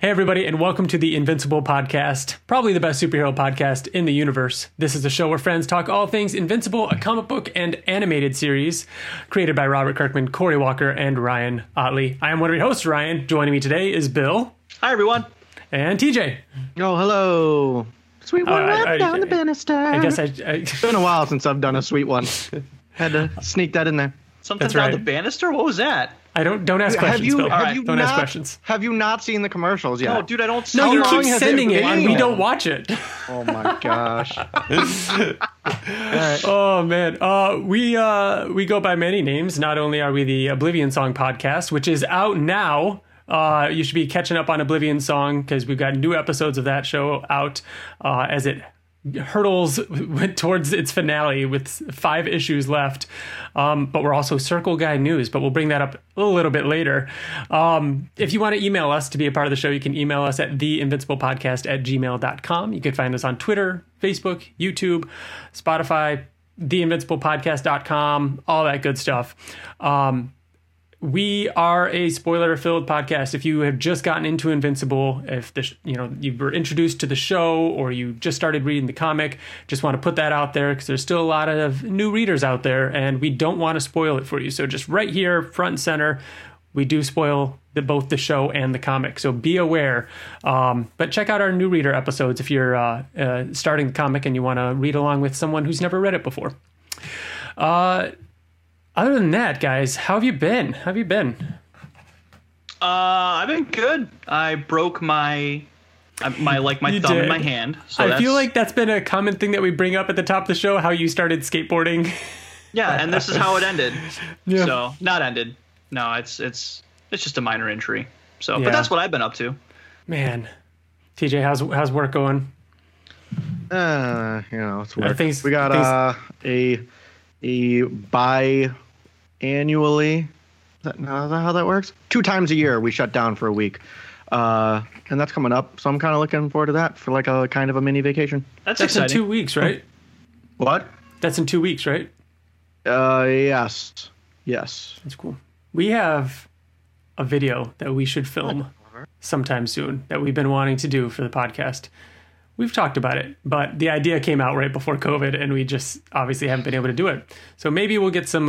Hey everybody, and welcome to the Invincible Podcast, probably the best superhero podcast in the universe. This is a show where friends talk all things Invincible, a comic book and animated series created by Robert Kirkman, Corey Walker, and Ryan Ottley. I am one of your hosts, Ryan. Joining me today is Bill. Hi everyone. And TJ. Oh, hello. Sweet one, right down the banister. I guess it's been a while since I've done a sweet one. Had to sneak that in there. Something that's down right. The banister? What was that? I don't ask questions. Have you not seen the commercials yet? No, dude, I don't see. No, you keep sending it and we don't watch it. Oh my gosh. Right. Oh man. We go by many names. Not only are we the Oblivion Song podcast, which is out now. You should be catching up on Oblivion Song because we've got new episodes of that show out as it hurdles went towards its finale with 5 issues left. But we're also Circle Guy News, but we'll bring that up a little bit later. If you want to email us to be a part of the show, you can email us at theinvinciblepodcast@gmail.com. You can find us on Twitter, Facebook, YouTube, Spotify, theinvinciblepodcast.com, all that good stuff. We are a spoiler-filled podcast. If you have just gotten into Invincible, if you were introduced to the show or you just started reading the comic, just want to put that out there because there's still a lot of new readers out there, and we don't want to spoil it for you. So just right here, front and center, we do spoil both the show and the comic. So be aware. But check out our new reader episodes if you're starting the comic and you want to read along with someone who's never read it before. Other than that, guys, how have you been? I've been good. I broke my thumb in my hand. So I feel like that's been a common thing that we bring up at the top of the show, how you started skateboarding. Yeah, and this is how it ended. Yeah. So, not ended. No, it's just a minor injury. So, yeah. But that's what I've been up to. Man. TJ, how's work going? It's work. We got a bi-annually, is that how that works? 2 times a year we shut down for a week, and that's coming up. So I'm kind of looking forward to that for like a kind of a mini vacation. That's in 2 weeks, right? What? That's in 2 weeks, right? Yes. That's cool. We have a video that we should film sometime soon that we've been wanting to do for the podcast. We've talked about it, but the idea came out right before COVID, and we just obviously haven't been able to do it. So maybe we'll get some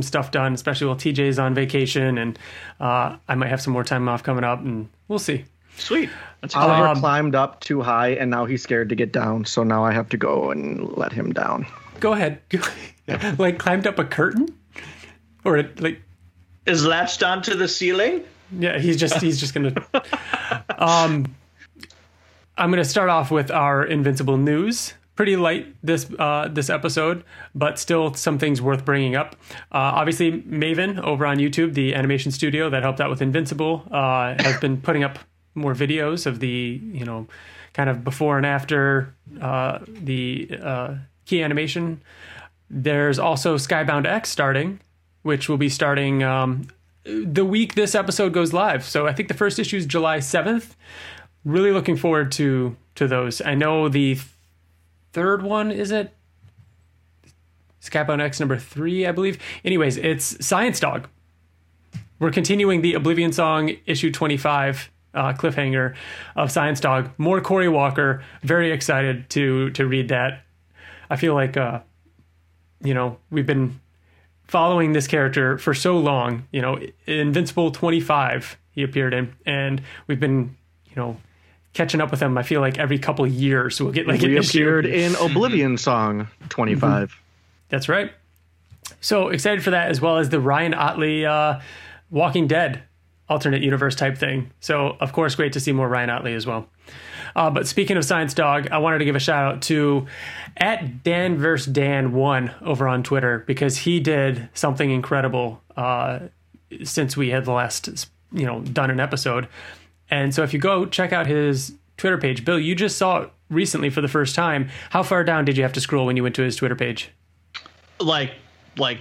stuff done, especially while TJ's on vacation, and I might have some more time off coming up, and we'll see. Sweet. Oliver climbed up too high, and now he's scared to get down, so now I have to go and let him down. Go ahead. Like climbed up a curtain? Or like... Is latched onto the ceiling? Yeah, he's just going to... I'm going to start off with our Invincible news. Pretty light this episode, but still some things worth bringing up. Obviously, Maven over on YouTube, the animation studio that helped out with Invincible, has been putting up more videos of the, kind of before and after the key animation. There's also Skybound X starting, which will be starting the week this episode goes live. So I think the first issue is July 7th. Really looking forward to those. I know the third one, is it? Skybound X number 3, I believe. Anyways, it's Science Dog. We're continuing the Oblivion Song issue 25 cliffhanger of Science Dog. More Corey Walker. Very excited to read that. I feel like, we've been following this character for so long. Invincible 25 he appeared in, and we've been, catching up with them. I feel like every couple of years we'll get like an issue. Reappeared in Oblivion Song 25. Mm-hmm. That's right. So excited for that, as well as the Ryan Ottley Walking Dead alternate universe type thing. So of course, great to see more Ryan Ottley as well. But speaking of Science Dog, I wanted to give a shout out to @DanVersDan1 over on Twitter, because he did something incredible since we had the last done an episode. And so if you go check out his Twitter page, Bill, you just saw it recently for the first time. How far down did you have to scroll when you went to his Twitter page? Like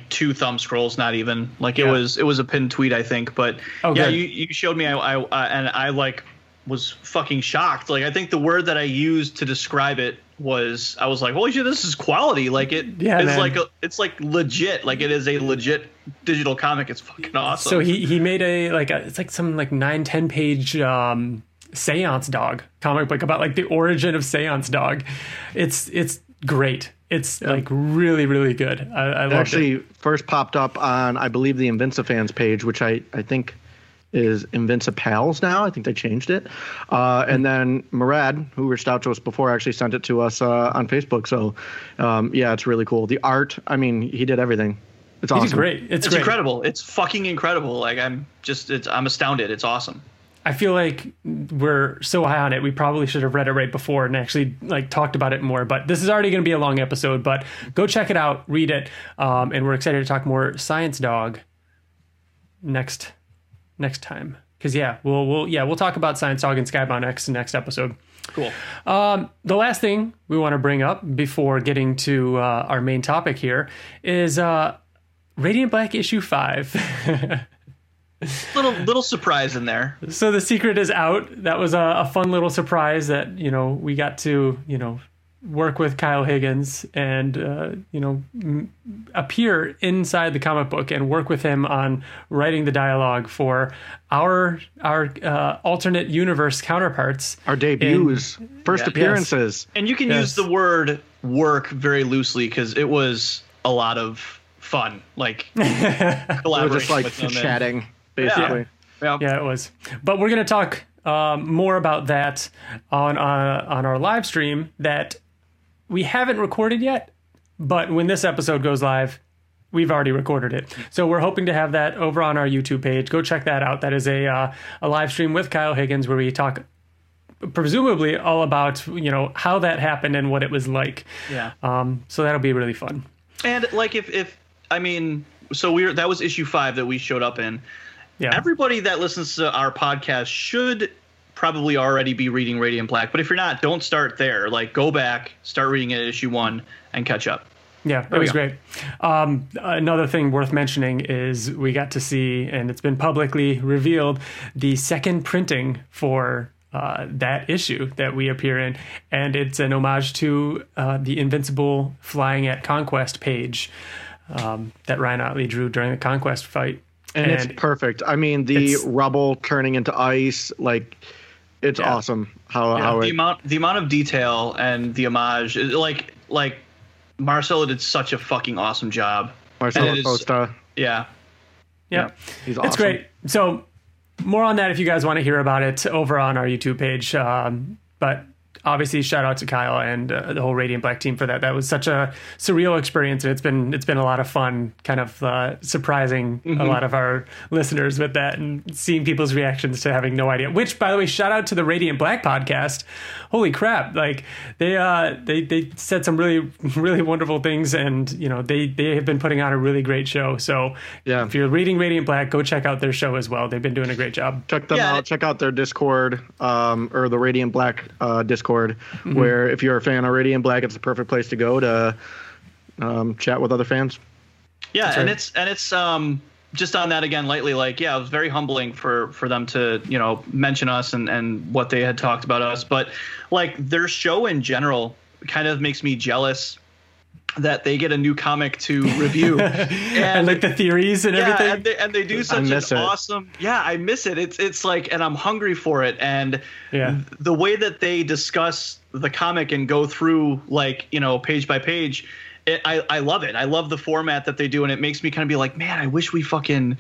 2 thumb scrolls, not even. Like yeah. It was a pinned tweet, I think. But yeah, you showed me, and I like was fucking shocked. Like I think the word that I used to describe it was, I was like, holy shit, this is quality. Like it's like legit. Like it is a legit digital comic. It's fucking awesome. So he made a it's like some 9-10 page Science Dog comic book about like the origin of Science Dog. It's great. It's like really, really good. I loved it. Actually first popped up on, I believe, the InvinciFans page, which I think is InvinciPals now. I think they changed it. And then Murad, who reached out to us before, actually sent it to us on Facebook. So, yeah, it's really cool. The art, I mean, he did everything. It's awesome. It's great. It's great. Incredible. It's fucking incredible. Like I'm astounded. It's awesome. I feel like we're so high on it. We probably should have read it right before and actually like talked about it more, but this is already going to be a long episode, but go check it out, read it. And we're excited to talk more Science Dog next time. Cause yeah, we'll talk about Science Dog and Skybound X next episode. Cool. The last thing we want to bring up before getting to our main topic here is Radiant Black issue 5. Little surprise in there. So The Secret is out. That was a fun little surprise that, you know, we got to, you know, work with Kyle Higgins and, you know, appear inside the comic book and work with him on writing the dialogue for our alternate universe counterparts. Our debuts, first appearances. Yes. And you can use the word work very loosely because it was a lot of fun, like collaboration. We're just like chatting. Basically. Yeah. Yeah, it was. But we're going to talk more about that on our live stream that we haven't recorded yet. But when this episode goes live, we've already recorded it. So we're hoping to have that over on our YouTube page. Go check that out. That is a live stream with Kyle Higgins where we talk presumably all about, you know, how that happened and what it was like. Yeah. So that'll be really fun. And like that was issue 5 that we showed up in. Yeah. Everybody that listens to our podcast should probably already be reading Radiant Black. But if you're not, don't start there. Like, go back, start reading it at issue 1 and catch up. Yeah, it was great. Another thing worth mentioning is we got to see, and it's been publicly revealed, the second printing for that issue that we appear in. And it's an homage to the Invincible Flying at Conquest page that Ryan Ottley drew during the Conquest fight. And it's perfect. I mean, the rubble turning into ice, like, it's awesome how the amount of detail and the homage, like Marcelo did such a fucking awesome job. Marcelo Costa. Yeah. He's awesome. It's great. So more on that if you guys want to hear about it over on our YouTube page. But obviously, shout out to Kyle and the whole Radiant Black team for that. That was such a surreal experience, and it's been a lot of fun, kind of surprising a lot of our listeners with that and seeing people's reactions to having no idea. Which, by the way, shout out to the Radiant Black podcast. Holy crap! Like they said some really, really wonderful things, and you know they have been putting on a really great show. So if you're reading Radiant Black, go check out their show as well. They've been doing a great job. Check them out. Check out their Discord or the Radiant Black Discord. Where if you're a fan already in Black, it's the perfect place to go to chat with other fans. Yeah, right. and it's just on that again lately. Like, yeah, it was very humbling for them to, you know, mention us and what they had talked about us. But like their show in general kind of makes me jealous that they get a new comic to review and like the theories and everything. And they do such an awesome. Yeah, I miss it. It's like, and I'm hungry for it. And the way that they discuss the comic and go through like, you know, page by page, I love it. I love the format that they do, and it makes me kind of be like, man, I wish we fucking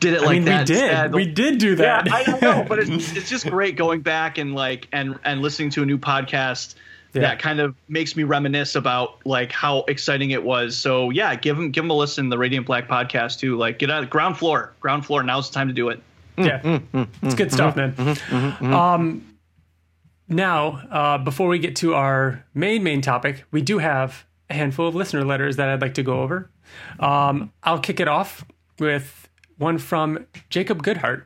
did it like that. We did do that. Yeah, I know, but it's just great going back and like and listening to a new podcast. Yeah. That kind of makes me reminisce about like how exciting it was. So yeah, give them a listen. The Radiant Black podcast too. Like get out of ground floor. Now's the time to do it. Yeah, it's good stuff, man. Now, before we get to our main topic, we do have a handful of listener letters that I'd like to go over. I'll kick it off with one from Jacob Goodhart.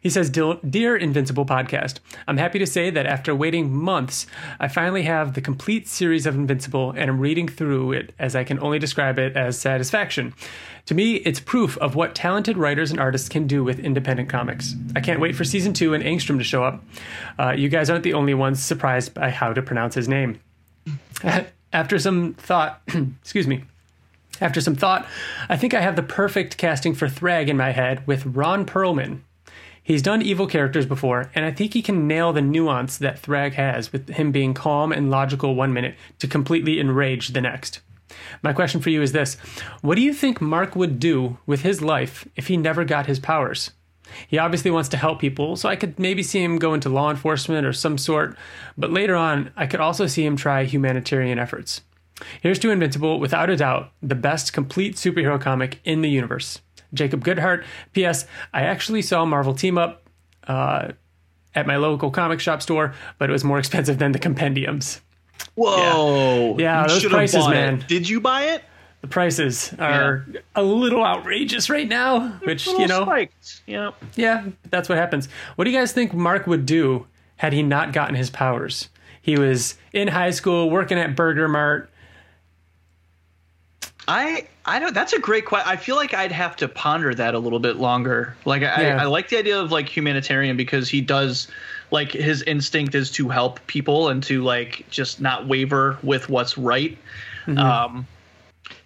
He says, Dear Invincible Podcast, I'm happy to say that after waiting months, I finally have the complete series of Invincible and I'm reading through it as I can only describe it as satisfaction. To me, it's proof of what talented writers and artists can do with independent comics. I can't wait for season 2 and Angstrom to show up. You guys aren't the only ones surprised by how to pronounce his name. After some thought, I think I have the perfect casting for Thrag in my head with Ron Perlman. He's done evil characters before, and I think he can nail the nuance that Thrag has, with him being calm and logical one minute to completely enrage the next. My question for you is this: what do you think Mark would do with his life if he never got his powers? He obviously wants to help people, so I could maybe see him go into law enforcement or some sort, but later on, I could also see him try humanitarian efforts. Here's to Invincible, without a doubt, the best complete superhero comic in the universe. Jacob Goodhart. P.S. I actually saw Marvel Team Up at my local comic shop store, but it was more expensive than the compendiums. Whoa. Yeah, those prices, man. Did you buy it? The prices are a little outrageous right now, which, you know, spiked. Yeah, that's what happens. What do you guys think Mark would do had he not gotten his powers? He was in high school working at Burger Mart. I don't. That's a great question. I feel like I'd have to ponder that a little bit longer. Like I like the idea of like humanitarian, because he does, like, his instinct is to help people and to like just not waver with what's right. Mm-hmm.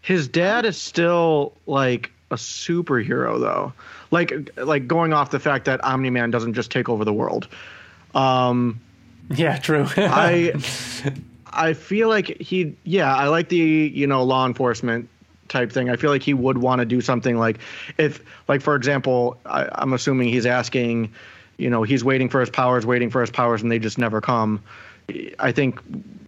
His dad is still like a superhero, though. Like going off the fact that Omni-Man doesn't just take over the world. Yeah, true. I feel like I like the, you know, law enforcement type thing. I feel like he would want to do something like, if, like, for example, I'm assuming he's asking, you know, he's waiting for his powers and they just never come. I think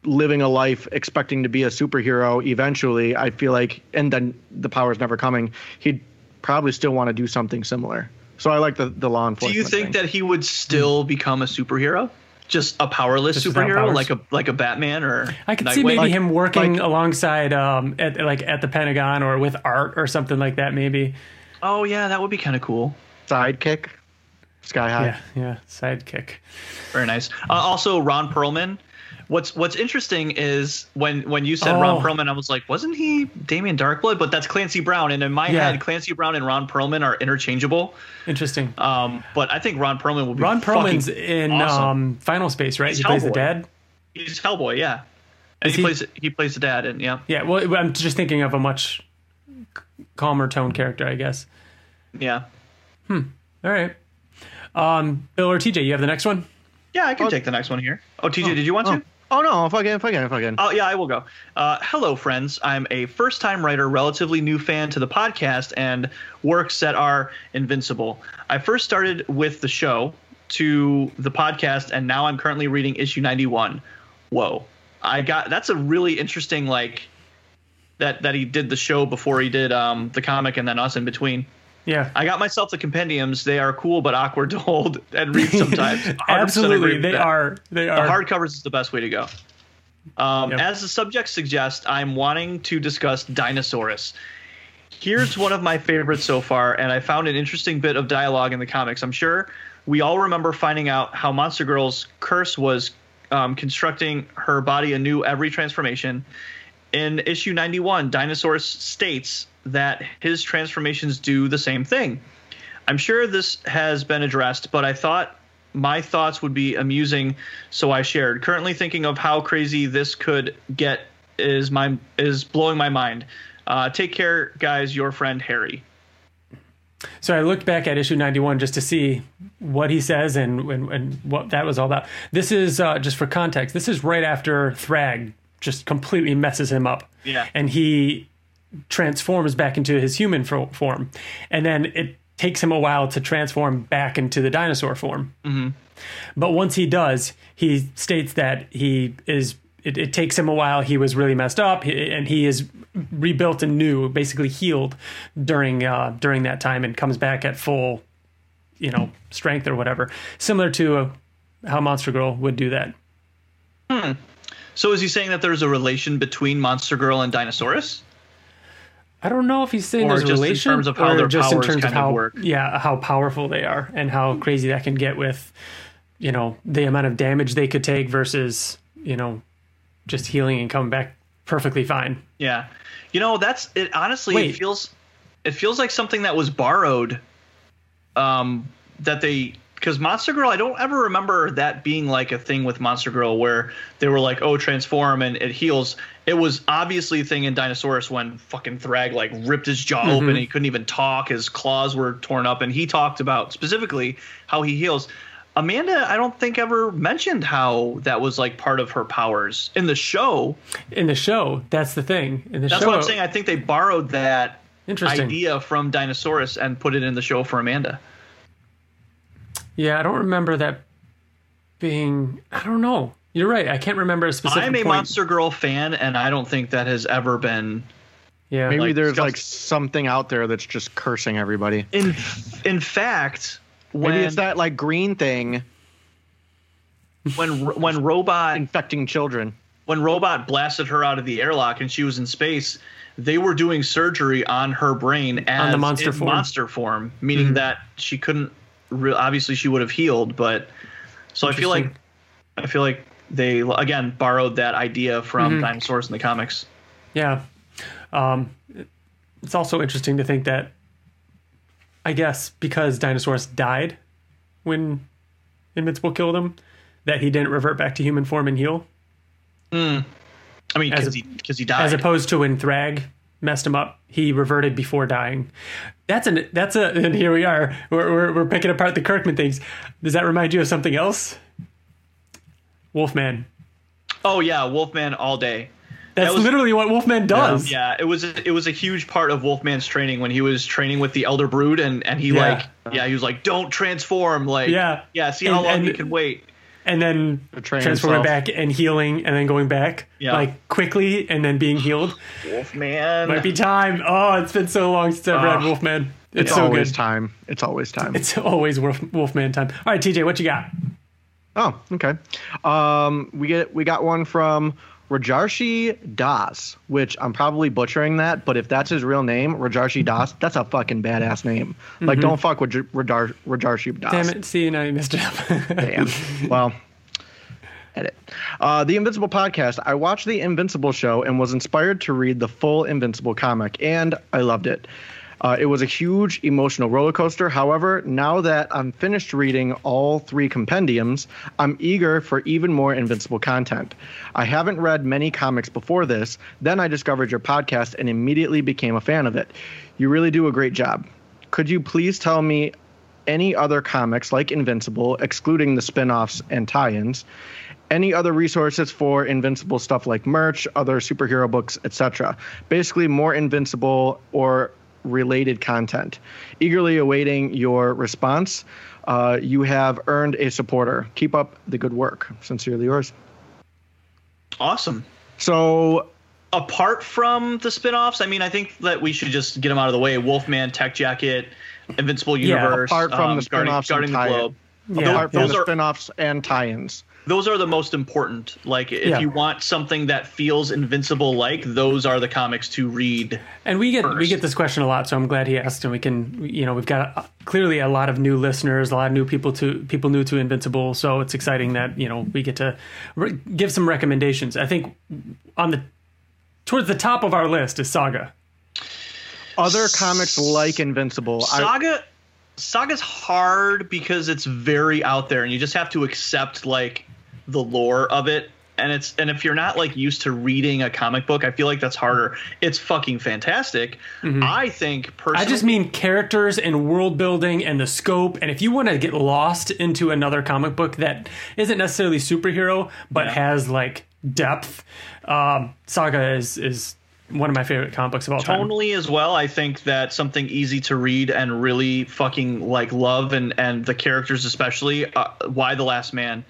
living a life expecting to be a superhero eventually, I feel like, and then the powers never coming, he'd probably still want to do something similar. So I like the law enforcement. Do you think that he would still become a superhero? Just a powerless superhero, like a Batman or I could see maybe him working alongside at the Pentagon or with Art or something like that, maybe. Oh yeah, that would be kind of cool. Sidekick, Sky High. Yeah, sidekick. Very nice. Also, Ron Perlman. What's interesting is when you said Ron Perlman, I was like, wasn't he Damian Darkblood? But that's Clancy Brown, and in my head, Clancy Brown and Ron Perlman are interchangeable. Interesting. But I think Ron Perlman will be. Ron Perlman's in awesome. Final Space, right? He plays the dad. He's Hellboy, yeah. And he plays the dad, and yeah. Yeah, well, I'm just thinking of a much calmer tone character, I guess. Yeah. All right. Bill or TJ, you have the next one? Yeah, I can take the next one here. Oh, TJ, did you want to? Oh, no, if I can. Oh, yeah, I will go. Hello, friends. I'm a first-time writer, relatively new fan to the podcast and works that are Invincible. I first started with the show to the podcast, and now I'm currently reading issue 91. Whoa. That's a really interesting, like, that he did the show before he did the comic and then us in between. Yeah, I got myself the compendiums. They are cool but awkward to hold and read sometimes. Absolutely, they are. The hardcovers is the best way to go. As the subject suggests, I'm wanting to discuss Dinosaurus. Here's one of my favorites so far, and I found an interesting bit of dialogue in the comics. I'm sure we all remember finding out how Monster Girl's curse was constructing her body anew every transformation. In issue 91, Dinosaurus states that his transformations do the same thing. I'm sure this has been addressed, but I thought my thoughts would be amusing, so I shared. Currently thinking of how crazy this could get is blowing my mind. Take care, guys. Your friend, Harry. So I looked back at issue 91 just to see what he says and what that was all about. This is, just for context, this is right after Thrag just completely messes him up. Yeah. And he transforms back into his human form, and then it takes him a while to transform back into the dinosaur form. Mm-hmm. But once he does, he states that it takes him a while. He was really messed up, and he is rebuilt anew, basically healed during that time, and comes back at full, you know, strength or whatever, similar to how Monster Girl would do that. So is he saying that there's a relation between Monster Girl and Dinosaurus? I don't know if he's saying there's a relation, in terms of how their powers kind of work. Yeah, how powerful they are and how crazy that can get with, you know, the amount of damage they could take versus, you know, just healing and coming back perfectly fine. Yeah. You know, that's it. Honestly, it feels like something that was borrowed, that they Because Monster Girl, I don't ever remember that being like a thing with Monster Girl where they were like, oh, transform and it heals. It was obviously a thing in Dinosaurus when fucking Thrag like ripped his jaw open. And he couldn't even talk. His claws were torn up. And he talked about specifically how he heals. Amanda, I don't think ever mentioned how that was like part of her powers in the show. In the show. That's the thing. In the show. That's what I'm saying. I think they borrowed that idea from Dinosaurus and put it in the show for Amanda. Yeah, I don't remember that being... I don't know. You're right. I can't remember a specific point. I'm a Monster Girl fan, and I don't think that has ever been... Yeah, maybe like, there's like something out there that's just cursing everybody. In fact, when... Maybe it's that like green thing. When Robot... Infecting children. When Robot blasted her out of the airlock and she was in space, they were doing surgery on her brain as on the monster form, meaning that she couldn't... Obviously she would have healed, but so I feel like they again borrowed that idea from Dinosaurs in the comics. Yeah. It's also interesting to think that I guess because Dinosaurs died when Invincible killed him, that he didn't revert back to human form and heal. I mean, because he died, as opposed to when Thrag messed him up, he reverted before dying. And here we are. We're picking apart the Kirkman things. Does that remind you of something else? Wolfman. Oh yeah, Wolfman all day. That was literally what Wolfman does. Yeah, it was a huge part of Wolfman's training when he was training with the Elder Brood, and he he was like, don't transform, see how long you can wait. And then transforming back and healing and then going back like quickly and then being healed. Wolfman. Might be time. Oh, it's been so long since I've read Wolfman. It's so always good. Time. It's always time. It's always Wolfman time. All right, TJ, what you got? Oh, okay. We got one from Rajarshi Das, which I'm probably butchering that, but if that's his real name, Rajarshi Das, that's a fucking badass name. Like, don't fuck with Rajarshi Das. Damn it. See, now you messed it up. Damn. Well, edit. The Invincible podcast. I watched the Invincible show and was inspired to read the full Invincible comic, and I loved it. It was a huge emotional roller coaster. However, now that I'm finished reading all three compendiums, I'm eager for even more Invincible content. I haven't read many comics before this. Then I discovered your podcast and immediately became a fan of it. You really do a great job. Could you please tell me any other comics like Invincible, excluding the spin-offs and tie-ins, any other resources for Invincible stuff like merch, other superhero books, etc.? Basically, more Invincible or related content. Eagerly awaiting your response. You have earned a supporter. Keep up the good work. Sincerely yours. Awesome. So apart from the spinoffs, I mean, I think that we should just get them out of the way. Wolfman, Tech Jacket, Invincible Universe. Apart from the spinoffs, Guardian the Globe. Those are spinoffs and tie-ins. Those are the most important. Like, if you want something that feels Invincible, like, those are the comics to read. And we get this question a lot, so I'm glad he asked. And we can, we've got clearly a lot of new listeners, a lot of new people new to Invincible. So it's exciting that we get to give some recommendations. I think towards the top of our list is Saga. Other comics like Invincible. Saga's hard because it's very out there, and you just have to accept like the lore of it. And if you're not like used to reading a comic book, I feel like that's harder. It's fucking fantastic. I think personally, I just mean characters and world building and the scope. And if you want to get lost into another comic book that isn't necessarily superhero but has like depth, Saga is one of my favorite comic books of all time. Tonally as well. I think that something easy to read and really fucking like love and the characters especially. Why the Last Man.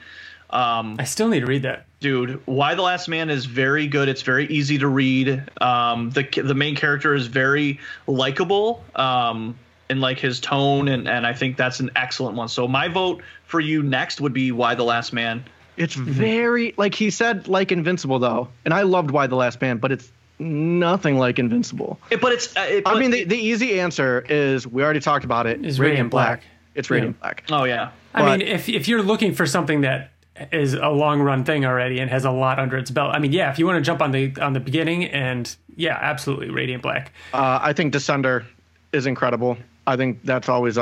I still need to read that. Dude, Why the Last Man is very good. It's very easy to read. The main character is very likable in like his tone, and I think that's an excellent one. So my vote for you next would be Why the Last Man. It's very like he said, like Invincible though, and I loved Why the Last Man, but it's nothing like Invincible. The easy answer is, we already talked about it, is Radiant Black. It's Radiant Black. Oh yeah. I mean, if you're looking for something that is a long run thing already and has a lot under its belt, I mean, yeah, if you want to jump on the beginning, and yeah, absolutely Radiant Black. I think Descender is incredible. I think that's always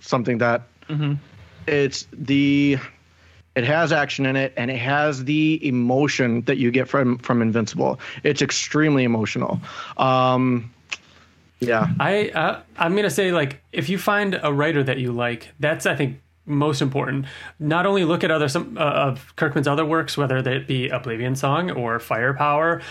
something that It has action in it, and it has the emotion that you get from Invincible. It's extremely emotional. Yeah, I'm gonna say, like, if you find a writer that you like, that's, I think, most important. Not only look at some of Kirkman's other works, whether that be Oblivion Song or Firepower,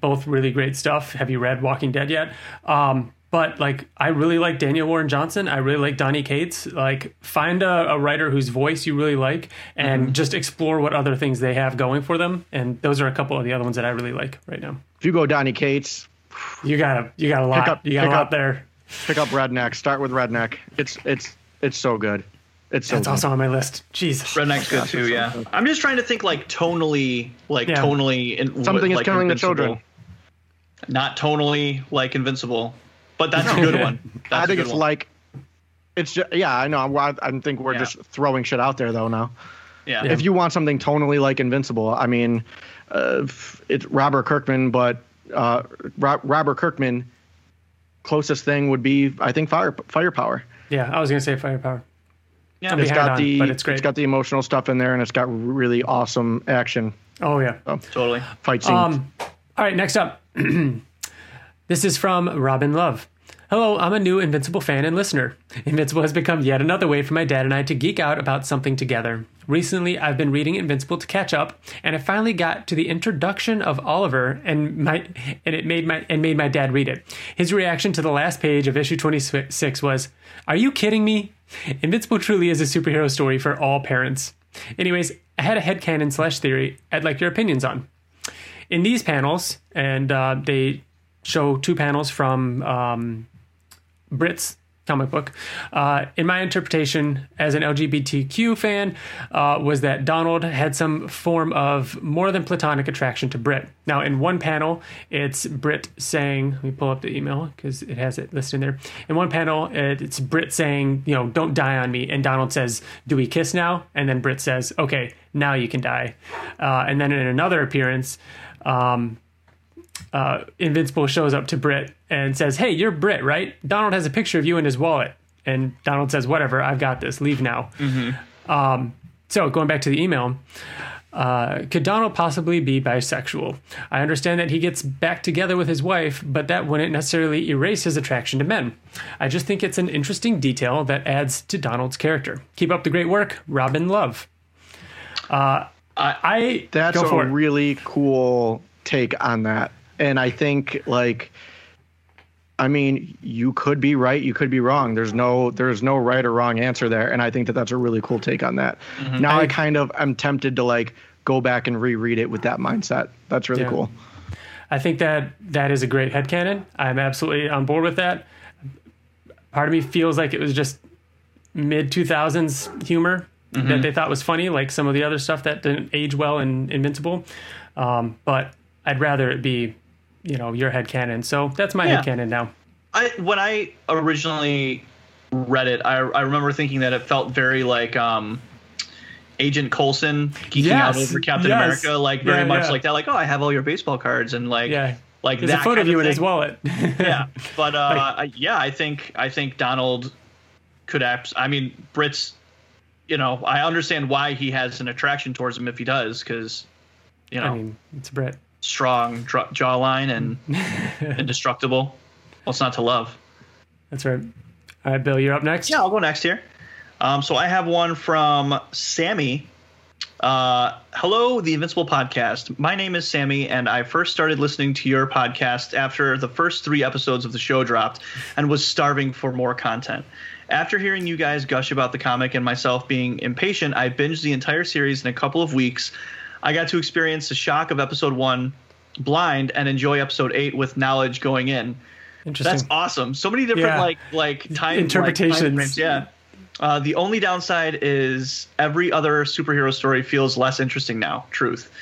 both really great stuff. Have you read Walking Dead yet? But, like, I really like Daniel Warren Johnson. I really like Donnie Cates. Like, find a writer whose voice you really like, and just explore what other things they have going for them. And those are a couple of the other ones that I really like right now. If you go Donnie Cates, you got a lot. You got a lot there. Pick up Redneck. Start with Redneck. It's so good. That's also on my list. Jesus. Redneck's good too. Yeah. I'm just trying to think, like, tonally, something is like killing the children. Not tonally like Invincible. But that's a good one. I think it's one. I know. I think we're just throwing shit out there though now. Yeah. If you want something tonally like Invincible, I mean, it's Robert Kirkman, but Robert Kirkman closest thing would be, I think, Firepower. Yeah, I was gonna say Firepower. Yeah, it's got the emotional stuff in there, and it's got really awesome action. Oh yeah, totally fight scenes. All right, next up. This is from Robin Love. Hello, I'm a new Invincible fan and listener. Invincible has become yet another way for my dad and I to geek out about something together. Recently, I've been reading Invincible to catch up, and I finally got to the introduction of Oliver, and it made my dad read it. His reaction to the last page of issue 26 was, "Are you kidding me?" Invincible truly is a superhero story for all parents. Anyways, I had a headcanon/theory I'd like your opinions on. In these panels, and they show two panels from Brit's comic book. In my interpretation as an LGBTQ fan was that Donald had some form of more than platonic attraction to Brit. Now in one panel, it's Brit saying, let me pull up the email because it has it listed in there. In one panel, it's Brit saying, you know, don't die on me. And Donald says, do we kiss now? And then Brit says, okay, now you can die. And then in another appearance, Invincible shows up to Brit and says, hey, you're Brit, right? Donald has a picture of you in his wallet. And Donald says, whatever, I've got this, leave now. Mm-hmm. So going back to the email, could Donald possibly be bisexual? I understand that he gets back together with his wife, but that wouldn't necessarily erase his attraction to men. I just think it's an interesting detail that adds to Donald's character. Keep up the great work, Robin Love. That's a really cool take on that. And I think, like, I mean, you could be right, you could be wrong. There's no right or wrong answer there. And I think that that's a really cool take on that. Mm-hmm. Now I kind of am tempted to, like, go back and reread it with that mindset. That's really cool. I think that is a great headcanon. I'm absolutely on board with that. Part of me feels like it was just mid-2000s humor that they thought was funny, like some of the other stuff that didn't age well in Invincible. But I'd rather it be, you know, your headcanon. So that's my headcanon now. When I originally read it, I remember thinking that it felt very like Agent Coulson geeking out over Captain America, like very much like that. Like, oh, I have all your baseball cards and like like there's that a photo of you in his wallet. Yeah, but I think Donald could Brit's. You know, I understand why he has an attraction towards him if he does, because you know, I mean, it's Brit. Strong jawline and indestructible. What's not to love? That's right. All right, Bill, you're up next. Yeah, I'll go next here. So I have one from Sammy. Hello, the Invincible podcast. My name is Sammy, and I first started listening to your podcast after the first 3 episodes of the show dropped and was starving for more content. After hearing you guys gush about the comic and myself being impatient, I binged the entire series in a couple of weeks. I got to experience the shock of episode 1 blind and enjoy episode 8 with knowledge going in. Interesting. That's awesome. So many different like time interpretations. Like, time frames. Yeah. The only downside is every other superhero story feels less interesting now. Truth.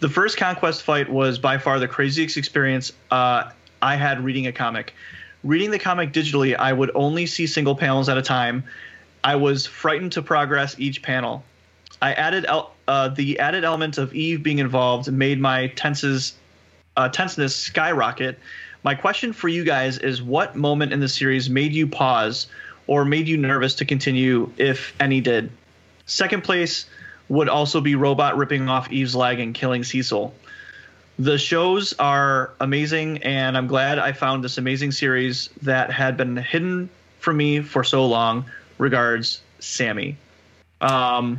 The first Conquest fight was by far the craziest experience I had reading a comic. Reading the comic digitally, I would only see single panels at a time. I was frightened to progress each panel. I added the added element of Eve being involved made my tenseness skyrocket. My question for you guys is, what moment in the series made you pause or made you nervous to continue, if any did. Second place would also be Robot ripping off Eve's leg and killing Cecil. The shows are amazing, and I'm glad I found this amazing series that had been hidden from me for so long. Regards, Sammy. In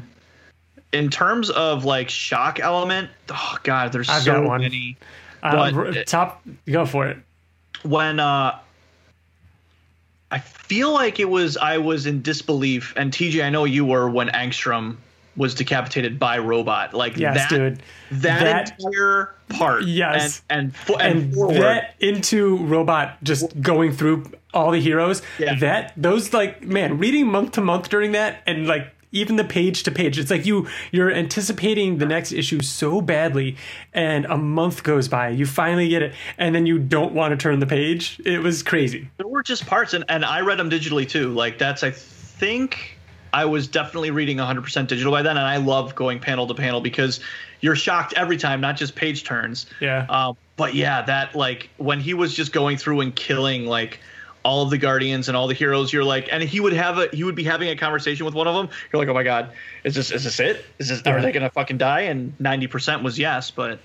terms of like shock element, oh god, there's so many. Go for it. When I feel like I was in disbelief, and TJ, I know you were, when Angstrom was decapitated by Robot. Like, yes, that, dude. That entire part. Yes. And forward. That into Robot just going through all the heroes. Yeah. Reading month to month during that, and like even the page to page, it's like you're anticipating the next issue so badly, and a month goes by, you finally get it, and then you don't want to turn the page. It was crazy. There were just parts, and I read them digitally too. Like, that's, I think I was definitely reading 100% digital by then, and I love going panel to panel because you're shocked every time, not just page turns. Yeah. But yeah, that, like, when he was just going through and killing like all of the Guardians and all the heroes, you're like, and he would be having a conversation with one of them. You're like, oh my god, is this it? Is this, are they gonna fucking die? And 90% was yes, but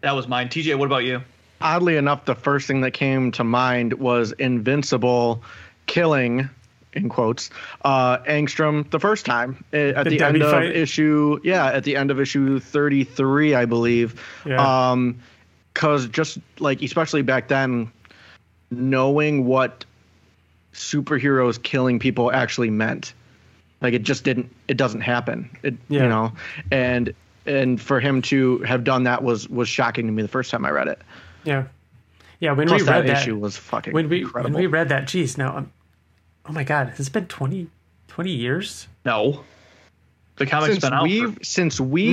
that was mine. TJ, what about you? Oddly enough, the first thing that came to mind was Invincible killing, in quotes, Angstrom the first time at the end of issue. Yeah. At the end of issue 33, I believe. Yeah. 'Cause just like, especially back then, knowing what superheroes killing people actually meant, like it doesn't happen. You know, and for him to have done that was shocking to me the first time I read it. Yeah. Yeah. When we read that, geez, now I'm, oh my god, has it been 20 years? No. The comic's been out since we've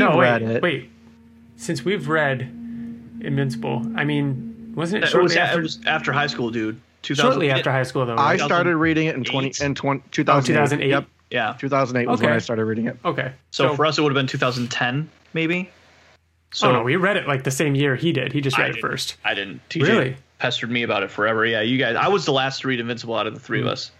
read Invincible. I mean, wasn't it shortly after? It was after high school, dude. Shortly after high school, though. I started reading it in 2008. 2008? Yep. Yeah. 2008 was when I started reading it. Okay. So for us, it would have been 2010, maybe. So, oh no, we read it like the same year he did. He just read it first. I didn't. TJ really pestered me about it forever. Yeah, you guys. I was the last to read Invincible out of the three of us.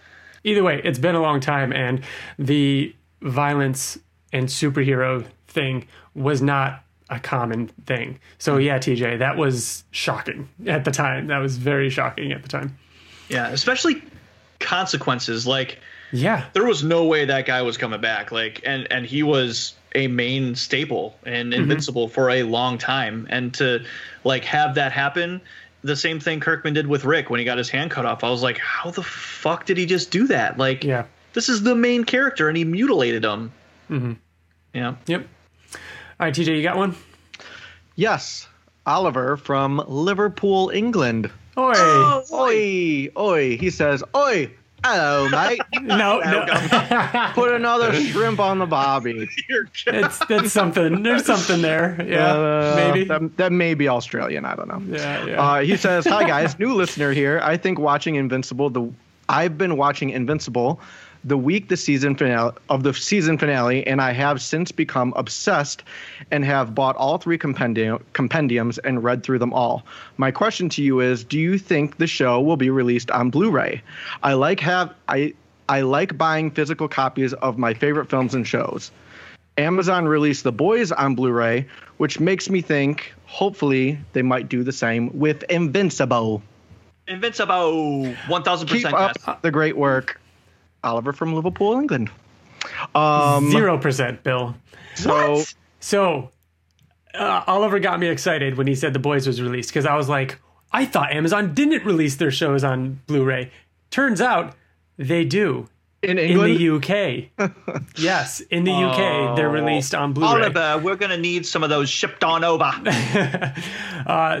Either way, it's been a long time, and the violence and superhero thing was not a common thing. So yeah, TJ, that was shocking at the time. That was very shocking at the time. Yeah, especially consequences. Like, yeah, there was no way that guy was coming back. Like, and he was a main staple and Invincible for a long time. And to like have that happen. The same thing Kirkman did with Rick when he got his hand cut off. I was like, how the fuck did he just do that? Like, yeah, this is the main character, and he mutilated him. Mm-hmm. Yeah. Yep. All right, TJ, you got one? Yes. Oliver from Liverpool, England. Oi. Oh, oi. Oi. He says, oi. Hello, mate. No. Put another shrimp on the bobby. That's something. There's something there. Yeah, maybe. That may be Australian. I don't know. Yeah. He says, hi, guys. New listener here. I think watching Invincible, I've been watching Invincible the season finale, and I have since become obsessed and have bought all three compendiums and read through them all. My question to you is, do you think the show will be released on Blu-ray? I like buying physical copies of my favorite films and shows. Amazon released The Boys on Blu-ray, which makes me think hopefully they might do the same with Invincible. 1,000%. Keep up the great work. Oliver from Liverpool, England. 0%, Bill. So Oliver got me excited when he said The Boys was released, because I was like, I thought Amazon didn't release their shows on Blu-ray. Turns out they do. In England? In the UK. Yes, in the UK, they're released on Blu-ray. Oliver, we're going to need some of those shipped on over.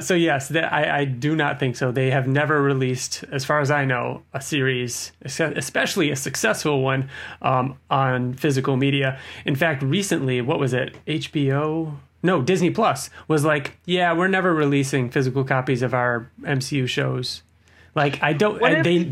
So yes, I do not think so. They have never released, as far as I know, a series, especially a successful one, on physical media. In fact, recently, what was it? HBO? No, Disney Plus was like, yeah, we're never releasing physical copies of our MCU shows. Like I don't.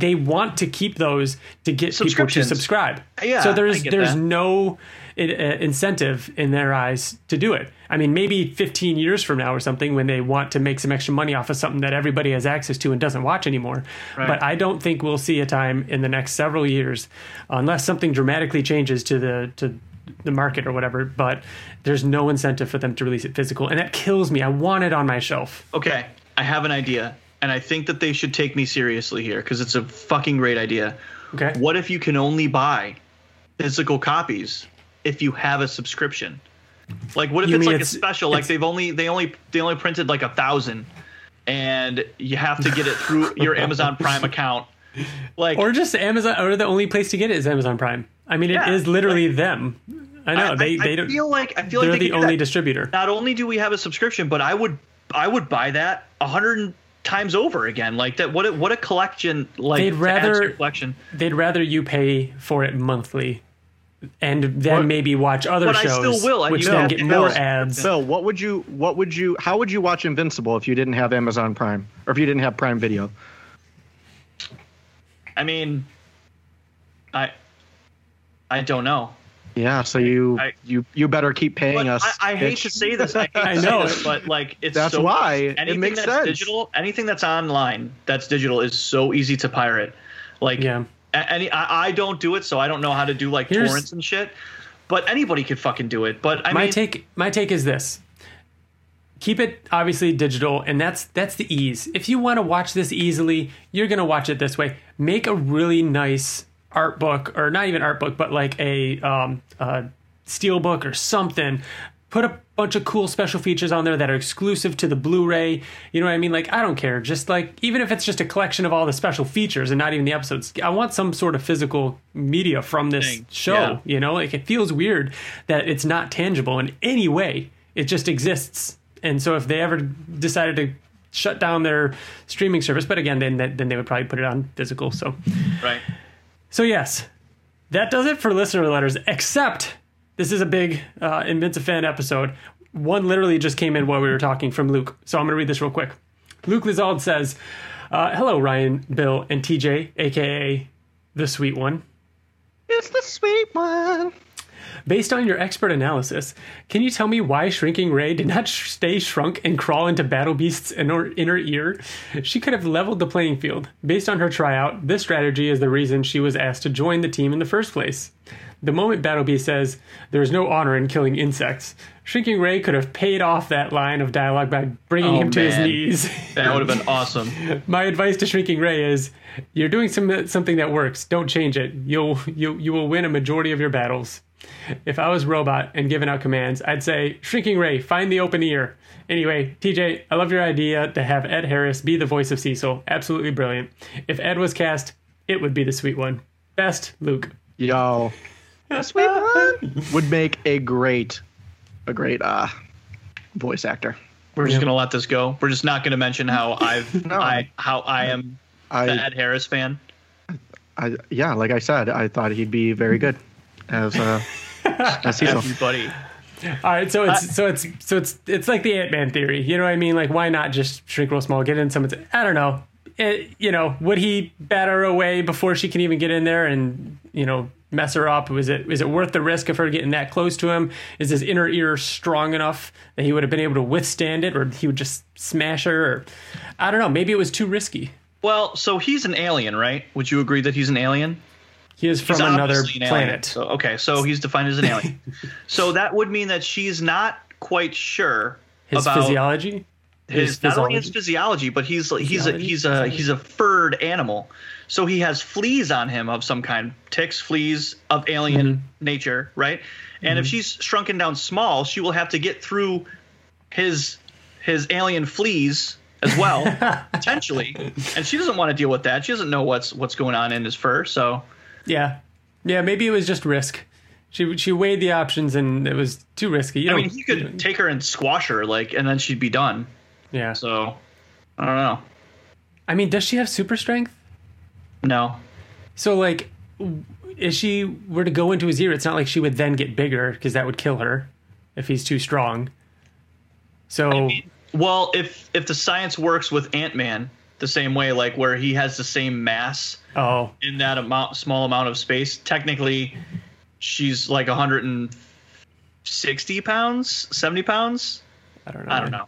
They want to keep those to get people to subscribe. Yeah. So there's no incentive in their eyes to do it. I mean, maybe 15 years from now or something, when they want to make some extra money off of something that everybody has access to and doesn't watch anymore. Right. But I don't think we'll see a time in the next several years, unless something dramatically changes to the market or whatever, but there's no incentive for them to release it physical, and that kills me. I want it on my shelf. Okay, I have an idea, and I think that they should take me seriously here because it's a fucking great idea. Okay. What if you can only buy physical copies if you have a subscription? Like, what if it's like a special? Like they only printed like 1,000, and you have to get it through your Amazon Prime account. Like, or just Amazon, or the only place to get it is Amazon Prime. I mean, yeah, it is literally them. I know they don't feel like they're the only distributor. Not only do we have a subscription, but I would buy that 100 times over again. Like that, what a collection! Like they'd rather you pay for it monthly, and then maybe watch other shows, I still will. Which then get more ads. Bill, how would you watch Invincible if you didn't have Amazon Prime or if you didn't have Prime Video? I mean, I don't know. Yeah, so you better keep paying us. I hate to say this. I know, but like it's that's so why it makes that's sense. Digital, anything that's online that's digital is so easy to pirate. Like, yeah. I don't do it, so I don't know how to do like torrents and shit. But anybody could fucking do it. But my take is this. Keep it obviously digital, and that's the ease. If you want to watch this easily, you're gonna watch it this way. Make a really nice art book, or not even art book, but like a steel book or something. Put a bunch of cool special features on there that are exclusive to the Blu-ray. You know what I mean? Like, I don't care. Just like, even if it's just a collection of all the special features and not even the episodes, I want some sort of physical media from this show. Yeah. You know, like it feels weird that it's not tangible in any way. It just exists. And so if they ever decided to shut down their streaming service, but again, then they would probably put it on physical. So, right. So yes, that does it for listener letters, except this is a big InvinciFan episode. One literally just came in while we were talking from Luke. So I'm going to read this real quick. Luke Lizald says, hello, Ryan, Bill, and TJ, a.k.a. The Sweet One. It's the sweet one. Based on your expert analysis, can you tell me why Shrinking Ray did not stay shrunk and crawl into Battle Beast's inner ear? She could have leveled the playing field. Based on her tryout, this strategy is the reason she was asked to join the team in the first place. The moment Battle Beast says, "There is no honor in killing insects," Shrinking Ray could have paid off that line of dialogue by bringing him to his knees. That would have been awesome. My advice to Shrinking Ray is, you're doing something that works. Don't change it. You will win a majority of your battles. If I was Robot and giving out commands, I'd say, Shrinking Ray, find the open ear. Anyway, TJ, I love your idea to have Ed Harris be the voice of Cecil. Absolutely brilliant. If Ed was cast, it would be the sweet one. Best, Luke. Yo. The sweet one would make a great voice actor. We're just gonna let this go. We're just not gonna mention how I am the Ed Harris fan. Yeah, like I said, I thought he'd be very good. As everybody. All right, so it's like the Ant-Man theory. You know what I mean? Like, why not just shrink real small, get in someone's? I don't know. Would he bat her away before she can even get in there and mess her up? Is it worth the risk of her getting that close to him? Is his inner ear strong enough that he would have been able to withstand it, or he would just smash her? Or, I don't know. Maybe it was too risky. Well, so he's an alien, right? Would you agree that he's an alien? He is from another planet. So, okay, so he's defined as an alien. So that would mean that she's not quite sure about physiology. Not only his physiology, but he's a furred animal. So he has fleas on him of some kind, ticks, fleas of alien nature, right? And if she's shrunken down small, she will have to get through his alien fleas as well, potentially. And she doesn't want to deal with that. She doesn't know what's going on in his fur, so. Yeah. Maybe it was just risk. She weighed the options and it was too risky. He could take her and squash her, and then she'd be done. Yeah. So, I don't know. I mean, does she have super strength? No. So, if she were to go into his ear, it's not like she would then get bigger because that would kill her if he's too strong. So, if the science works with Ant-Man, the same way, like where he has the same mass in that amount, small amount of space. Technically, she's like 160 pounds, 70 pounds. I don't know.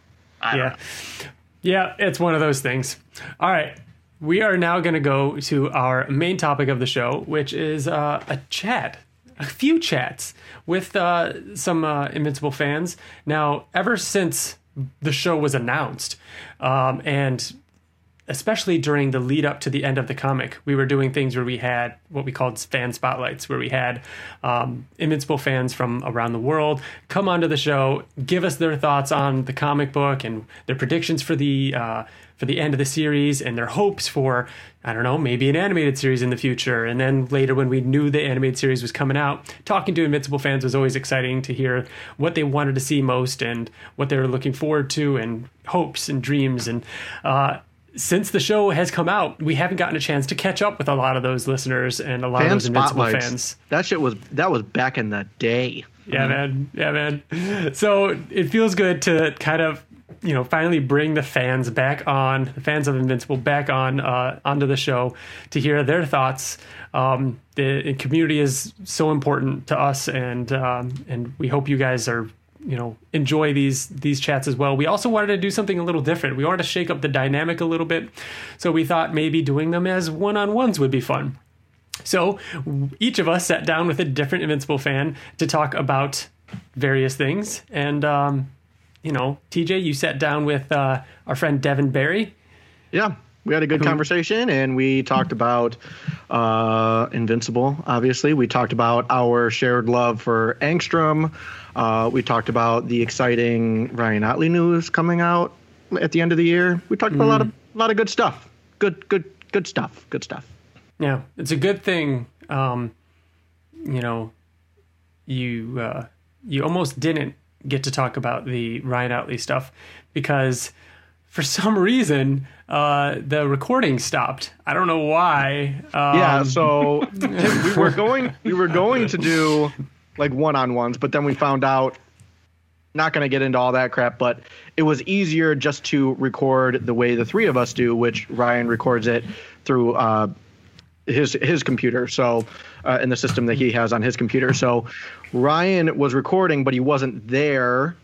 Yeah, it's one of those things. All right. We are now going to go to our main topic of the show, which is a chat, a few chats with some Invincible fans. Now, ever since the show was announced, and especially during the lead up to the end of the comic, we were doing things where we had what we called fan spotlights, where we had Invincible fans from around the world come onto the show, give us their thoughts on the comic book and their predictions for the end of the series and their hopes for, I don't know, maybe an animated series in the future. And then later when we knew the animated series was coming out, talking to Invincible fans was always exciting to hear what they wanted to see most and what they were looking forward to and hopes and dreams. And since the show has come out, we haven't gotten a chance to catch up with a lot of those listeners and a lot of those Invincible fans. That shit was, that was back in the day. Yeah, man. Yeah, man. So it feels good to kind of, you know, finally bring the fans back on, the fans of Invincible back on, onto the show to hear their thoughts. The community is so important to us, and we hope you guys are, you know, enjoy these chats as well. We also wanted to do something a little different. We wanted to shake up the dynamic a little bit. So we thought maybe doing them as one-on-ones would be fun. So each of us sat down with a different Invincible fan to talk about various things. And, you know, TJ, you sat down with our friend Devin Berry. Yeah, we had a good conversation, and we talked about Invincible, obviously. We talked about our shared love for Angstrom. We talked about the exciting Ryan Ottley news coming out at the end of the year. We talked about a lot of good stuff. Good stuff. Yeah, it's a good thing, you know, you almost didn't get to talk about the Ryan Ottley stuff because for some reason the recording stopped. I don't know why. Yeah, so we were going to do like one-on-ones, but then we found out, not going to get into all that crap, but it was easier just to record the way the three of us do, which Ryan records it through his computer, so in the system that he has on his computer. So Ryan was recording, but he wasn't there,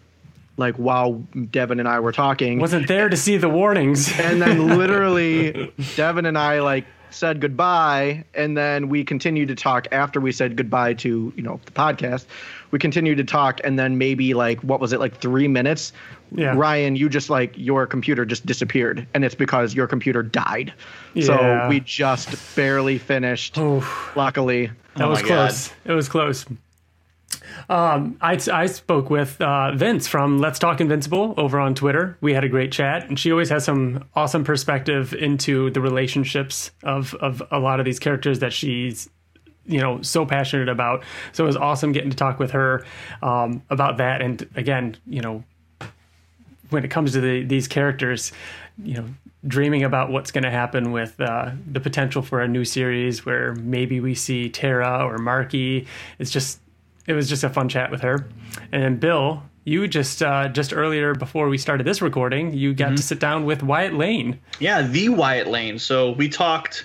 like while Devin and I were talking. Wasn't there to see the warnings. And then literally Devin and I like said goodbye, and then we continued to talk after we said goodbye to, you know, the podcast. We continued to talk, and then maybe like, what was it, like 3 minutes? Yeah. Ryan, you just like, your computer just disappeared, and it's because your computer died. Yeah. So we just barely finished. Oof. Luckily. That was close. God. It was close. I spoke with Vince from Let's Talk Invincible over on Twitter. We had a great chat, and she always has some awesome perspective into the relationships of a lot of these characters that she's, you know, so passionate about. So it was awesome getting to talk with her about that. And again, you know, when it comes to these characters, you know, dreaming about what's going to happen with the potential for a new series where maybe we see Tara or Marky. It was just a fun chat with her. And Bill, you just earlier before we started this recording, you got to sit down with Wyatt Lane. Yeah, the Wyatt Lane. So we talked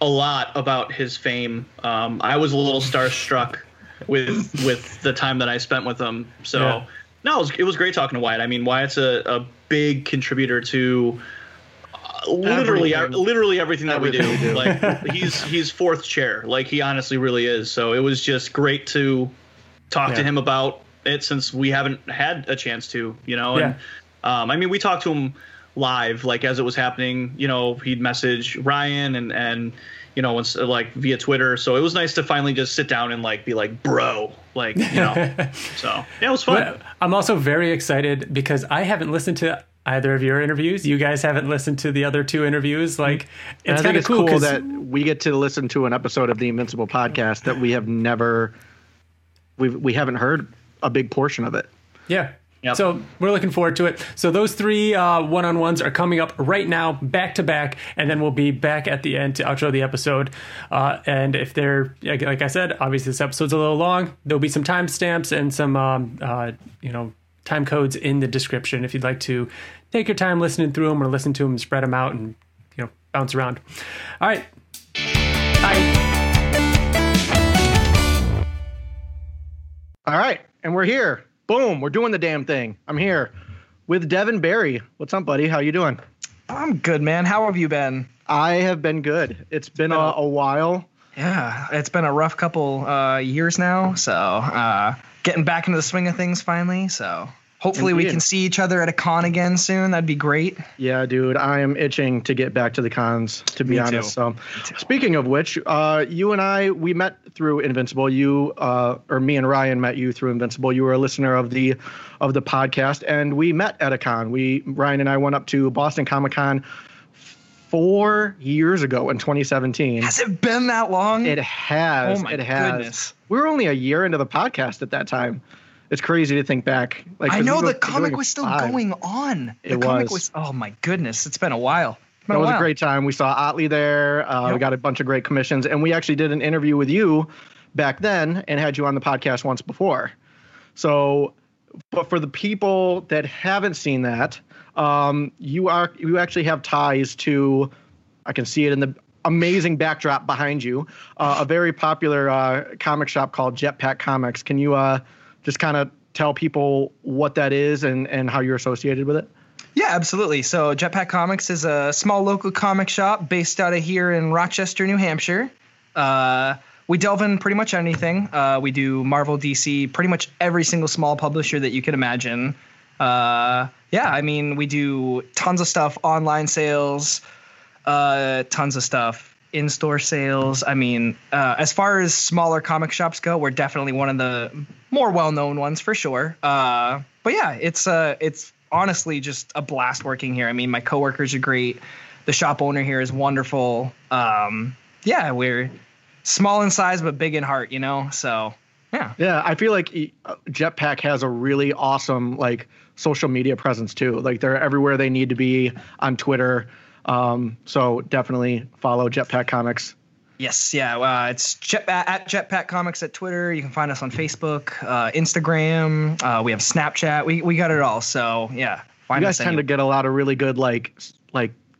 a lot about his fame. I was a little starstruck with the time that I spent with him. So yeah. No, it was great talking to Wyatt. I mean, Wyatt's a big contributor to literally everything that we do. Like he's fourth chair. Like he honestly really is. So it was just great to talk to him about it, since we haven't had a chance to, you know. And I mean, we talked to him live, like as it was happening, you know, he'd message Ryan and you know, it's like via Twitter. So it was nice to finally just sit down and like be like, bro, like, you know. So yeah, it was fun. But I'm also very excited because I haven't listened to either of your interviews. You guys haven't listened to the other two interviews. Like, it's kind of cool that we get to listen to an episode of the Invincible podcast that we have never. We haven't heard a big portion of it. Yeah. Yep. So we're looking forward to it. So those three one-on-ones are coming up right now, back to back, and then we'll be back at the end to outro the episode. And if they're, like I said, obviously this episode's a little long. There'll be some timestamps and some, you know, time codes in the description if you'd like to take your time listening through them or listen to them and spread them out and you know, bounce around. All right. Bye. All right. And we're here. Boom. We're doing the damn thing. I'm here with Devin Berry. What's up, buddy? How you doing? I'm good, man. How have you been? I have been good. It's been a while. Yeah, it's been a rough couple years now. So getting back into the swing of things finally. So hopefully we can see each other at a con again soon. That'd be great. Yeah, dude, I am itching to get back to the cons, to be honest. So speaking of which, you and I, we met through Invincible. You or me and Ryan met you through Invincible. You were a listener of the podcast, and we met at a con. Ryan and I went up to Boston Comic-Con 4 years ago in 2017. Has it been that long? It has. Oh my goodness. We were only a year into the podcast at that time. It's crazy to think back. Like, I know the comic was still going on. The comic was. Oh my goodness. It's been a while. That was a great time. We saw Ottley there. Yep. We got a bunch of great commissions, and we actually did an interview with you back then and had you on the podcast once before. So, but for the people that haven't seen that, you actually have ties to, I can see it in the amazing backdrop behind you, a very popular comic shop called Jetpack Comics. Can you just kind of tell people what that is and how you're associated with it? Yeah, absolutely. So Jetpack Comics is a small local comic shop based out of here in Rochester, New Hampshire. We delve in pretty much anything. We do Marvel, DC, pretty much every single small publisher that you can imagine. Yeah, I mean, we do tons of stuff, online sales, tons of stuff, in-store sales. I mean, as far as smaller comic shops go, we're definitely one of the more well-known ones for sure. But yeah, it's honestly just a blast working here. I mean, my coworkers are great. The shop owner here is wonderful. Yeah, we're small in size, but big in heart, you know, so... Yeah, I feel like Jetpack has a really awesome like social media presence too. Like they're everywhere they need to be on Twitter. So definitely follow Jetpack Comics. Yes, yeah, it's at Jetpack Comics at Twitter. You can find us on Facebook, Instagram. We have Snapchat. We got it all. So yeah, find us. You guys tend to get a lot of really good like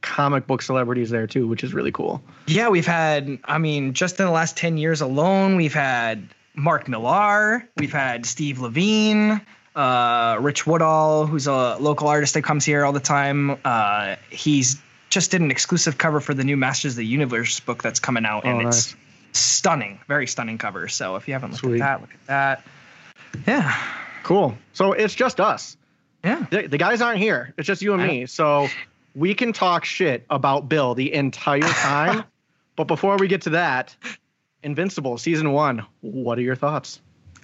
comic book celebrities there too, which is really cool. Yeah, we've had. I mean, just in the last 10 years alone, we've had Mark Millar, we've had Steve Levine, Rich Woodall, who's a local artist that comes here all the time. He's just did an exclusive cover for the new Masters of the Universe book that's coming out, and nice. It's stunning, very stunning cover. So if you haven't looked at that, look at that. Yeah. Cool. So it's just us. Yeah. The guys aren't here. It's just you and me. So we can talk shit about Bill the entire time. But before we get to that... Invincible season 1. What are your thoughts?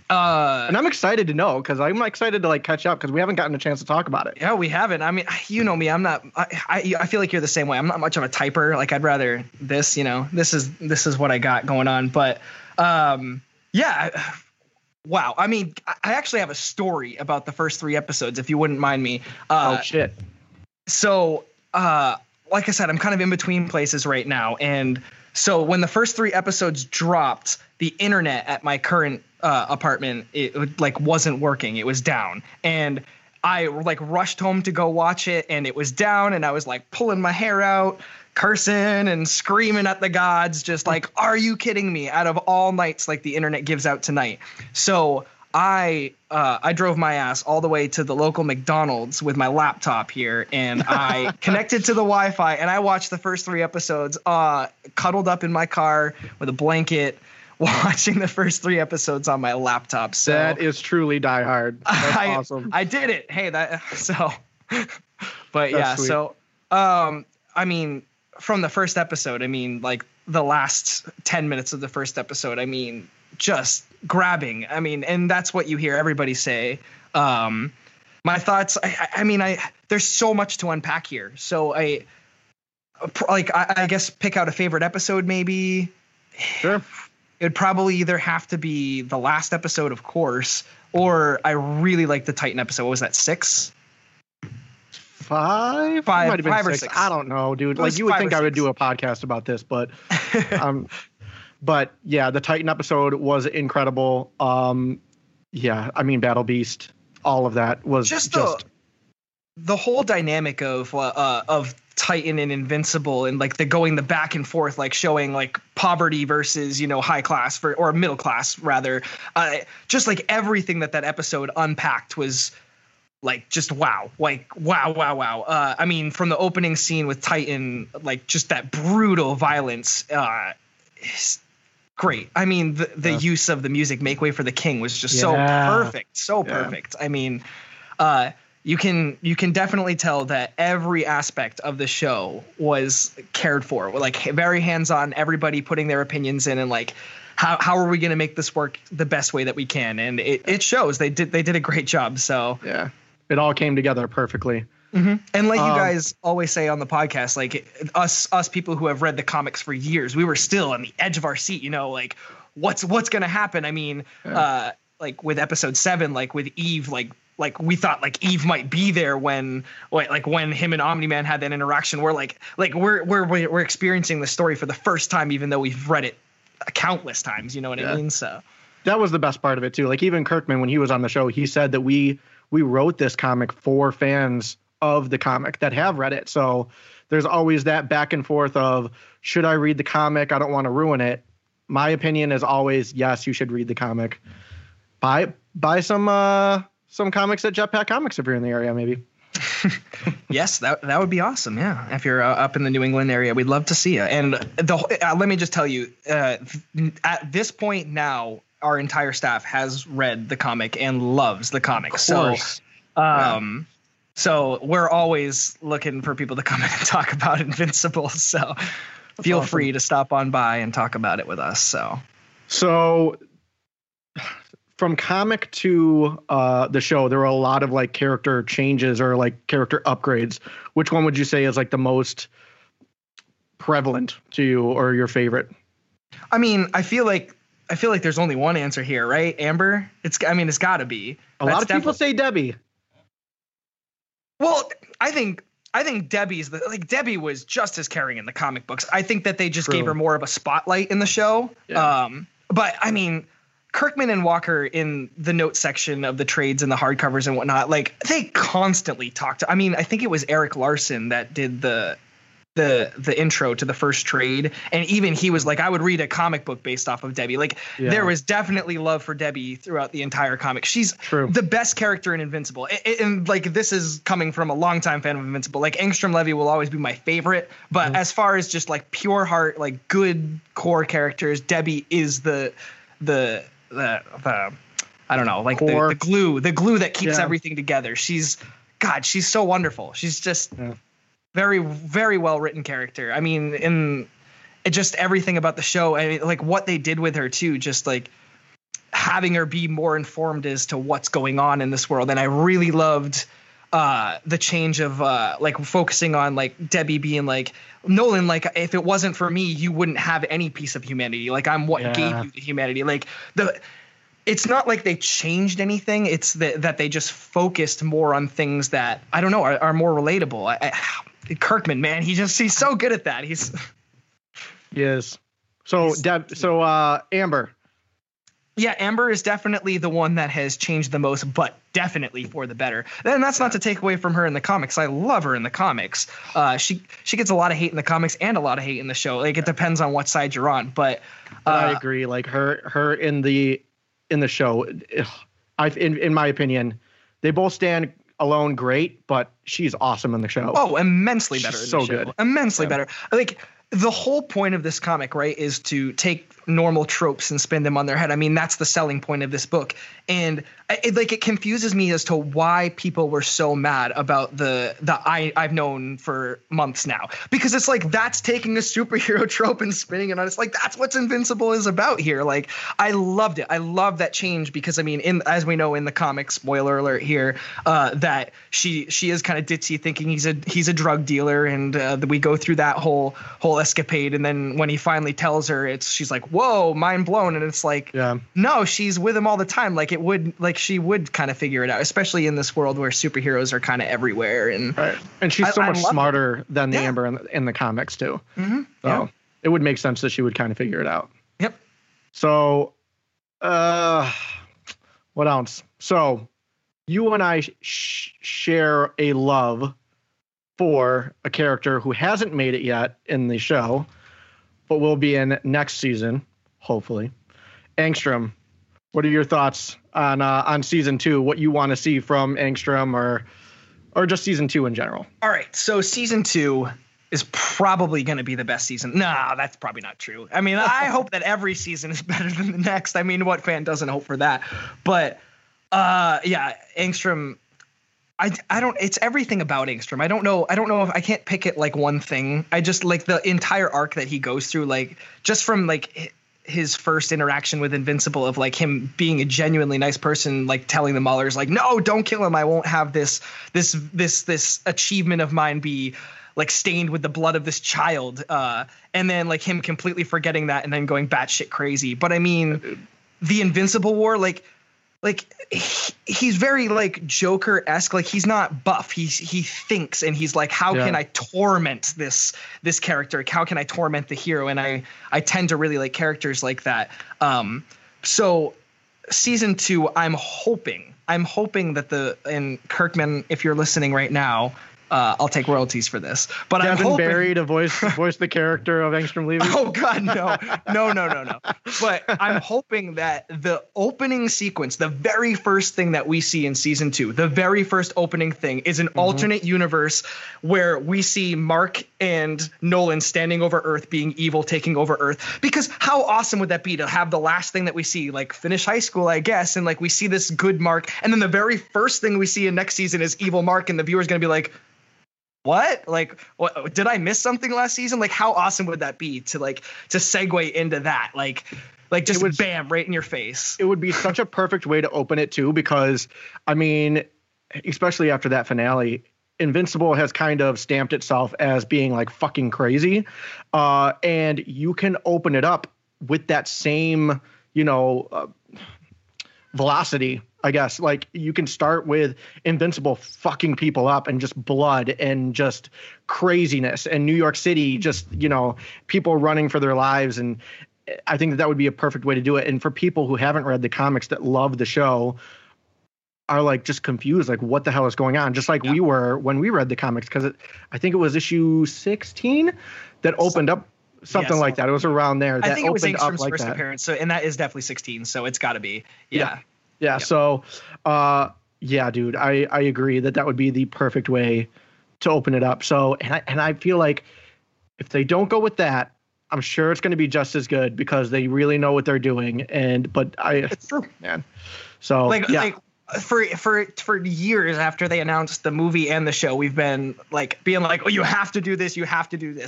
And I'm excited to know because I'm excited to like catch up because we haven't gotten a chance to talk about it. Yeah, we haven't. I mean, you know me. I'm not. I feel like you're the same way. I'm not much of a typer. Like I'd rather this. You know, this is what I got going on. But yeah. Wow. I mean, I actually have a story about the first 3 episodes, if you wouldn't mind me. Oh shit. So like I said, I'm kind of in between places right now, and. So when the first 3 episodes dropped, the internet at my current apartment, it like wasn't working. It was down. And I like rushed home to go watch it, and it was down. And I was like pulling my hair out, cursing and screaming at the gods, just like, are you kidding me? Out of all nights like the internet gives out tonight. So I drove my ass all the way to the local McDonald's with my laptop here, and I connected to the Wi-Fi, and I watched the first 3 episodes cuddled up in my car with a blanket, watching the first 3 episodes on my laptop. So that is truly diehard. That's awesome. I did it. Hey, but yeah, sweet. So I mean, from the first episode, I mean, like the last 10 minutes of the first episode, I mean, just grabbing. I mean, and that's what you hear everybody say. My thoughts, I mean, there's so much to unpack here. So I guess pick out a favorite episode maybe. Sure. It would probably either have to be the last episode, of course, or I really like the Titan episode. What was that, 6? 5? Five or six. I don't know, dude. Like you would think I would do a podcast about this, but but yeah, the Titan episode was incredible. Yeah, I mean, Battle Beast, all of that was just the whole dynamic of Titan and Invincible and like the going the back and forth, like showing like poverty versus, you know, high class for, or middle class rather, just like everything that episode unpacked was like just wow, like wow. I mean, from the opening scene with Titan, like just that brutal violence, is great. I mean, the use of the music "Make Way for the King" was just so perfect. I mean, you can definitely tell that every aspect of the show was cared for, like very hands-on, everybody putting their opinions in and like, how are we going to make this work the best way that we can? And it shows. They did a great job. So yeah, it all came together perfectly. Mm-hmm. And like you guys always say on the podcast, like us people who have read the comics for years, we were still on the edge of our seat, you know, like what's going to happen? I mean, like with episode 7, like with Eve, like we thought like Eve might be there when him and Omni-Man had that interaction. We're we're experiencing the story for the first time, even though we've read it countless times, you know what I mean? So that was the best part of it too. Like even Kirkman, when he was on the show, he said that we wrote this comic for fans of the comic that have read it. So there's always that back and forth of, should I read the comic? I don't want to ruin it. My opinion is always, yes, you should read the comic. Buy some comics at Jetpack Comics if you're in the area, maybe. Yes, that would be awesome. Yeah, if you're up in the New England area, we'd love to see you. And let me just tell you, at this point now, our entire staff has read the comic and loves the comic. So, so we're always looking for people to come in and talk about Invincible. So that's feel awesome. Free to stop on by and talk about it with us. So. From comic to the show, there were a lot of like character changes or like character upgrades. Which one would you say is like the most prevalent to you or your favorite? I mean, I feel like there's only one answer here, right? Amber? It's got to be. That's a lot of people say Debbie. Well, I think Debbie's Debbie was just as caring in the comic books. I think that they just gave her more of a spotlight in the show. Yeah. But I mean, Kirkman and Walker in the note section of the trades and the hardcovers and whatnot, like they constantly talked. I mean, I think it was Eric Larson that did the intro to the first trade. And even he was like, I would read a comic book based off of Debbie. Like there was definitely love for Debbie throughout the entire comic. She's the best character in Invincible. And like, this is coming from a longtime fan of Invincible. Like Angstrom Levy will always be my favorite, but as far as just like pure heart, like good core characters, Debbie is the I don't know, like the glue that keeps everything together. She's so wonderful. She's just very, very well written character. I mean, and it just everything about the show, I mean, like what they did with her too, just like having her be more informed as to what's going on in this world. And I really loved the change of like focusing on like Debbie being like, Nolan, like if it wasn't for me, you wouldn't have any piece of humanity. Like I'm what gave you the humanity. Like it's not like they changed anything. It's that they just focused more on things that I don't know are more relatable. Kirkman, man, he's so good at that. He is. So Amber. Yeah, Amber is definitely the one that has changed the most, but definitely for the better. And that's not to take away from her in the comics. I love her in the comics. She gets a lot of hate in the comics and a lot of hate in the show. Like it depends on what side you're on. But I agree. Like her in the show, in my opinion, they both stand alone great, but she's awesome in the show. Oh, immensely better. She's so good. Immensely better. Like the whole point of this comic, right, is to take normal tropes and spin them on their head. I mean, that's the selling point of this book. And it confuses me as to why people were so mad about the I've known for months now, because it's like, that's taking a superhero trope and spinning it on. It's like, that's what Invincible is about here. Like, I loved it. I love that change because, I mean, as we know in the comic, spoiler alert here, that she is kind of ditzy, thinking he's a drug dealer. And we go through that whole escapade. And then when he finally tells her, she's like, whoa, mind blown. And it's like, no, she's with him all the time. Like she would kind of figure it out, especially in this world where superheroes are kind of everywhere. And and she's so much smarter than the Amber in the comics too. Mm-hmm. So it would make sense that she would kind of figure it out. Yep. So, what else? So you and I share a love for a character who hasn't made it yet in the show, but will be in next season, hopefully. Angstrom, what are your thoughts on season two? What you want to see from Angstrom, or just season two in general? All right, so season two is probably going to be the best season. Nah, that's probably not true. I mean, I hope that every season is better than the next. I mean, what fan doesn't hope for that? But yeah, Angstrom. I don't, it's everything about Angstrom. I don't know if I can't pick it like one thing. I just like the entire arc that he goes through, like just from like his first interaction with Invincible of like him being a genuinely nice person, like telling the Maulers like, no, don't kill him. I won't have this achievement of mine be like stained with the blood of this child. And then like him completely forgetting that and then going batshit crazy. But I mean, the Invincible War, like he's very like Joker-esque. Like he's not buff. He thinks and he's like, how can I torment this character? How can I torment the hero? And I tend to really like characters like that. So season two, I'm hoping that and Kirkman, if you're listening right now, I'll take royalties for this, but Devin Berry to voice the character of Angstrom Levy. Oh God, no. But I'm hoping that the opening sequence, the very first thing that we see in season two, the very first opening thing is an alternate universe where we see Mark and Nolan standing over Earth, being evil, taking over Earth, because how awesome would that be to have the last thing that we see, like finish high school, I guess. And like, we see this good Mark. And then the very first thing we see in next season is evil Mark. And the viewer's going to be like, what? Like, what, did I miss something last season? Like, how awesome would that be to like to segue into that? Like just bam, right in your face. It would be such a perfect way to open it too, because I mean, especially after that finale, Invincible has kind of stamped itself as being like fucking crazy, and you can open it up with that same, you know, velocity. I guess like you can start with Invincible fucking people up and just blood and just craziness and New York City, just, you know, people running for their lives. And I think that would be a perfect way to do it. And for people who haven't read the comics that love the show are like just confused, like what the hell is going on? Just like we were when we read the comics, because I think it was issue 16 that opened up. Something like that. It was around there. I think it was Angstrom's first appearance. So, and that is definitely 16. So it's got to be. Yeah. So, yeah, dude, I agree that would be the perfect way to open it up. So, and I feel like if they don't go with that, I'm sure it's going to be just as good because they really know what they're doing. It's true, man. So like, yeah. Like, For years after they announced the movie and the show, we've been like being like, oh, you have to do this.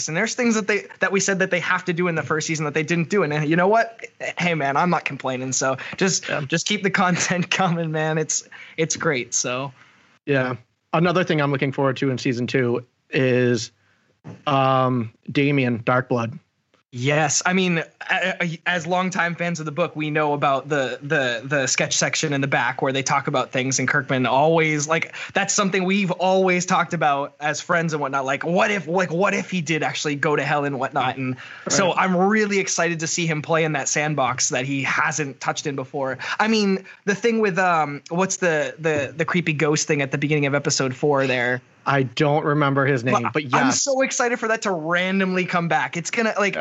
And there's things that we said that they have to do in the first season that they didn't do. And you know what? Hey, man, I'm not complaining. So just keep the content coming, man. It's great. So, yeah. Another thing I'm looking forward to in season two is Damian Darkblood. Yes, I mean, as longtime fans of the book, we know about the sketch section in the back where they talk about things, and Kirkman always like that's something we've always talked about as friends and whatnot. Like, what if he did actually go to hell and whatnot? And so I'm really excited to see him play in that sandbox that he hasn't touched in before. I mean, the thing with what's the creepy ghost thing at the beginning of episode 4 there. I don't remember his name, but yeah, I'm so excited for that to randomly come back. It's going to like,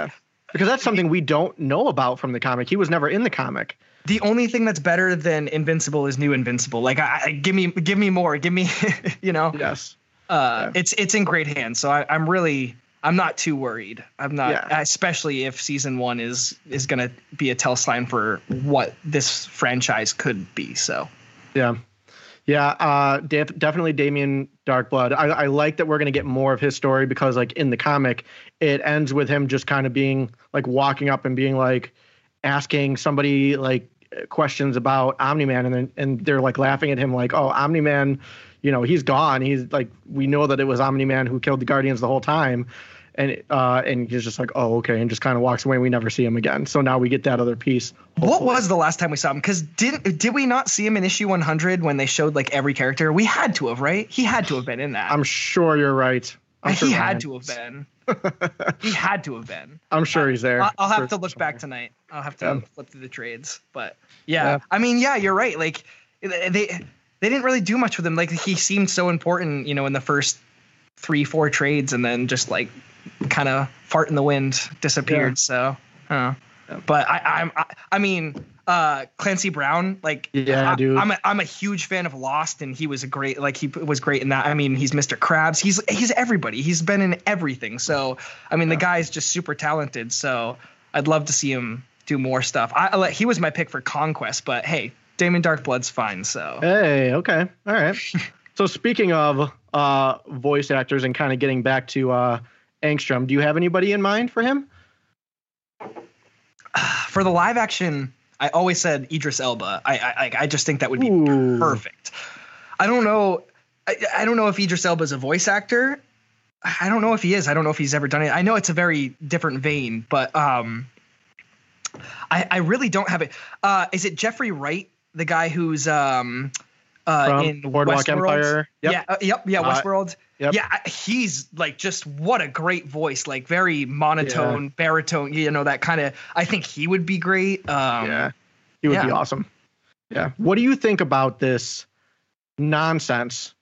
because that's something we don't know about from the comic. He was never in the comic. The only thing that's better than Invincible is new Invincible. Like give me more, give me, you know, yes. It's in great hands. So I'm not too worried. I'm not, especially if season one is going to be a tell sign for what this franchise could be. So, yeah. Yeah, definitely Damian Darkblood. I like that we're going to get more of his story because, like, in the comic, it ends with him just kind of being, like, walking up and being, like, asking somebody, like, questions about Omni-Man. And they're, like, laughing at him, like, oh, Omni-Man, you know, he's gone. He's, like, we know that it was Omni-Man who killed the Guardians the whole time. And he's just like, oh, okay, and just kind of walks away. And we never see him again. So now we get that other piece. Hopefully. What was the last time we saw him? Because did we not see him in issue 100 when they showed like every character? We had to have, right? He had to have been in that. I'm sure you're right. He had to have been. I'm sure he's there. I'll have to look back tonight. I'll have to flip through the trades. But yeah, I mean, yeah, you're right. Like they. they didn't really do much with him. Like, he seemed so important, you know, in the first 3-4 trades, and then just like kind of fart in the wind, disappeared. Yeah. So, but I mean, Clancy Brown, like, yeah, dude. I'm a huge fan of Lost, and he was a great, like, he was great in that. I mean, he's Mr. Krabs. He's everybody. He's been in everything. So, I mean, the guy's just super talented. So I'd love to see him do more stuff. He was my pick for Conquest, but hey, Damian Darkblood's fine. So, hey, okay. All right. So speaking of voice actors and kind of getting back to Angstrom, do you have anybody in mind for him? For the live action, I always said Idris Elba. I just think that would be perfect. I don't know. I don't know if Idris Elba is a voice actor. I don't know if he is. I don't know if he's ever done it. I know it's a very different vein, but I really don't have it. Is it Jeffrey Wright, the guy who's in Boardwalk Empire? Yep. Yeah. Yeah. Westworld. Yep. Yeah. He's like, just what a great voice, like very monotone, baritone, you know, that kind of, I think he would be great. He would be awesome. Yeah. What do you think about this nonsense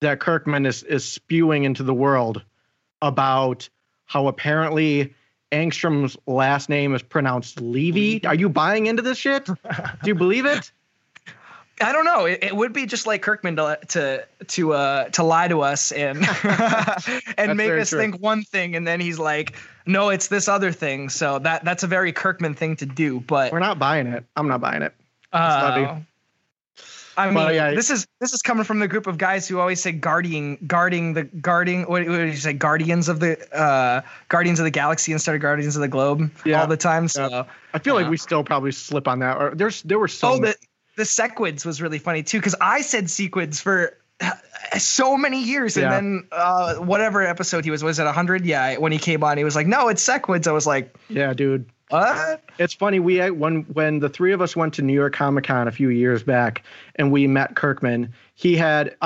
that Kirkman is spewing into the world about how apparently Angstrom's last name is pronounced Levy? Are you buying into this shit? Do you believe it? I don't know. It would be just like Kirkman to lie to us and and make us think one thing, and then he's like, "No, it's this other thing." So that's a very Kirkman thing to do. But we're not buying it. I'm not buying it. I mean, this is coming from the group of guys who always say guarding. What did you say? Guardians of the Galaxy instead of Guardians of the Globe all the time. So I feel like we still probably slip on that. Or there were so many. The Sequids was really funny too, because I said Sequids for so many years, and then whatever episode he was it 100? Yeah, when he came on, he was like, "No, it's Sequids." I was like, "Yeah, dude, what?" It's funny. We when the three of us went to New York Comic Con a few years back, and we met Kirkman. We had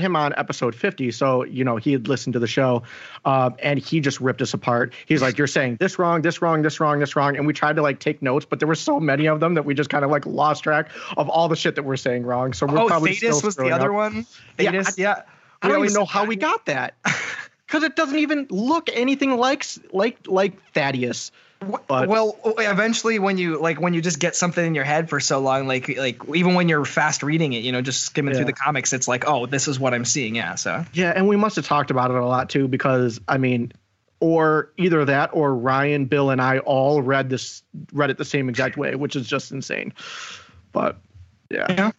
him on episode 50, so you know he had listened to the show, and he just ripped us apart. He's like, "You're saying this wrong, this wrong, this wrong, this wrong," and we tried to like take notes, but there were so many of them that we just kind of like lost track of all the shit that we're saying wrong. So we're probably Thaddeus was the other one. Thaddeus, yeah. I don't even know how we got that, because it doesn't even look anything like Thaddeus. But. Well, eventually when you just get something in your head for so long, like even when you're fast reading it, you know, just skimming through the comics, it's like, oh, this is what I'm seeing. Yeah. So. Yeah. And we must have talked about it a lot, too, because I mean, or either that or Ryan, Bill and I all read it the same exact way, which is just insane. But yeah.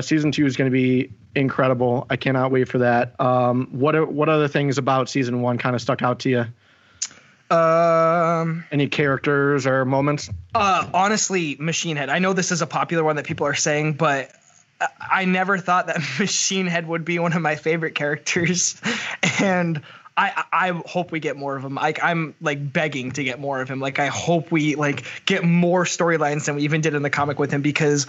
Season 2 is going to be incredible. I cannot wait for that. What other things about season 1 kind of stuck out to you? Any characters or moments? Honestly, Machine Head. I know this is a popular one that people are saying, but I never thought that Machine Head would be one of my favorite characters, and I hope we get more of him. I'm like begging to get more of him. Like, I hope we like get more storylines than we even did in the comic with him, because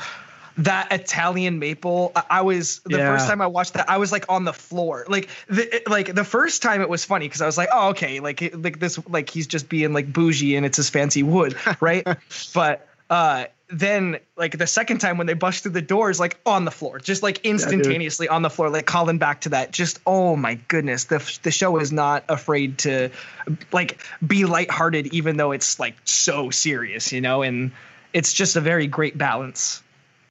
that Italian Maple, first time I watched that, I was like on the floor. Like the first time it was funny, because I was like, oh, okay, like this, like he's just being like bougie and it's his fancy wood, right? But then like the second time when they bust through the doors, like on the floor, just like instantaneously on the floor, like calling back to that, just, oh my goodness, the show is not afraid to like be lighthearted, even though it's like so serious, you know, and it's just a very great balance.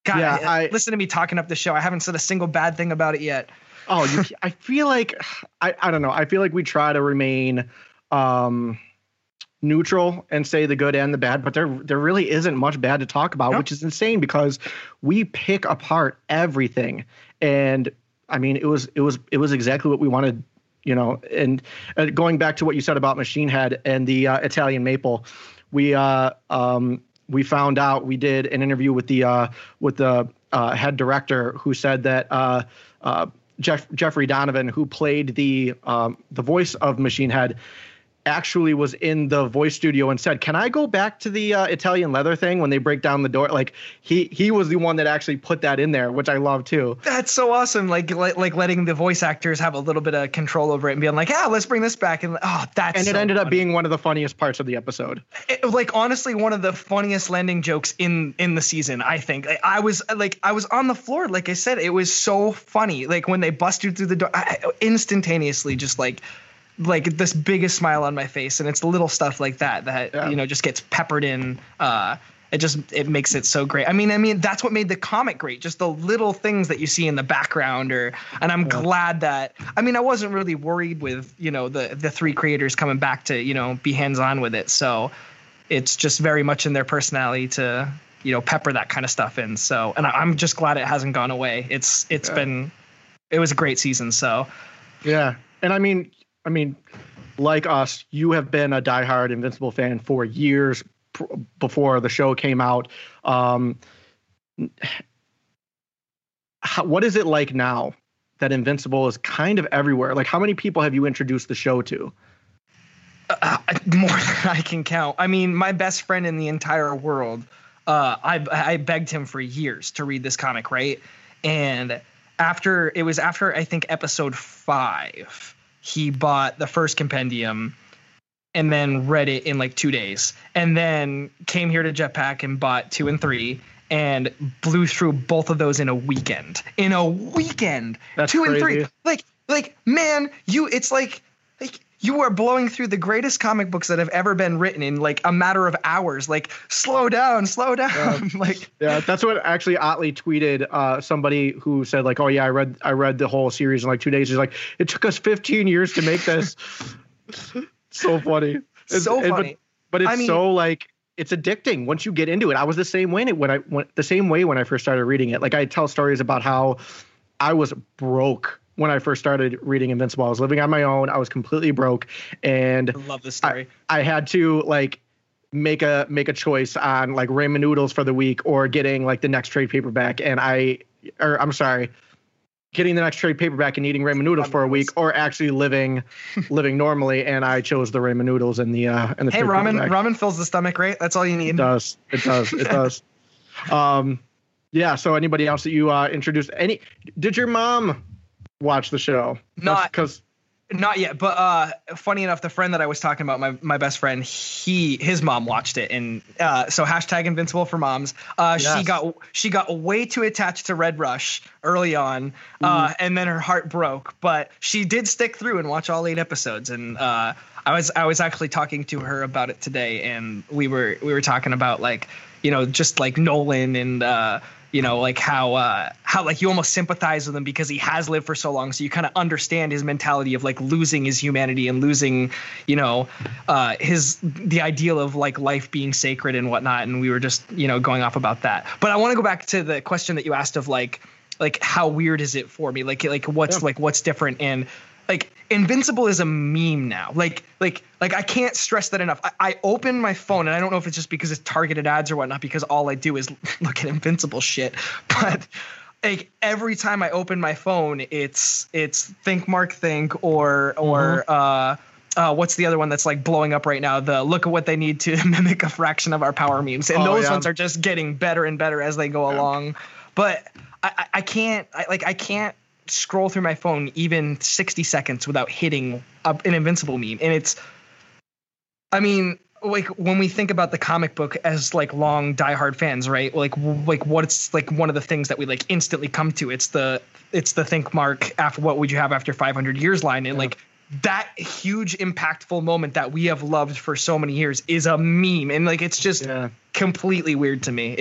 God, yeah, I listen to me talking up the show. I haven't said a single bad thing about it yet. Oh, I feel like I don't know. I feel like we try to remain neutral and say the good and the bad, but there really isn't much bad to talk about, which is insane because we pick apart everything. And I mean, it was exactly what we wanted, you know. And going back to what you said about Machine Head and the Italian Maple, we found out, we did an interview with the head director, who said that Jeffrey Donovan, who played the voice of Machine Head, actually was in the voice studio and said, can I go back to the Italian leather thing when they break down the door? Like he was the one that actually put that in there, which I love too. That's so awesome. Like letting the voice actors have a little bit of control over it and being like, ah, let's bring this back. And it ended up being one of the funniest parts of the episode. Like, honestly, one of the funniest landing jokes in the season. I think I was on the floor. Like I said, it was so funny. Like when they busted through the door, instantaneously, just like this biggest smile on my face. And it's little stuff like that, yeah, you know, just gets peppered in. It makes it so great. I mean, that's what made the comic great. Just the little things that you see in the background and I'm glad that, I wasn't really worried with, you know, the three creators coming back to, you know, be hands on with it. So it's just very much in their personality to, you know, pepper that kind of stuff in. So, and I'm just glad it hasn't gone away. It was a great season. So, yeah. And I mean, like us, you have been a diehard Invincible fan for years before the show came out. What is it like now that Invincible is kind of everywhere? Like, how many people have you introduced the show to? More than I can count. I mean, my best friend in the entire world, I begged him for years to read this comic, right? And after I think episode 5, he bought the first compendium and then read it in like 2 days, and then came here to Jetpack and bought 2 and 3 and blew through both of those in a weekend. That's 2 and 3. Like, man, it's like you are blowing through the greatest comic books that have ever been written in like a matter of hours. Like, slow down. That's what actually Ottley tweeted. Somebody who said like, oh yeah, I read the whole series in like 2 days. He's like, it took us 15 years to make this. So funny. But it's it's addicting once you get into it. I was the same way when I first started reading it. Like, I tell stories about how I was broke when I first started reading Invincible. I was living on my own. I was completely broke, and I love this story. I had to like make a choice on like ramen noodles for the week or getting like the next trade paperback. Getting the next trade paperback and eating ramen noodles for a week, or actually living normally. And I chose the ramen noodles and the trade paperback. Ramen fills the stomach, right? That's all you need. It does. Yeah. So anybody else that you introduced? Did your mom watch the show? Not yet, but funny enough, the friend that I was talking about, my best friend, his mom watched it, and so hashtag Invincible for moms. Yes. She got way too attached to Red Rush early on, and then her heart broke. But she did stick through and watch all 8 episodes. And I was actually talking to her about it today, and we were talking about like, you know, just like Nolan and. You know, like how like you almost sympathize with him because he has lived for so long. So you kind of understand his mentality of like losing his humanity and losing, you know, the ideal of like life being sacred and whatnot. And we were just, you know, going off about that. But I want to go back to the question that you asked of like how weird is it for me? What's different? And like Invincible is a meme now. Like I can't stress that enough. I open my phone, and I don't know if it's just because it's targeted ads or whatnot, because all I do is look at Invincible shit. But like every time I open my phone, it's Think Mark Think or what's the other one that's like blowing up right now? The look at what they need to mimic a fraction of our power memes, and those ones are just getting better and better as they go along. But I can't scroll through my phone even 60 seconds without hitting up an Invincible meme. And it's, I mean, like when we think about the comic book as like long diehard fans, right? Like what's like one of the things that we like instantly come to, it's the Think Mark after what would you have after 500 years line. And like that huge impactful moment that we have loved for so many years is a meme. And like, it's just completely weird to me.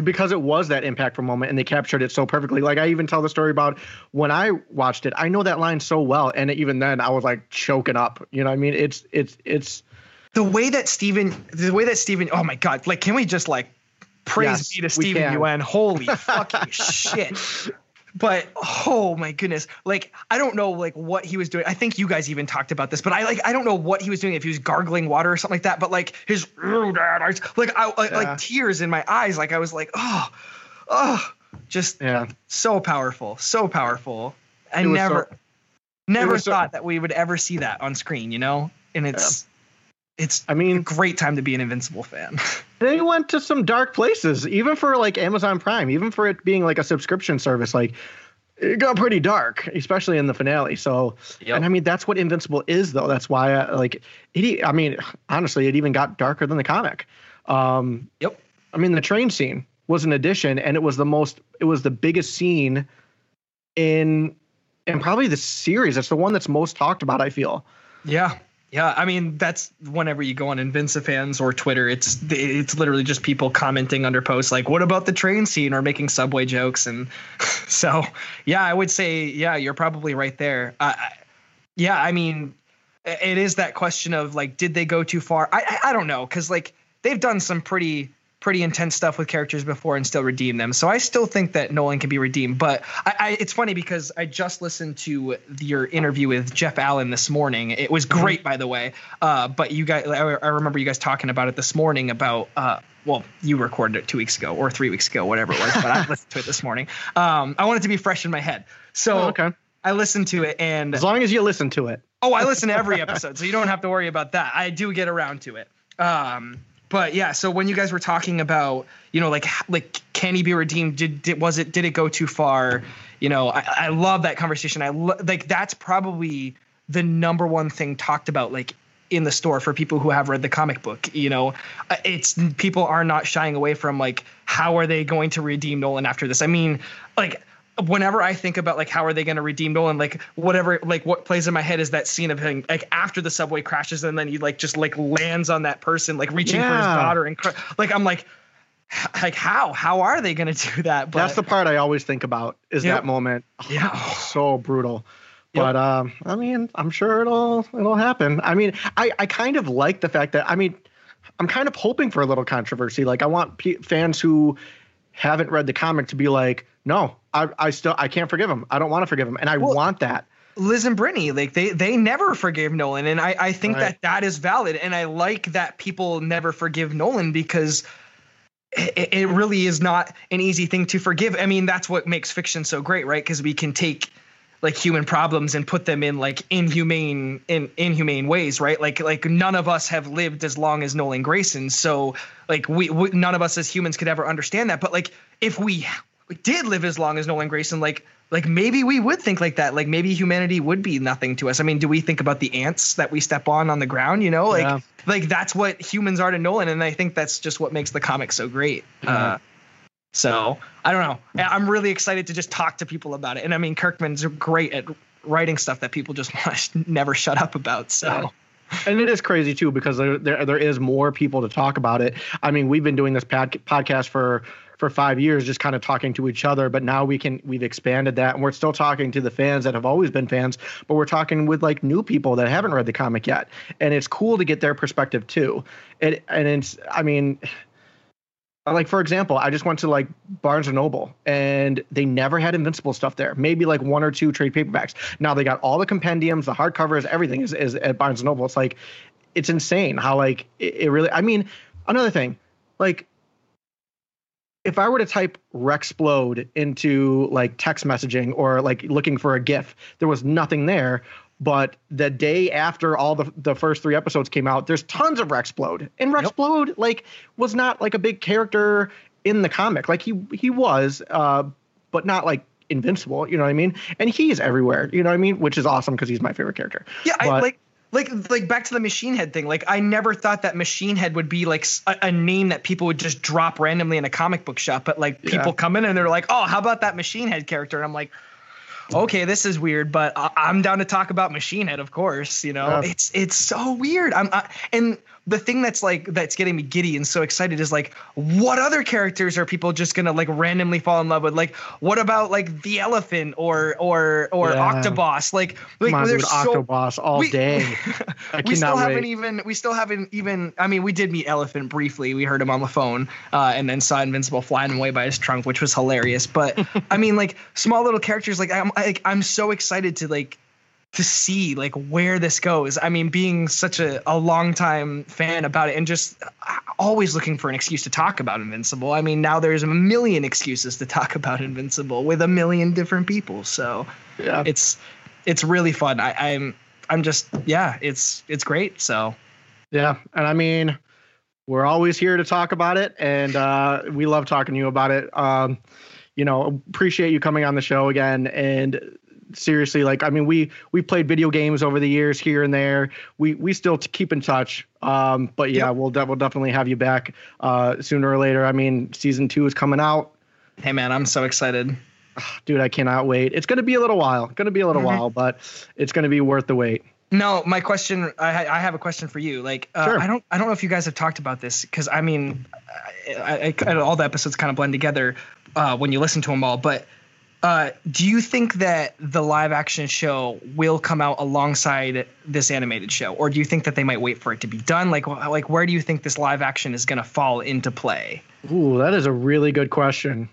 Because it was that impactful moment, and they captured it so perfectly. Like, I even tell the story about when I watched it, I know that line so well. And even then I was like choking up, you know what I mean? It's the way that Steven, oh my God. Like, can we just like praise be to Steven UN? Holy fucking shit. But oh my goodness. Like, I don't know like what he was doing. I think you guys even talked about this, but I don't know what he was doing, if he was gargling water or something like that, but like his tears in my eyes. Like I was like, so powerful. I never. Never thought that we would ever see that on screen, you know? And it's I mean, a great time to be an Invincible fan. They went to some dark places, even for like Amazon Prime, even for it being like a subscription service. Like, it got pretty dark, especially in the finale. So, yep. And I mean, that's what Invincible is, though. That's why, I mean, honestly, it even got darker than the comic. Yep. I mean, the train scene was an addition, and it was the biggest scene in probably the series. It's the one that's most talked about, I feel. Yeah. Yeah, I mean, that's whenever you go on Invincifans or Twitter, it's literally just people commenting under posts like, what about the train scene, or making subway jokes. And so, yeah, I would say, yeah, you're probably right there. Yeah, I mean, it is that question of like, did they go too far? I don't know, because like they've done some pretty intense stuff with characters before and still redeem them. So I still think that Nolan can be redeemed. But it's funny because I just listened to your interview with Jeff Allen this morning. It was great, by the way. But you guys, I remember you guys talking about it this morning about, well, you recorded it 2 weeks ago or 3 weeks ago, whatever it was, but I listened to it this morning. I want it to be fresh in my head. So okay. I listened to it, and as long as you listen to it. Oh, I listen to every episode, so you don't have to worry about that. I do get around to it. But yeah, so when you guys were talking about, you know, like can he be redeemed? Did it go too far? You know, I love that conversation. Like that's probably the number one thing talked about, like in the store for people who have read the comic book. You know, it's people are not shying away from like, how are they going to redeem Nolan after this? I mean, like, whenever I think about like, how are they going to redeem Nolan? Like whatever, like what plays in my head is that scene of him like after the subway crashes, and then he like just like lands on that person, like reaching for his daughter, and like I'm like how are they going to do that? But that's the part I always think about is that moment. Yeah, so brutal. Yep. But I mean, I'm sure it'll happen. I mean, I kind of like the fact that, I mean, I'm kind of hoping for a little controversy. Like I want fans who haven't read the comic to be like, no, I can't forgive him. I don't want to forgive him. And I want that. Liz and Brittany, like they never forgave Nolan. And I think that is valid. And I like that people never forgive Nolan, because it really is not an easy thing to forgive. I mean, that's what makes fiction so great, right? Because we can take like human problems and put them in like inhumane ways, right? Like none of us have lived as long as Nolan Grayson. So like we none of us as humans could ever understand that. But like if we did live as long as Nolan Grayson, like maybe we would think like that. Like maybe humanity would be nothing to us. I mean, do we think about the ants that we step on the ground, you know? Like, like that's what humans are to Nolan. And I think that's just what makes the comic so great. So I don't know. I'm really excited to just talk to people about it. And I mean, Kirkman's great at writing stuff that people just want to never shut up about. So. Yeah. And it is crazy, too, because there is more people to talk about it. I mean, we've been doing this podcast for 5 years, just kind of talking to each other. But now we've expanded that, and we're still talking to the fans that have always been fans, but we're talking with like new people that haven't read the comic yet. And it's cool to get their perspective too. And it's, I mean, like, for example, I just went to like Barnes and Noble, and they never had Invincible stuff there. Maybe like one or two trade paperbacks. Now they got all the compendiums, the hardcovers, everything is at Barnes and Noble. It's like, it's insane how like it really, I mean, another thing, like, if I were to type Rexplode into like text messaging or like looking for a GIF, there was nothing there. But the day after all the first three episodes came out, there's tons of Rexplode. And Rexplode like was not like a big character in the comic. Like he was, but not like Invincible. You know what I mean? And he's everywhere. You know what I mean? Which is awesome because he's my favorite character. Yeah, but, Like back to the Machine Head thing. Like I never thought that Machine Head would be like a name that people would just drop randomly in a comic book shop. But like people come in and they're like, oh, how about that Machine Head character? And I'm like, okay, this is weird, but I'm down to talk about Machine Head, of course. You know, it's so weird. And the thing that's getting me giddy and so excited is like, what other characters are people just gonna like randomly fall in love with? Like, what about like the elephant or Octoboss? Like there's Octoboss all day. We still haven't even. I mean, we did meet Elephant briefly. We heard him on the phone, and then saw Invincible flying away by his trunk, which was hilarious. But I mean, like small little characters. Like I'm so excited to like. To see like where this goes. I mean, being such a longtime fan about it and just always looking for an excuse to talk about Invincible. I mean, now there's a million excuses to talk about Invincible with a million different people. So yeah, it's it's really fun. I'm just, yeah, it's great. So, yeah. And I mean, we're always here to talk about it, and we love talking to you about it. You know, appreciate you coming on the show again. And seriously, like, I mean, we played video games over the years here and there. We still keep in touch. But yeah, we'll definitely have you back sooner or later. I mean, season 2 is coming out. Hey man, I'm so excited. Dude, I cannot wait. It's going to be a little while. But it's going to be worth the wait. No, my question, I have a question for you. Like, sure. I don't know if you guys have talked about this, because I mean, all the episodes kind of blend together when you listen to them all. But do you think that the live action show will come out alongside this animated show, or do you think that they might wait for it to be done? Like where do you think this live action is going to fall into play? Ooh, that is a really good question.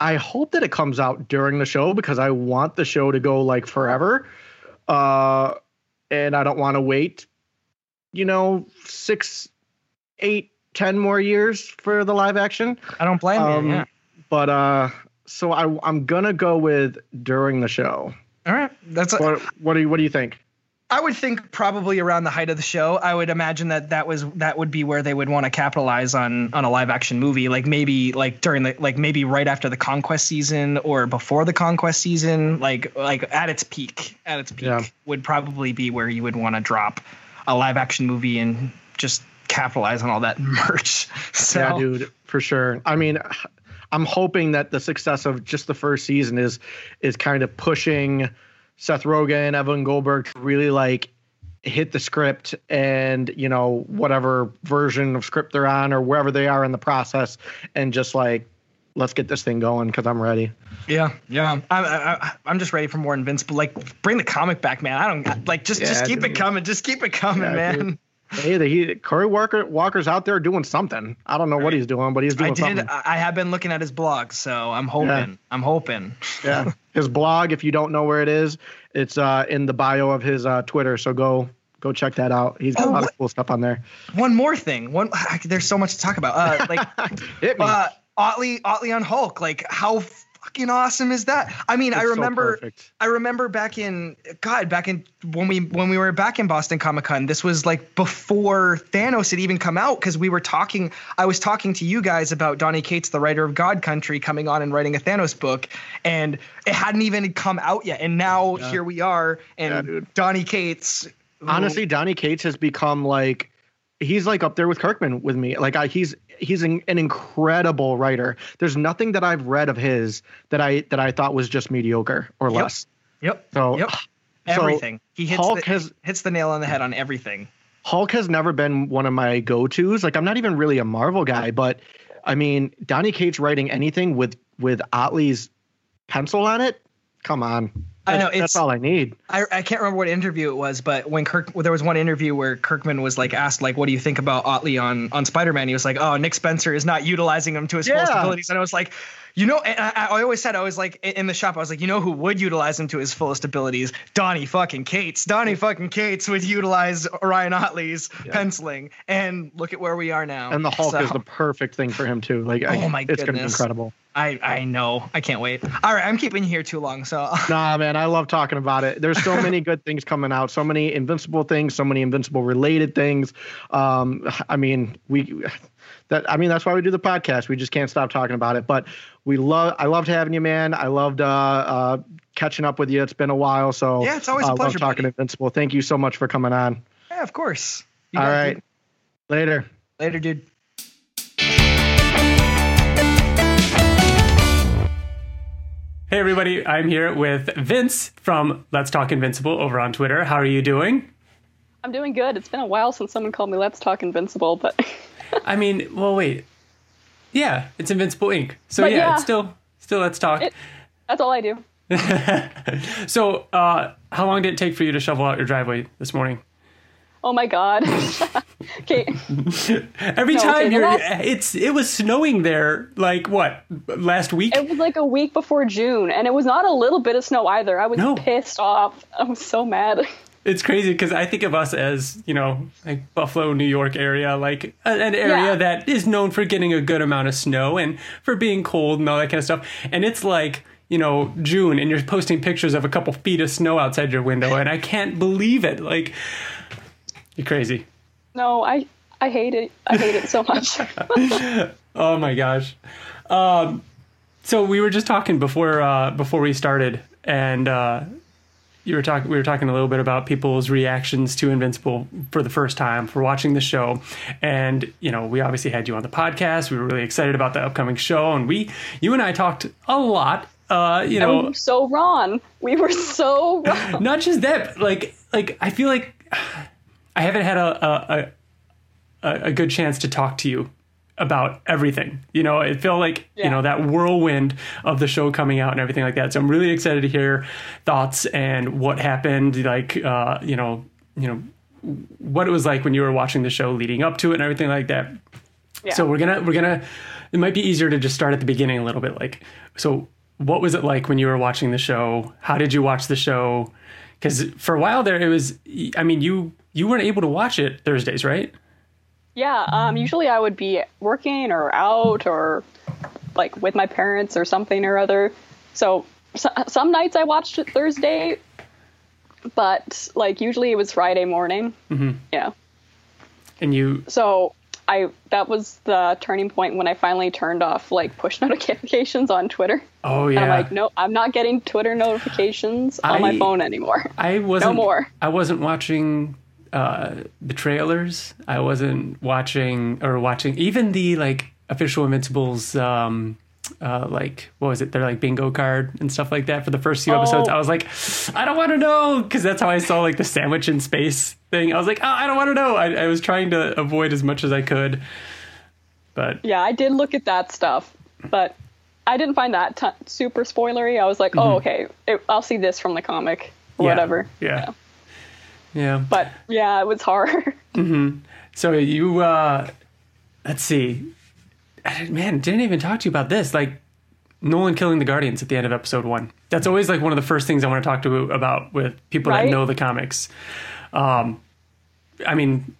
I hope that it comes out during the show, because I want the show to go like forever. And I don't want to wait, 6, 8, 10 more years for the live action. I don't blame you. Yeah. But so I'm going to go with during the show. All right. What do you think? I would think probably around the height of the show. I would imagine that would be where they would want to capitalize on a live action movie, maybe right after the Conquest season or before the Conquest season, like at its peak yeah. would probably be where you would want to drop a live action movie and just capitalize on all that merch. So. Yeah, dude, for sure. I mean, I'm hoping that the success of just the first season is kind of pushing Seth Rogen, Evan Goldberg really like hit the script and, whatever version of script they're on or wherever they are in the process, and just like, let's get this thing going, because I'm ready. Yeah. Yeah. I'm just ready for more Invincible. Like, bring the comic back, man. Just keep it coming, yeah, man. Dude. Corey Walker's out there doing something. I don't know what he's doing, but he's doing something. I have been looking at his blog, so I'm hoping. Yeah. Yeah. His blog, if you don't know where it is, it's in the bio of his Twitter. So go check that out. He's got a lot of cool stuff on there. One more thing. There's so much to talk about. Hit me. Ottley on Hulk. Like, how fucking awesome is that? I mean, I remember back in when we were back in Boston Comic-Con, this was like before Thanos had even come out, because we were talking, I was talking to you guys about Donnie Cates, the writer of God Country, coming on and writing a Thanos book, and it hadn't even come out yet, and now here we are, and Donnie Cates. Honestly, Donnie Cates has become like, he's like up there with Kirkman with me. Like he's an incredible writer. There's nothing that I've read of his that I thought was just mediocre or less. Yep. So everything. He hits the nail on the head on everything. Hulk has never been one of my go-tos. Like, I'm not even really a Marvel guy, but I mean, Donnie Cates writing anything with Ottley's pencil on it. Come on. I know, that's all I need. I can't remember what interview it was, but there was one interview where Kirkman was like asked, like, what do you think about Ottley on Spider-Man? He was like, oh, Nick Spencer is not utilizing him to his fullest abilities. And I was like, I always said, I was like in the shop, I was like, who would utilize him to his fullest abilities? Donnie fucking Cates would utilize Ryan Ottley's penciling. And look at where we are now. And the Hulk is the perfect thing for him too. Like, it's going to be incredible. I know. I can't wait. All right. I'm keeping you here too long. So nah, man, I love talking about it. There's so many good things coming out, so many Invincible things, so many Invincible related things. That's why we do the podcast. We just can't stop talking about it, but I loved having you, man. I loved, catching up with you. It's been a while. So yeah, it's always a pleasure talking Invincible. Thank you so much for coming on. Yeah, of course. All right. Dude. Later, dude. Hey everybody, I'm here with Vince from Let's Talk Invincible over on Twitter. How are you doing? I'm doing good. It's been a while since someone called me Let's Talk Invincible, but... I mean, well, wait. Yeah, it's Invincible Inc. So it's still Let's Talk. That's all I do. So, how long did it take for you to shovel out your driveway this morning? Oh my God. Okay. It was snowing there, like what, last week? It was like a week before June, and it was not a little bit of snow either. I was pissed off. I was so mad. It's crazy because I think of us as, like Buffalo, New York area, like an area that is known for getting a good amount of snow and for being cold and all that kind of stuff. And it's like you know, June, and you're posting pictures of a couple feet of snow outside your window, and I can't believe it. Like, you're crazy. No, I hate it. I hate it so much. Oh my gosh. So we were just talking before we started, and we were talking a little bit about people's reactions to Invincible for the first time, for watching the show. And, you know, we obviously had you on the podcast. We were really excited about the upcoming show, and you and I talked a lot. And we were so wrong. We were so wrong. Not just that, but like I feel like I haven't had a good chance to talk to you about everything. You know, it felt like, you know, that whirlwind of the show coming out and everything like that. So I'm really excited to hear thoughts and what happened, like, you know, what it was like when you were watching the show leading up to it and everything like that. Yeah. So we're going to, it might be easier to just start at the beginning a little bit. Like, so what was it like when you were watching the show? How did you watch the show? 'Cause for a while there, it was, I mean, you weren't able to watch it Thursdays, right? Yeah, usually I would be working or out or like with my parents or something or other. So some nights I watched it Thursday, but like usually it was Friday morning. Mm-hmm. Yeah. And you. So that was the turning point when I finally turned off like push notifications on Twitter. Oh yeah. And I'm like, no, I'm not getting Twitter notifications on my phone anymore. No more. I wasn't watching the trailers. I wasn't watching even the like official Invincibles like what was it, they're like bingo card and stuff like that for the first few episodes. I was like, I don't want to know, because that's how I saw like the sandwich in space thing. I was like, I don't want to know. I was trying to avoid as much as I could. But yeah, I did look at that stuff, but I didn't find that super spoilery. I was like, mm-hmm. I'll see this from the comic or whatever. Yeah. But yeah, it was hard. Mm-hmm. So you, let's see, didn't even talk to you about this. Like Nolan killing the Guardians at the end of episode 1. That's always like one of the first things I want to talk to you about with people that know the comics. I mean,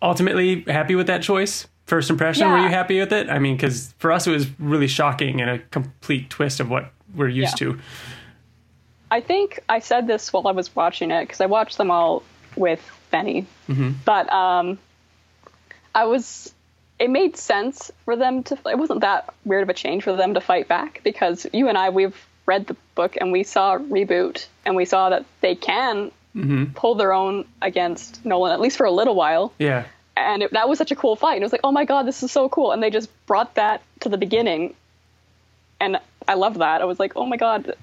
ultimately happy with that choice. First impression. Yeah. Were you happy with it? I mean, 'cause for us, it was really shocking and a complete twist of what we're used to. I think I said this while I was watching it, 'cause I watched them all with Benny, mm-hmm. but it made sense for them to, it wasn't that weird of a change for them to fight back, because you and I, we've read the book and we saw Reboot and we saw that they can mm-hmm. pull their own against Nolan, at least for a little while. Yeah. And that was such a cool fight. And it was like, oh my God, this is so cool. And they just brought that to the beginning. And I love that. I was like, oh my God.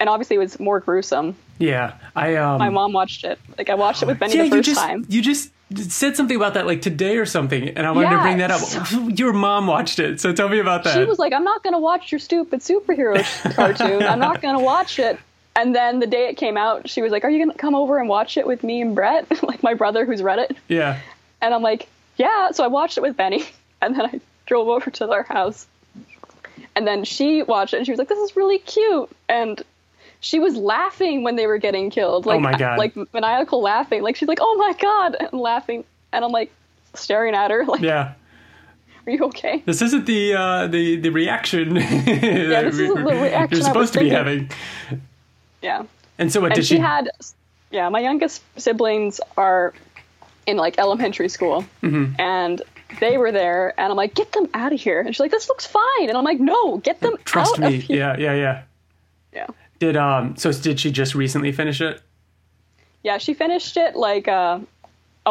And obviously it was more gruesome. Yeah. My mom watched it. Like I watched it with Benny the first time. You just said something about that like today or something. And I wanted to bring that up. So, your mom watched it. So tell me about that. She was like, I'm not going to watch your stupid superhero cartoon. I'm not going to watch it. And then the day it came out, she was like, are you going to come over and watch it with me and Brett? Like my brother who's read it. Yeah. And I'm like, yeah. So I watched it with Benny. And then I drove over to their house. And then she watched it and she was like, this is really cute. And she was laughing when they were getting killed. Like, oh my God. Like maniacal laughing. Like she's like, oh my God, and laughing. And I'm like staring at her. Like, yeah. Are you okay? This isn't the reaction. Yeah, this isn't the reaction you're supposed to be having. Yeah. And so what did she? Yeah, my youngest siblings are in like elementary school, mm-hmm. and they were there. And I'm like, get them out of here. And she's like, this looks fine. And I'm like, no, get them out of here. Trust me. Yeah. Did she just recently finish it? Yeah, she finished it like a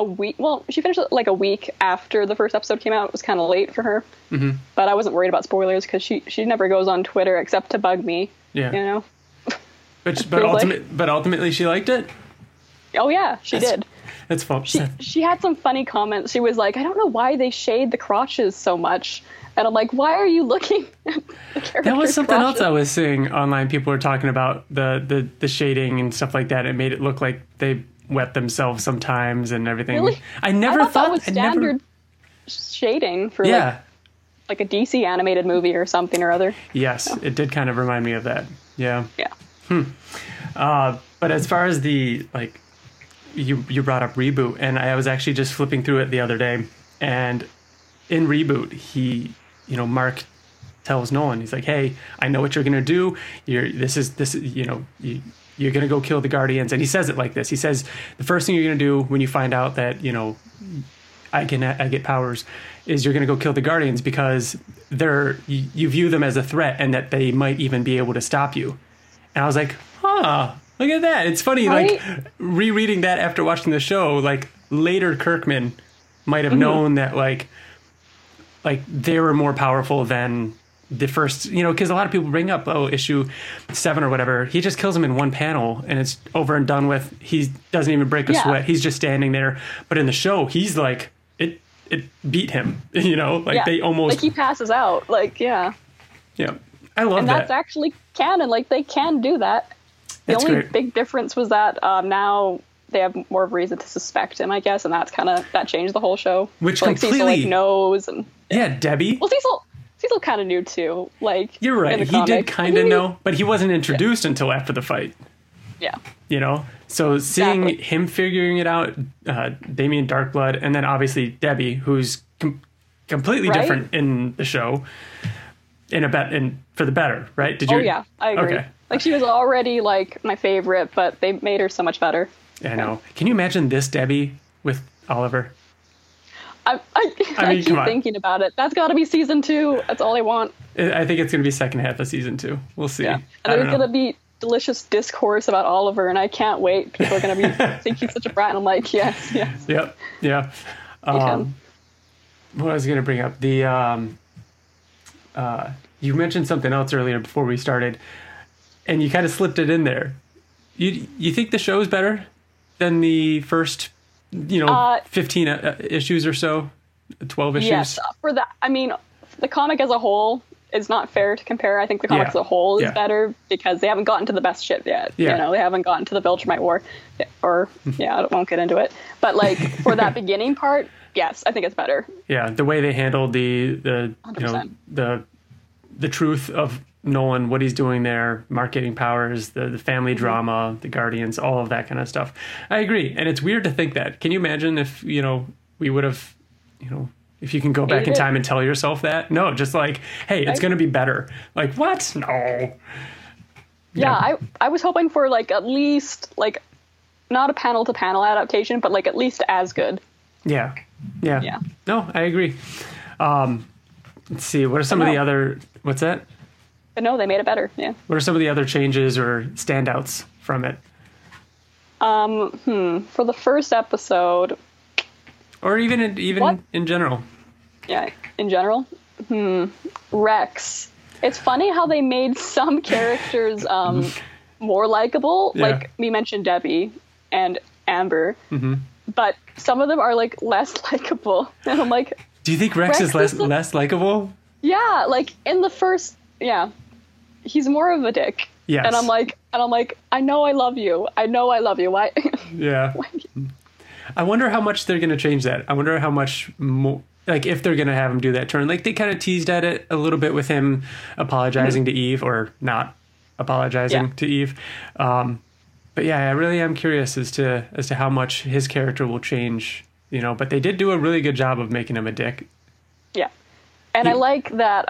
week. Well, she finished it like a week after the first episode came out. It was kind of late for her, mm-hmm. but I wasn't worried about spoilers because she never goes on Twitter except to bug me. Yeah, you know. But ultimately, she liked it. Oh yeah, she did. That's fun. She had some funny comments. She was like, I don't know why they shade the crotches so much. And I'm like, why are you looking at the characters? That was something else I was seeing online. People were talking about the shading and stuff like that. It made it look like they wet themselves sometimes and everything. Really? I thought that was standard shading for like a DC animated movie or something or other. Yes, it did kind of remind me of that. Yeah. Yeah. But as far as the like, you brought up Reboot, and I was actually just flipping through it the other day, and in Reboot, Mark tells Nolan, he's like, hey, I know what you're going to do. You're going to go kill the Guardians. And he says it like this. He says, the first thing you're going to do when you find out that, you know, I get powers is you're going to go kill the Guardians because you view them as a threat and that they might even be able to stop you. And I was like, huh, look at that. It's funny, right? Like rereading that after watching the show, like later Kirkman might have known that like they were more powerful than the first, you know, because a lot of people bring up, issue 7 or whatever. He just kills him in one panel and it's over and done with. He doesn't even break a sweat. He's just standing there. But in the show, he's like, it beat him, you know, like they almost. Like he passes out. Like, yeah. Yeah. I love that. And that's actually canon. Like they can do that. The that's only great. Big difference was that now they have more of a reason to suspect him, I guess. And that's kind of, that changed the whole show. Which like, completely. Cecil, like, knows. And, yeah, Debbie. Well, Cecil kind of knew too. Like you're right, he did kind of know, but he wasn't introduced until after the fight. Yeah, you know. So seeing him figuring it out, Damian Darkblood, and then obviously Debbie, who's completely different in the show, and for the better, right? Did you? Oh yeah, I agree. Okay. Like she was already like my favorite, but they made her so much better. Yeah, I know. Can you imagine this Debbie with Oliver? I mean, keep thinking about it. That's got to be season 2. That's all I want. I think it's going to be second half of season 2. We'll see. Yeah. And there's going to be delicious discourse about Oliver, and I can't wait. People are going to be thinking he's such a brat, and I'm like, yes, yes. Yep, yeah. What I was going to bring up, the you mentioned something else earlier before we started, and you kind of slipped it in there. You think the show's better than the first, you know, 15 issues or so, 12 issues. Yes, for that. I mean, the comic as a whole is not fair to compare. I think the comic as a whole is better because they haven't gotten to the best shit yet. Yeah. You know, they haven't gotten to the Viltrumite War, or I won't get into it. But like for that beginning part, yes, I think it's better. Yeah, the way they handled the 100%. You know the truth of Nolan, what he's doing there, marketing powers, the family drama, the Guardians, all of that kind of stuff. I agree. And it's weird to think that. Can you imagine if, you know, we would have, you know, if you can go back in time and tell yourself that? No, just like, hey, it's going to be better. Like, what? No. Yeah, I was hoping for like at least like not a panel to panel adaptation, but like at least as good. Yeah. Yeah. Yeah. No, I agree. Let's see. What are some of the other, what's that? But no, they made it better. Yeah. What are some of the other changes or standouts from it? For the first episode, or even in general. Yeah, in general. Rex. It's funny how they made some characters more likable. Yeah. Like we mentioned Debbie and Amber, but some of them are like less likable. And I'm like, do you think Rex is less likable? Yeah, like in the first. Yeah, he's more of a dick. Yes. And I'm like, I know I love you. Why? Yeah. Why? I wonder how much they're going to change that. I wonder how much more, like if they're going to have him do that turn. Like they kind of teased at it a little bit with him apologizing to Eve or not apologizing to Eve. But yeah, I really am curious as to how much his character will change, you know, but they did do a really good job of making him a dick. Yeah. And I like that,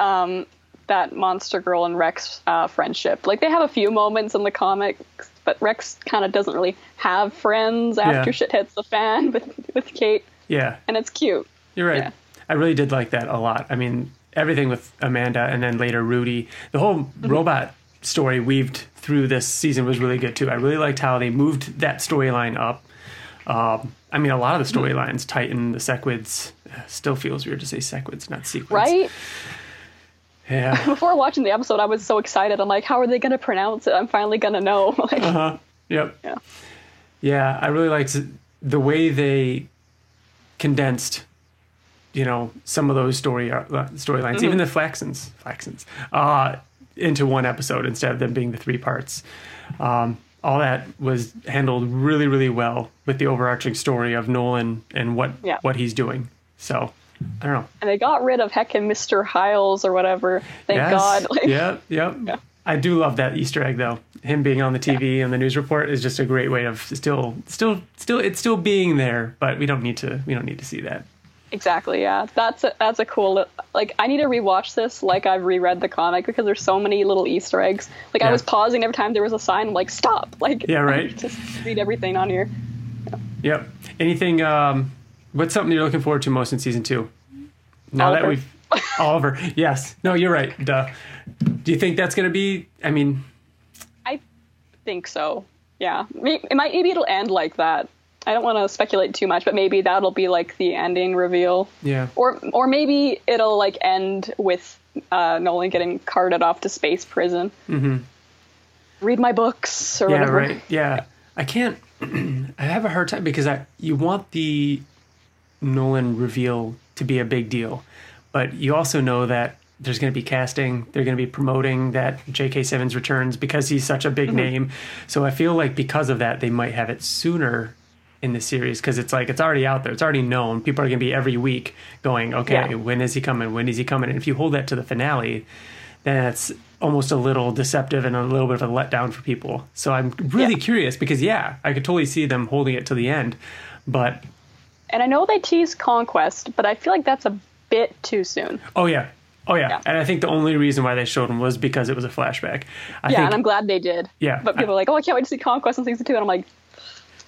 that monster girl and Rex friendship. Like they have a few moments in the comics, but Rex kind of doesn't really have friends after shit hits the fan with Kate. Yeah. And it's cute. You're right. Yeah. I really did like that a lot. I mean, everything with Amanda and then later Rudy, the whole robot story weaved through this season was really good too. I really liked how they moved that storyline up. I mean, a lot of the storylines, Titan, the Sequids, still feels weird to say Sequids, not Sequids. Right? Yeah. Before watching the episode, I was so excited. I'm like, how are they going to pronounce it? I'm finally going to know. Like, yep. Yeah. Yeah, I really liked the way they condensed, you know, some of those storylines, even the Flaxons, into one episode instead of them being the 3 parts. All that was handled really, really well with the overarching story of Nolan and what he's doing. So. I don't know. And they got rid of heckin' Mr. Hiles or whatever. Thank God. Like, yep. Yeah. I do love that Easter egg though. Him being on the TV and the news report is just a great way of still it's still being there, but we don't need to see that. Exactly, yeah. That's a cool... Like, I need to rewatch this like I've reread the comic, because there's so many little Easter eggs. Like, yeah. I was pausing every time there was a sign, like, stop! Like, yeah, right. Just read everything on here. Yeah. Yep. Anything... what's something you're looking forward to most in Season 2? Now Oliver. That we've... Oliver, yes. No, you're right. Duh. Do you think that's going to be... I mean... I think so, yeah. Maybe it'll end like that. I don't want to speculate too much, but maybe that'll be like the ending reveal. Yeah. Or maybe it'll like end with Nolan getting carted off to space prison. Mm-hmm. Read my books or whatever. Right. Yeah. I can't. I have a hard time because you want the Nolan reveal to be a big deal, but you also know that there's going to be casting. They're going to be promoting that J.K. Simmons returns because he's such a big mm-hmm. name. So I feel like because of that, they might have it sooner in the series, because it's like it's already out there, it's already known. People are going to be every week going, okay, yeah. When is he coming? When is he coming? And if you hold that to the finale, then it's almost a little deceptive and a little bit of a letdown for people. So I'm really curious because I could totally see them holding it to the end, but. And I know they tease Conquest, but I feel like that's a bit too soon. Oh yeah. And I think the only reason why they showed him was because it was a flashback. I think, and I'm glad they did. Yeah, but people are like, oh, I can't wait to see Conquest in Season 2, and I'm like,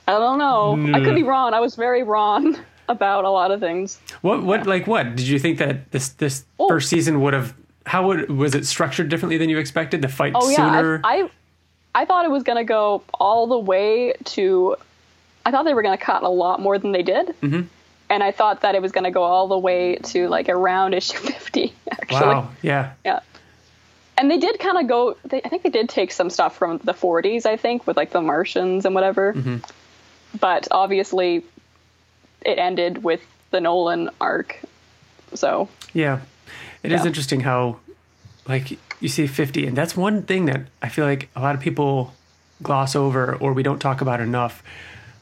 I don't know. No. I could be wrong. I was very wrong about a lot of things. What? Yeah. Like what? Did you think that this first season would have... Was it structured differently than you expected? The fight sooner? I thought it was going to go all the way to... I thought they were going to cut a lot more than they did. Mm-hmm. And I thought that it was going to go all the way to like around issue 50, actually. Wow, yeah. Yeah. And they did kind of go... I think they did take some stuff from the 40s, I think, with like the Martians and whatever. Mm-hmm. But obviously, it ended with the Nolan arc. So it is interesting how, like, you see 50, and that's one thing that I feel like a lot of people gloss over or we don't talk about enough,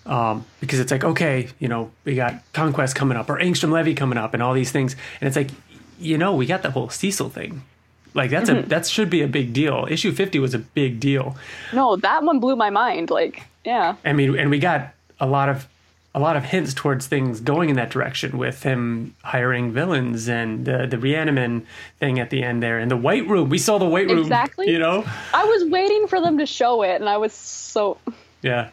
because it's like, okay, you know, we got Conquest coming up or Angstrom Levy coming up and all these things, and it's like, you know, we got the whole Cecil thing. Like that's mm-hmm. That should be a big deal. Issue 50 was a big deal. No, that one blew my mind. Like, yeah. I mean, and we got a lot of hints towards things going in that direction with him hiring villains and the Reaniman thing at the end there and the White Room. We saw the White Room. Exactly. You know, I was waiting for them to show it, and I was so. Yeah.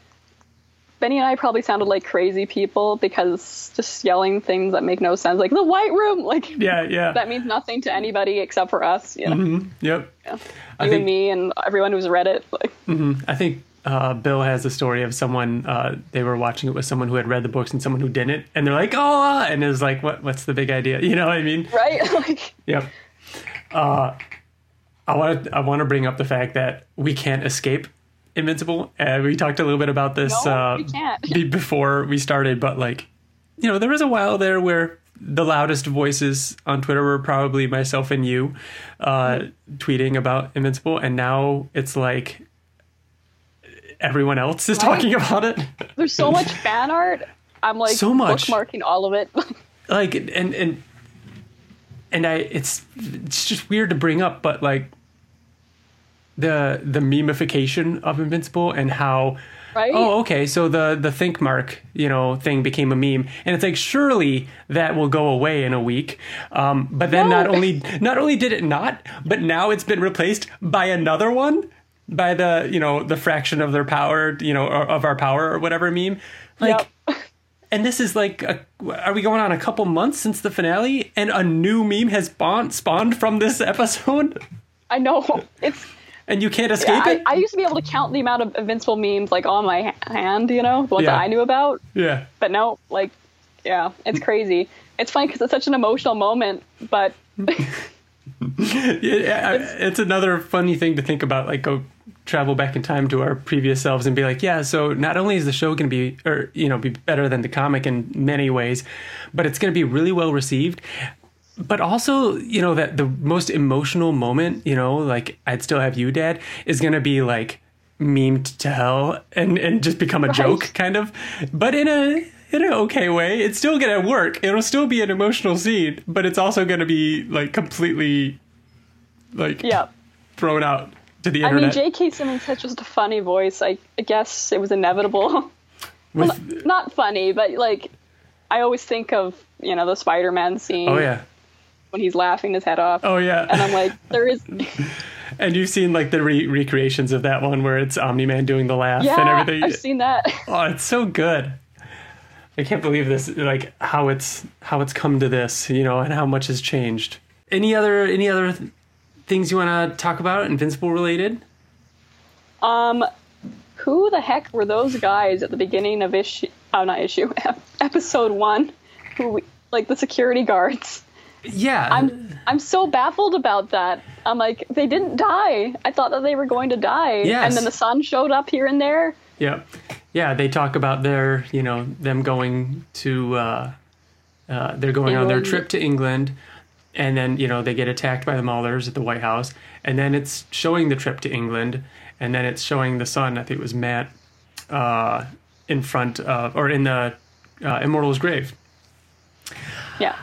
Benny and I probably sounded like crazy people because just yelling things that make no sense, like the White Room, like that means nothing to anybody except for us, you know. Mm-hmm. Yep. Yeah. I think, and me and everyone who's read it. Like, mm-hmm. I think Bill has the story of someone they were watching it with someone who had read the books and someone who didn't, and they're like, oh, and it was like, what's the big idea? You know what I mean? Right. Like, yep. I want to bring up the fact that we can't escape Invincible, and we talked a little bit about this before we started, but like, you know, there was a while there where the loudest voices on Twitter were probably myself and you tweeting about Invincible, and now it's like everyone else is talking about it. There's so much fan art. I'm like so much bookmarking all of it. Like and it's just weird to bring up, but like the memification of Invincible and how so the think mark, you know, thing became a meme, and it's like, surely that will go away in a week, but then not only did it not, but now it's been replaced by another one, by the, you know, the fraction of their power, you know, or of our power or whatever meme, like And this is like, are we going on a couple months since the finale and a new meme has spawned from this episode? I know, it's and you can't escape it? I used to be able to count the amount of Invincible memes, like, on my hand, you know? The ones that I knew about. Yeah. But no, like, it's crazy. It's funny because it's such an emotional moment, but... it's another funny thing to think about, like, go travel back in time to our previous selves and be like, so not only is the show going to be, or, you know, be better than the comic in many ways, but it's going to be really well received. But also, you know, that the most emotional moment, you know, like I'd Still Have You, Dad, is going to be like memed to hell and just become a joke kind of. But in an okay way, it's still going to work. It'll still be an emotional scene, but it's also going to be like completely like thrown out to the internet. I mean, J.K. Simmons had just a funny voice. I guess it was inevitable. Well, not funny, but like I always think of, you know, the Spider-Man scene. Oh, yeah. When he's laughing his head off. Oh, yeah. And I'm like, there is... And you've seen, like, the recreations of that one where it's Omni-Man doing the laugh and everything. I've seen that. Oh, it's so good. I can't believe this, like, how it's come to this, you know, and how much has changed. Any other things you want to talk about, Invincible related? Who the heck were those guys at the beginning of episode one, who, like, the security guards? Yeah. I'm so baffled about that. I'm like, they didn't die. I thought that they were going to die. Yes. And then the sun showed up here and there. Yeah. Yeah, they talk about their, you know, them going to, they're going England. On their trip to England, and then, you know, they get attacked by the Maulers at the White House, and then it's showing the trip to England, and then it's showing the son, I think it was Matt, in front of, or in the Immortal's grave. Yeah.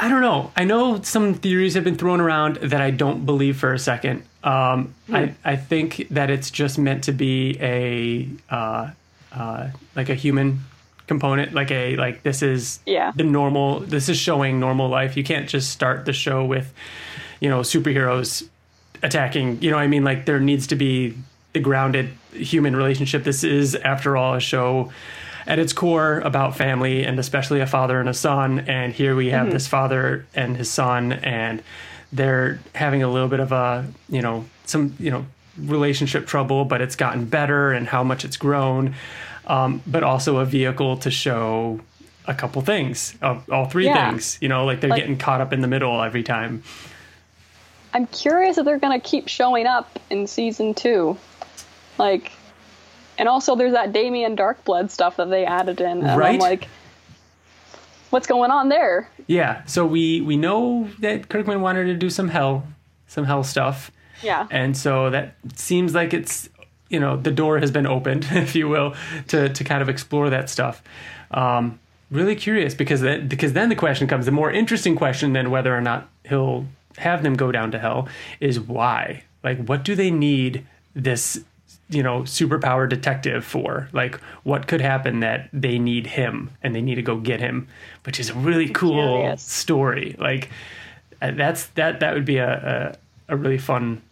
I don't know. I know some theories have been thrown around that I don't believe for a second. I think that it's just meant to be a human component, this is showing normal life. You can't just start the show with, you know, superheroes attacking, you know what I mean? Like, there needs to be the grounded human relationship. This is, after all, a show at its core about family, and especially a father and a son. And here we have this father and his son, and they're having a little bit of some relationship trouble, but it's gotten better and how much it's grown. But also a vehicle to show a couple things, all three things, you know, like they're getting caught up in the middle every time. I'm curious if they're going to keep showing up in season 2. Like, and also there's that Damian Darkblood stuff that they added in. And right? I'm like, what's going on there? Yeah. So we know that Kirkman wanted to do some hell stuff. Yeah. And so that seems like it's, you know, the door has been opened, if you will, to kind of explore that stuff. Really curious, because then the question comes, the more interesting question than whether or not he'll have them go down to hell is why. Like, what do they need this, you know, superpower detective for? Like, what could happen that they need him and they need to go get him, which is a really cool story. Like, that would be a really fun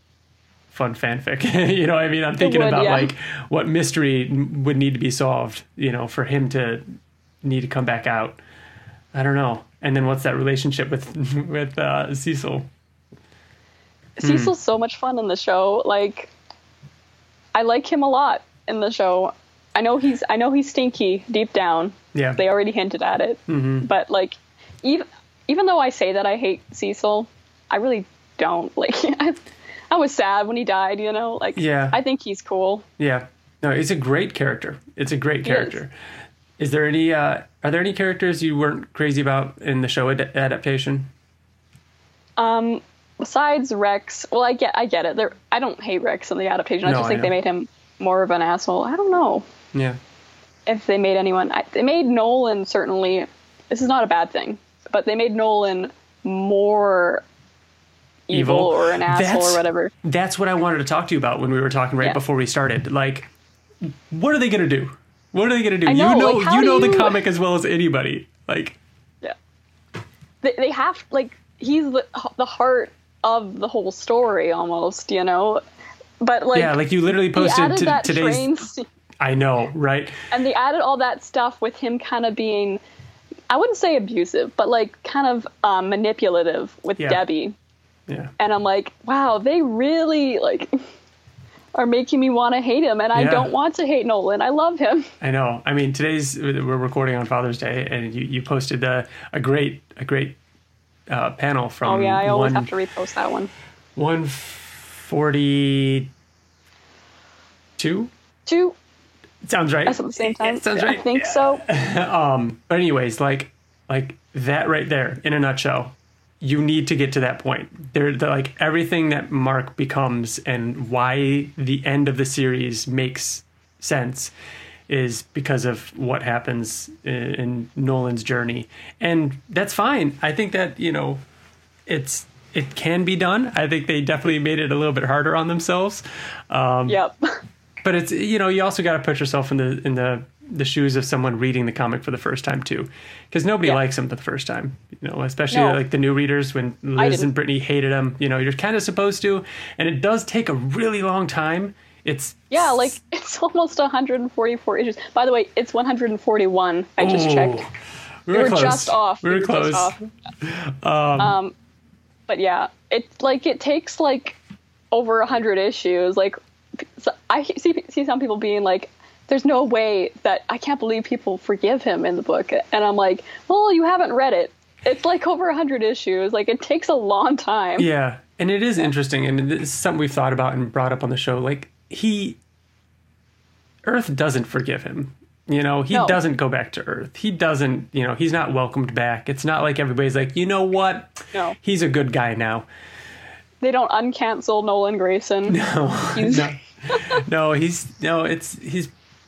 fanfic. You know what I mean? I'm thinking about like what mystery would need to be solved, you know, for him to need to come back out. I don't know. And then what's that relationship with Cecil? Cecil's so much fun in the show. Like, I like him a lot in the show. I know he's stinky deep down. Yeah. They already hinted at it. Mm-hmm. But like, even though I say that I hate Cecil, I really don't. Like, I was sad when he died, you know? Like, yeah. I think he's cool. Yeah. No, he's a great character. It's a great character. Is there any are there any characters you weren't crazy about in the show adaptation? Besides Rex, well, I get it. I don't hate Rex in the adaptation. I think they made him more of an asshole. I don't know. Yeah. If they made anyone, they made Nolan certainly. This is not a bad thing, but they made Nolan more evil or an asshole or whatever. That's what I wanted to talk to you about when we were talking before we started. Like, what are they gonna do? What are they gonna do? You know the comic as well as anybody. Like, yeah, they have like he's the heart of the whole story almost, you know, but like, yeah, like you literally posted today's. I know, right? And they added all that stuff with him kind of being, I wouldn't say abusive, but like kind of manipulative with Debbie. Yeah. And I'm like, wow, they really like are making me want to hate him, and I don't want to hate Nolan. I love him. I know. I mean, we're recording on Father's Day, and you posted a great. Panel from I always have to repost that one. 142? 2. It sounds right. That's at the same time. It sounds right. I think so. But anyways, like that right there, in a nutshell, you need to get to that point. They're like everything that Mark becomes and why the end of the series makes sense is because of what happens in Nolan's journey. And that's fine. I think that, you know, it can be done. I think they definitely made it a little bit harder on themselves. But it's, you know, you also got to put yourself in the the shoes of someone reading the comic for the first time too, because nobody likes them for the first time, you know, especially like the new readers. When Liz and Brittany hated them, you know, you're kind of supposed to, and it does take a really long time. It's like it's almost 144 issues. By the way, it's 141. I just checked. We were close. Just off. We were close. But yeah, it takes like over 100 issues. Like, so I see some people being like, there's no way that I can't believe people forgive him in the book. And I'm like, well, you haven't read it. It's like over 100 issues. Like, it takes a long time. Yeah. And it is interesting. And it's something we've thought about and brought up on the show. Like, Earth doesn't forgive him. You know, he doesn't go back to Earth. He doesn't, you know, he's not welcomed back. It's not like everybody's like, you know what? No. He's a good guy now. They don't uncancel Nolan Grayson. No. He's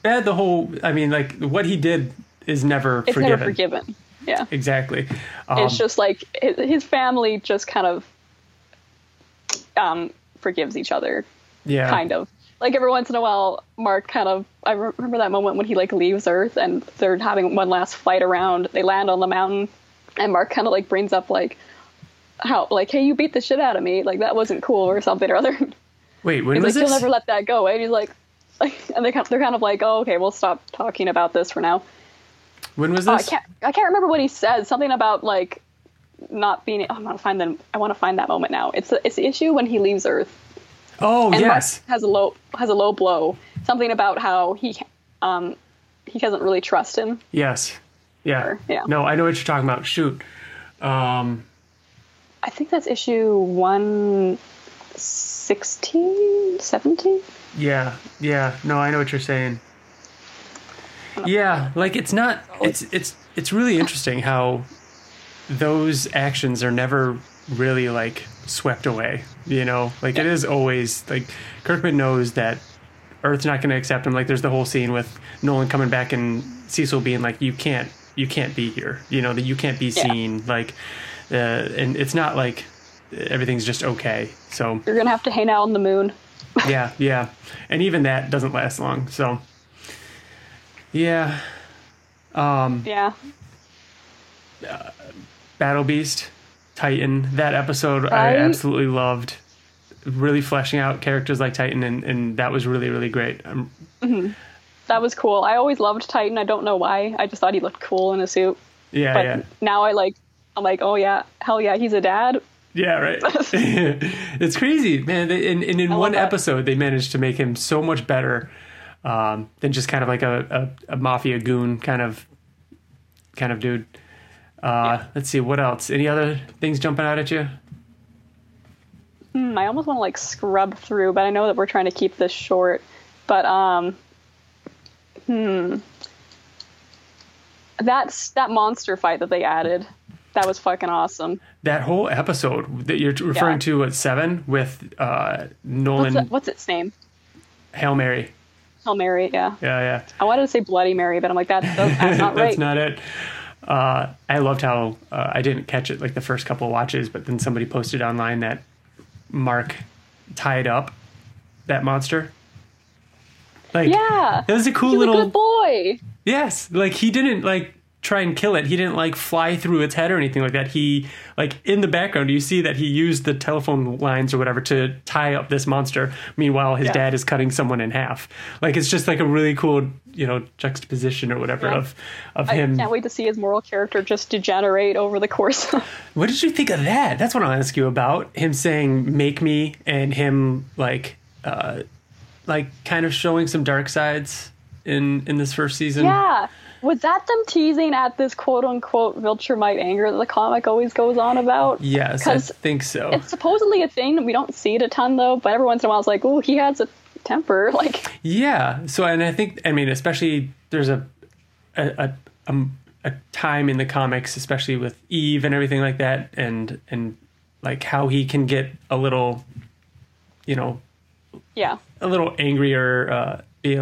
bad the whole, I mean, like, what he did is never forgiven. Yeah. Exactly. It's just like his family just kind of forgives each other. Yeah. Kind of. Like, every once in a while, Mark kind of... I remember that moment when he, like, leaves Earth and they're having one last fight around. They land on the mountain, and Mark kind of, like, brings up, like, how... Like, hey, you beat the shit out of me. Like, that wasn't cool or something or other. Wait, when was this? He's like, you'll never let that go, eh? And he's like... And they're kind of like, oh, okay, we'll stop talking about this for now. When was this? I can't remember what he said. Something about, like, not being... Oh, I want to find that moment now. It's the issue when he leaves Earth. Oh, and yes. Mark has a low blow. Something about how he doesn't really trust him. Yes. Yeah. No, I know what you're talking about. Shoot. I think that's issue 116, 17. Yeah. Yeah. No, I know what you're saying. Yeah. Like, it's not, it's really interesting how those actions are never really, like, swept away, you know, like it is always like Kirkman knows that Earth's not going to accept him. Like, there's the whole scene with Nolan coming back and Cecil being like, you can't be here, you know, that you can't be seen, like, and it's not like everything's just okay, so you're gonna have to hang out on the moon. yeah and even that doesn't last long, so Battle Beast, Titan, that episode, right? I absolutely loved really fleshing out characters like Titan, and that was really, really great. Mm-hmm. That was cool. I always loved Titan. I don't know why. I just thought he looked cool in a suit. Yeah. But now I'm like, oh yeah, hell yeah, he's a dad. Yeah, right. It's crazy, man. And in one episode they managed to make him so much better than just kind of like a mafia goon kind of dude. Let's see, what else? Any other things jumping out at you? I almost want to like scrub through, but I know that we're trying to keep this short. But that's that monster fight that they added. That was fucking awesome. That whole episode that you're referring to at 7 with Nolan. What's its name? Hail Mary. Hail Mary, yeah. Yeah, yeah. I wanted to say Bloody Mary, but I'm like, that's not right. That's not it. I loved how I didn't catch it like the first couple of watches, but then somebody posted online that Mark tied up that monster. Like, it was a cool little good boy. Yes, like he didn't like try and kill it. He didn't like fly through its head or anything like that. He like in the background you see that he used the telephone lines or whatever to tie up this monster. Meanwhile, his dad is cutting someone in half. Like, it's just like a really cool, you know, juxtaposition or whatever of him. I can't wait to see his moral character just degenerate over the course. What did you think of that? That's what I'll ask you about. Him saying "make me" and him like kind of showing some dark sides in this first season. Yeah, was that them teasing at this quote unquote Viltrumite anger that the comic always goes on about? Yes, I think so. It's supposedly a thing. We don't see it a ton though, but every once in a while it's like, oh, he has a temper, like, yeah. So, and I think, I mean, especially there's a time in the comics, especially with Eve and everything like that, and like how he can get a little, you know, a little angrier, be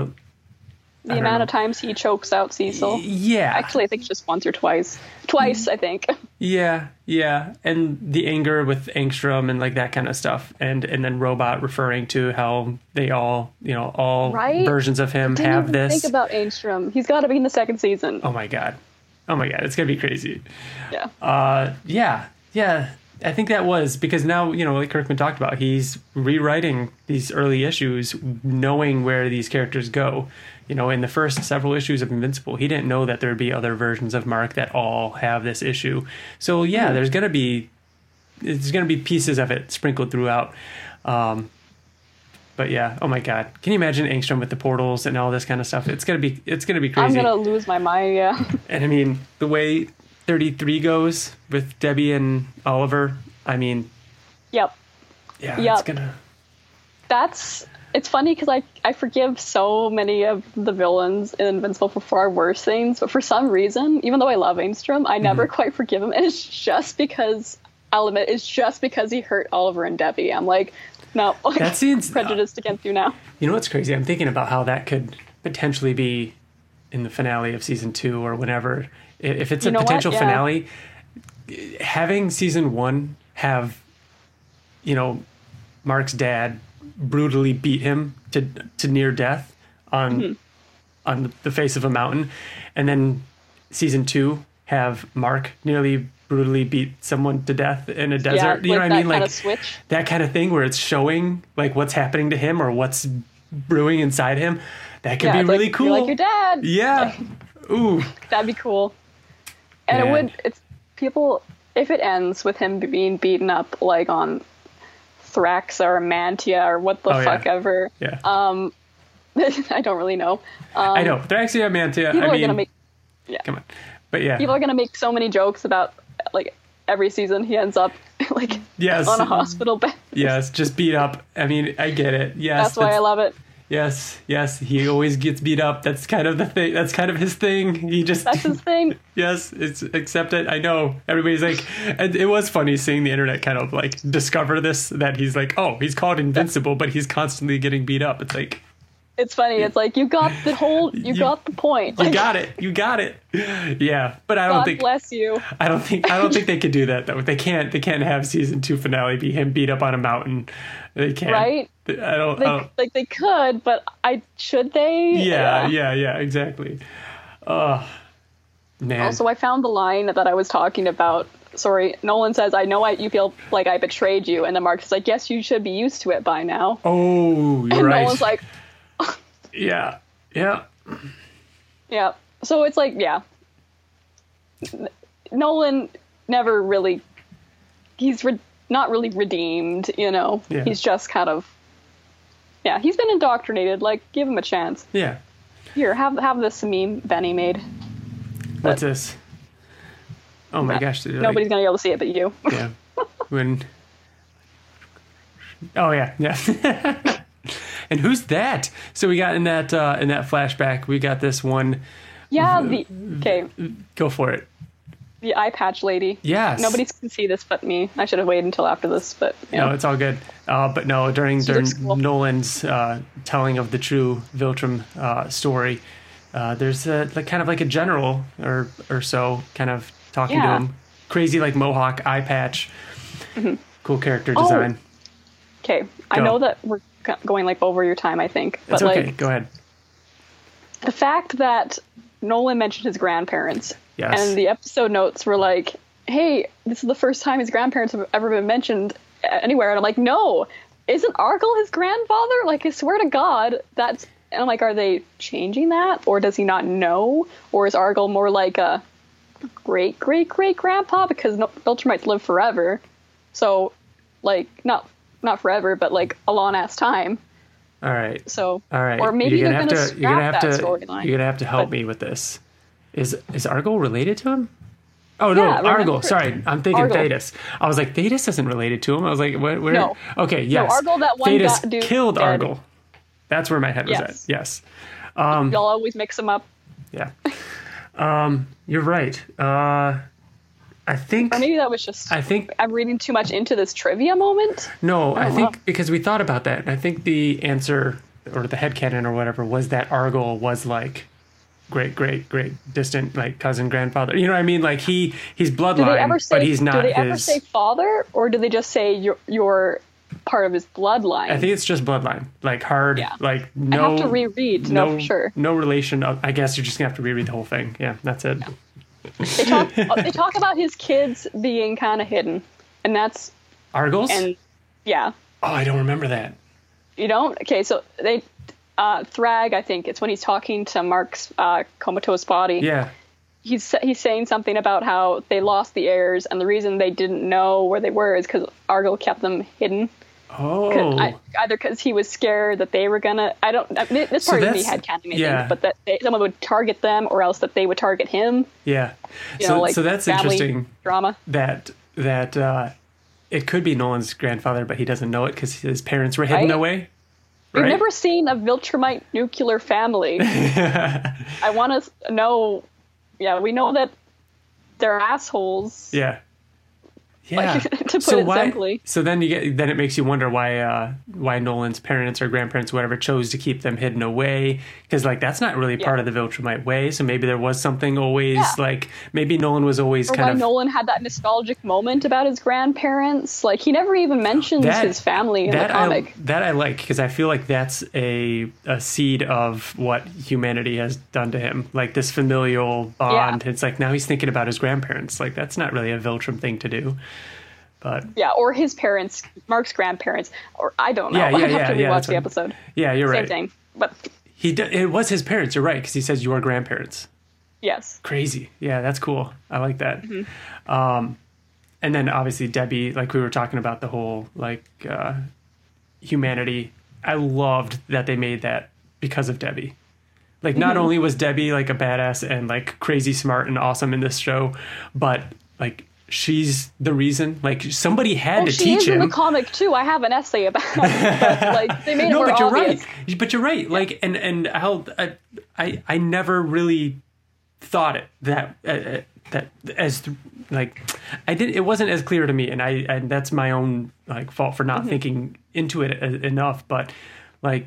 The amount of times he chokes out Cecil. Yeah. Actually, I think just once or twice. Twice, I think. Yeah, yeah. And the anger with Angstrom and like that kind of stuff. And then Robot referring to how they all, you know, all versions of him have this. Think about Angstrom. He's got to be in the second season. Oh, my God. Oh, my God. It's going to be crazy. Yeah. Yeah. Yeah. I think that was because now, you know, like Kirkman talked about, he's rewriting these early issues knowing where these characters go. You know, in the first several issues of Invincible, he didn't know that there'd be other versions of Mark that all have this issue. So, yeah, there's going to be pieces of it sprinkled throughout. But yeah, oh my God. Can you imagine Angstrom with the portals and all this kind of stuff? It's going to be crazy. I'm going to lose my mind. Yeah. And I mean, the way 33 goes with Debbie and Oliver. I mean, yep. It's funny because I forgive so many of the villains in Invincible for far worse things, but for some reason, even though I love Angstrom, I never quite forgive him, and it's just because I'll admit it's just because he hurt Oliver and Debbie. I'm like, no, that seems prejudiced against you now. You know what's crazy? I'm thinking about how that could potentially be in the finale of season 2 or whenever. If it's a potential finale, having season 1 have, you know, Mark's dad brutally beat him to near death on the face of a mountain, and then season 2 have Mark nearly brutally beat someone to death in a desert. Yeah, you know what I mean? Like switch. That kind of thing where it's showing like what's happening to him or what's brewing inside him. That could be really cool. You're like your dad. Yeah. Like, ooh. That'd be cool. And man. If it ends with him being beaten up like on Thrax or Mantia or what the fuck ever. Yeah. I don't really know. I know. Thraxia, Mantia. Come on. But yeah. People are going to make so many jokes about like every season he ends up like on a hospital bed. Yes, just beat up. I mean, I get it. Yes. That's why I love it. Yes. He always gets beat up. That's kind of the thing. That's kind of his thing. That's his thing. Yes, accept it. I know. Everybody's like, and it was funny seeing the internet kind of like discover this, that he's like, oh, he's called Invincible, but he's constantly getting beat up. It's like, it's funny. It's like, you got the point. Like, you got it. Yeah. But I don't think, God bless you. I don't think they could do that though. They can't have season 2 finale be him beat up on a mountain. They can't. Right? I don't like they could, but should they? Yeah, exactly. Man. Also, I found the line that I was talking about. Sorry, Nolan says, I know you feel like I betrayed you. And then Mark's like, yes, you should be used to it by now. Oh, you're right. And Nolan's like, Yeah. So it's like, Nolan never really, he's not really redeemed, you know. Yeah. He's just kind of, he's been indoctrinated. Like, give him a chance. Yeah. Here, have this meme Benny made. What's this? Oh my gosh. Nobody's gonna be able to see it but you. Yeah. Oh yeah, yeah. And who's that? So we got in that flashback, we got this one. Yeah. Okay. Go for it. The eye patch lady. Yes. Nobody can see this but me. I should have waited until after this, but no, it's all good. But no, during Nolan's telling of the true Viltrum story, there's a kind of like a general or so kind of talking to him. Crazy like mohawk, eye patch. Mm-hmm. Cool character design. Okay, I know that we're going like over your time, I think. But it's okay. Go ahead. The fact that Nolan mentioned his grandparents. Yes. And the episode notes were like, hey, this is the first time his grandparents have ever been mentioned anywhere. And I'm like, no, isn't Argyle his grandfather? Like, I swear to God, that's... And I'm like, are they changing that? Or does he not know? Or is Argyle more like a great-great-great-grandpa? Because Viltrumites live forever. So, like, not forever, but like a long-ass time. All right. So, or maybe they're going to scrap that storyline. You're going to have to help me with this. Is Argyle related to him? Oh, no, Argyle. Sorry, I'm thinking Argyle. Thaddeus. I was like, Thaddeus isn't related to him. I was like, where? No. Okay, yes. No, Argyle, that one Thaddeus killed Argyle. That's where my head was at. Yes. Y'all always mix them up. Yeah. You're right. I think... Or maybe that was just... I think... I'm reading too much into this trivia moment. No, I think... Because we thought about that. And I think the answer or the headcanon or whatever was that Argyle was like great distant like cousin, grandfather, you know what I mean? Like he's bloodline, say, but he's not his. Do they ever say father, or do they just say you're part of his bloodline? I think it's just bloodline, like hard, yeah. Like no. I have to reread to know for sure. No relation. I guess you're just gonna have to reread the whole thing. Yeah, that's it. Yeah. They talk about his kids being kind of hidden, and that's Argyle's. And yeah. Oh, I don't remember that. You don't? Okay, so they. Thrag, I think it's when he's talking to Mark's comatose body. Yeah, he's saying something about how they lost the heirs, and the reason they didn't know where they were is because Argyle kept them hidden. Oh, either because he was scared that they were gonna. I don't. I mean, this part of me had kind of made sense, but that someone would target them, or else that they would target him. Yeah, so that's interesting drama. That it could be Nolan's grandfather, but he doesn't know it because his parents were hidden away. You've right? never seen a Viltrumite nuclear family. I want to know. Yeah, we know that they're assholes. Yeah. Like, to put it simply. So then it makes you wonder why Nolan's parents or grandparents, or whatever, chose to keep them hidden away, because like that's not really part of the Viltrumite way. So maybe there was something always like maybe Nolan was always Nolan had that nostalgic moment about his grandparents. Like he never even mentions his family in the comic. I like, because I feel like that's a seed of what humanity has done to him. Like this familial bond. Yeah. It's like now he's thinking about his grandparents. Like that's not really a Viltrum thing to do. But yeah, or his parents, Mark's grandparents, or I don't know. I have to rewatch the episode. Yeah, you're right. Same thing, but it was his parents. You're right, because he says your grandparents. Yes. Crazy. Yeah, that's cool. I like that. Mm-hmm. And then obviously Debbie, like we were talking about, the whole like humanity. I loved that they made that because of Debbie. Like not only was Debbie like a badass and like crazy smart and awesome in this show, but like. She's the reason. Like somebody had to teach him. She is in the comic too. I have an essay about it. But, like they made it more obvious. But you're right. Like and I never really thought it that as like I didn't. It wasn't as clear to me, and I that's my own like fault for not thinking into it enough. But like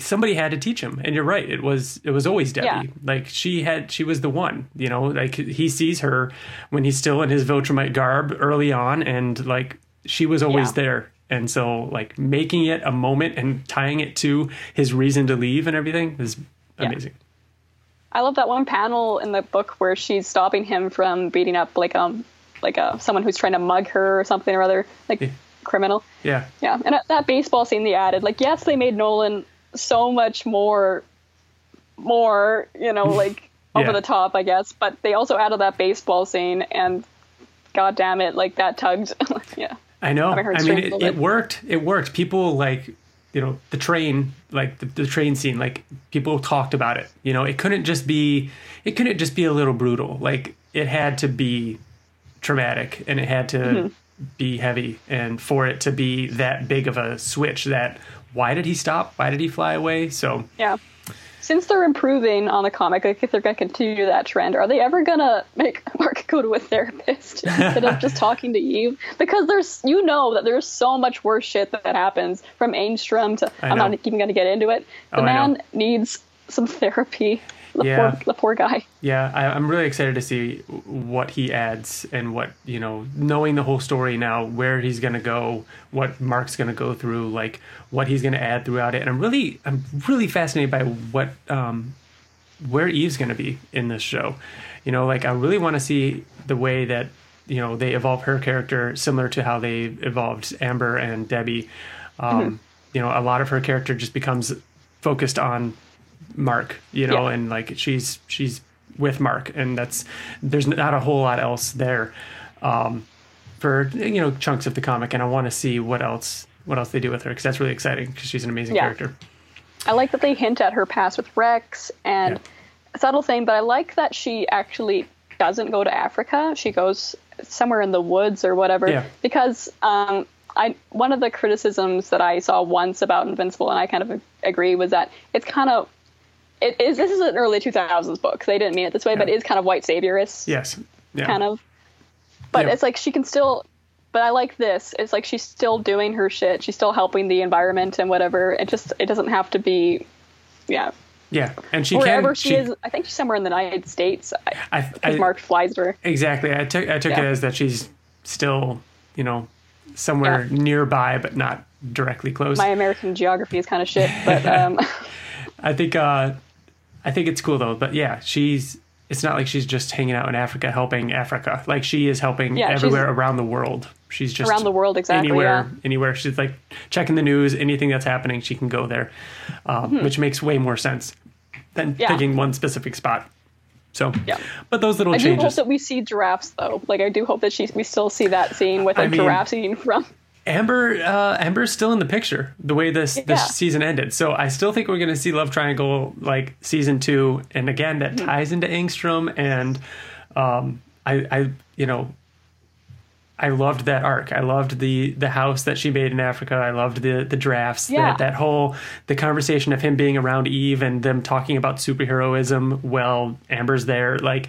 somebody had to teach him, and you're right. It was always Debbie. Yeah. Like she was the one, you know, like he sees her when he's still in his Viltrumite garb early on. And like, she was always there. And so like making it a moment and tying it to his reason to leave and everything is amazing. I love that one panel in the book where she's stopping him from beating up like someone who's trying to mug her or something or other, like criminal. Yeah. Yeah. And that baseball scene they added, like, yes, they made Nolan so much more, you know, like over the top, I guess. But they also added that baseball scene, and God damn it, like that tugged. I know. I mean, it worked. It worked. People like, you know, the train, like the train scene, like people talked about it. You know, it couldn't just be a little brutal. Like it had to be traumatic, and it had to be heavy, and for it to be that big of a switch that. Why did he stop? Why did he fly away? So since they're improving on the comic, like if they're going to continue that trend, are they ever going to make Mark go to a therapist instead of just talking to Eve? Because there's, you know, that there's so much worse shit that happens from Angstrom to. I'm not even going to get into it. The man needs some therapy. The poor guy. Yeah, I'm really excited to see what he adds and what, you know, knowing the whole story now, where he's going to go, what Mark's going to go through, like what he's going to add throughout it. And I'm really fascinated by what where Eve's going to be in this show. You know, like I really want to see the way that, you know, they evolve her character, similar to how they evolved Amber and Debbie. You know, a lot of her character just becomes focused on Mark, you know, and like she's with Mark, and there's not a whole lot else there for, you know, chunks of the comic. And I want to see what else they do with her, because that's really exciting, because she's an amazing character. I like that they hint at her past with Rex and a subtle thing, but I like that she actually doesn't go to Africa. She goes somewhere in the woods or whatever, because one of the criticisms that I saw once about Invincible, and I kind of agree, was that it's kind of. This is an early 2000s book. They didn't mean it this way, but it is kind of white saviorist. Yes. Yeah. Kind of. But it's like she can still But I like this. It's like she's still doing her shit. She's still helping the environment and whatever. It doesn't have to be, yeah. Yeah, and she wherever she is, I think she's somewhere in the United States. I Mark flies her. Exactly. I took it as that she's still, you know, somewhere nearby, but not directly close. My American geography is kind of shit, but I think it's cool though. But yeah, it's not like she's just hanging out in Africa helping Africa. Like she is helping everywhere around the world. She's just around the world, exactly. Anywhere. She's like checking the news, anything that's happening, she can go there, which makes way more sense than picking one specific spot. So, but those little changes. I do hope that we see giraffes, though. Like, I do hope that we still see that scene with a giraffe scene from Amber. Amber's still in the picture. The way this season ended, so I still think we're going to see Love Triangle like season 2, and again that ties into Angstrom. And I loved that arc. I loved the house that she made in Africa. I loved the drafts, that whole conversation of him being around Eve and them talking about superheroism while Amber's there. Like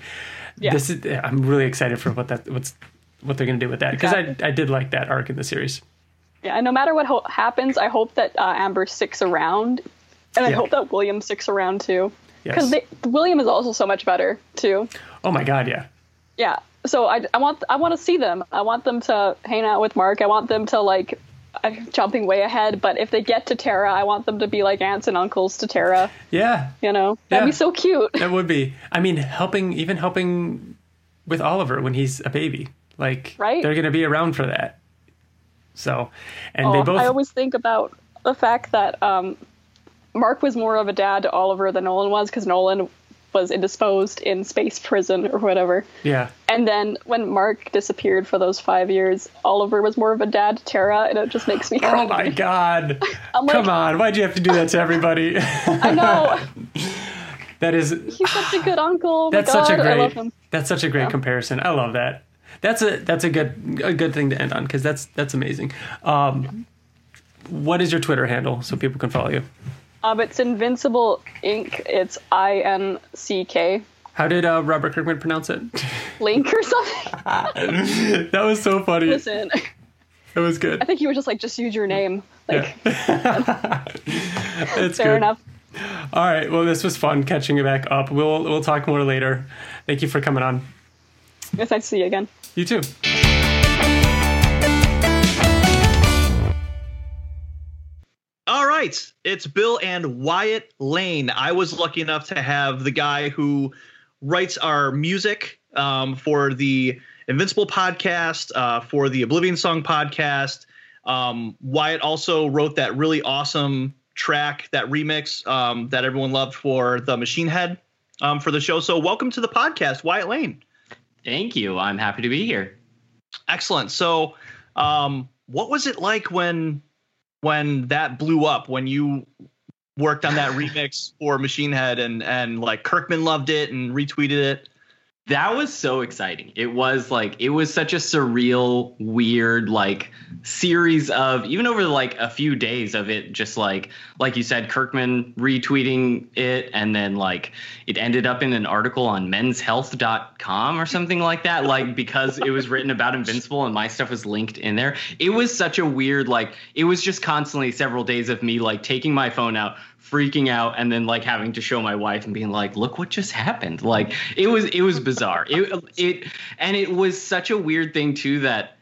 this is, I'm really excited for what they're going to do with that. Because I did like that arc in the series. Yeah. And no matter what happens, I hope that Amber sticks around, and I hope that William sticks around too. Because William is also so much better too. Oh my God. Yeah. Yeah. So I want to see them. I want them to hang out with Mark. I want them to, like, I'm jumping way ahead, but if they get to Terra, I want them to be like aunts and uncles to Terra. Yeah. You know, that'd be so cute. That would be. I mean, helping with Oliver when he's a baby. Like, they're going to be around for that. So, I always think about the fact that Mark was more of a dad to Oliver than Nolan was, because Nolan was indisposed in space prison or whatever. Yeah. And then when Mark disappeared for those 5 years, Oliver was more of a dad to Terra, and it just makes me cry. Oh my God. Like, come on. Why'd you have to do that to everybody? I know. That is... He's such a good uncle. Oh, that's such a great... I love him. That's such a great comparison. I love that. That's a good thing to end on, because that's amazing. What is your Twitter handle so people can follow you? It's Invincible Inc. It's INCK. How did Robert Kirkman pronounce it? Link or something? That was so funny. Listen. It was good. I think he was just use your name. Like, yeah. It's fair good. Enough. All right. Well, this was fun catching you back up. We'll talk more later. Thank you for coming on. It's nice to see you again. You too. Right. It's Bill and Wyatt Lane. I was lucky enough to have the guy who writes our music for the Invincible podcast, for the Oblivion Song podcast. Wyatt also wrote that really awesome track, that remix that everyone loved for the Machine Head for the show. So welcome to the podcast, Wyatt Lane. Thank you. I'm happy to be here. Excellent. So what was it like when that blew up, when you worked on that remix for Machine Head and like Kirkman loved it and retweeted it? That was so exciting. It was such a surreal, weird, series of, even over a few days of it, just like you said, Kirkman retweeting it. And then it ended up in an article on menshealth.com or something like that, because it was written about Invincible and my stuff was linked in there. It was such a weird, it was just constantly several days of me taking my phone out, freaking out, and then having to show my wife and being look what just happened. It was bizarre. It was such a weird thing too, that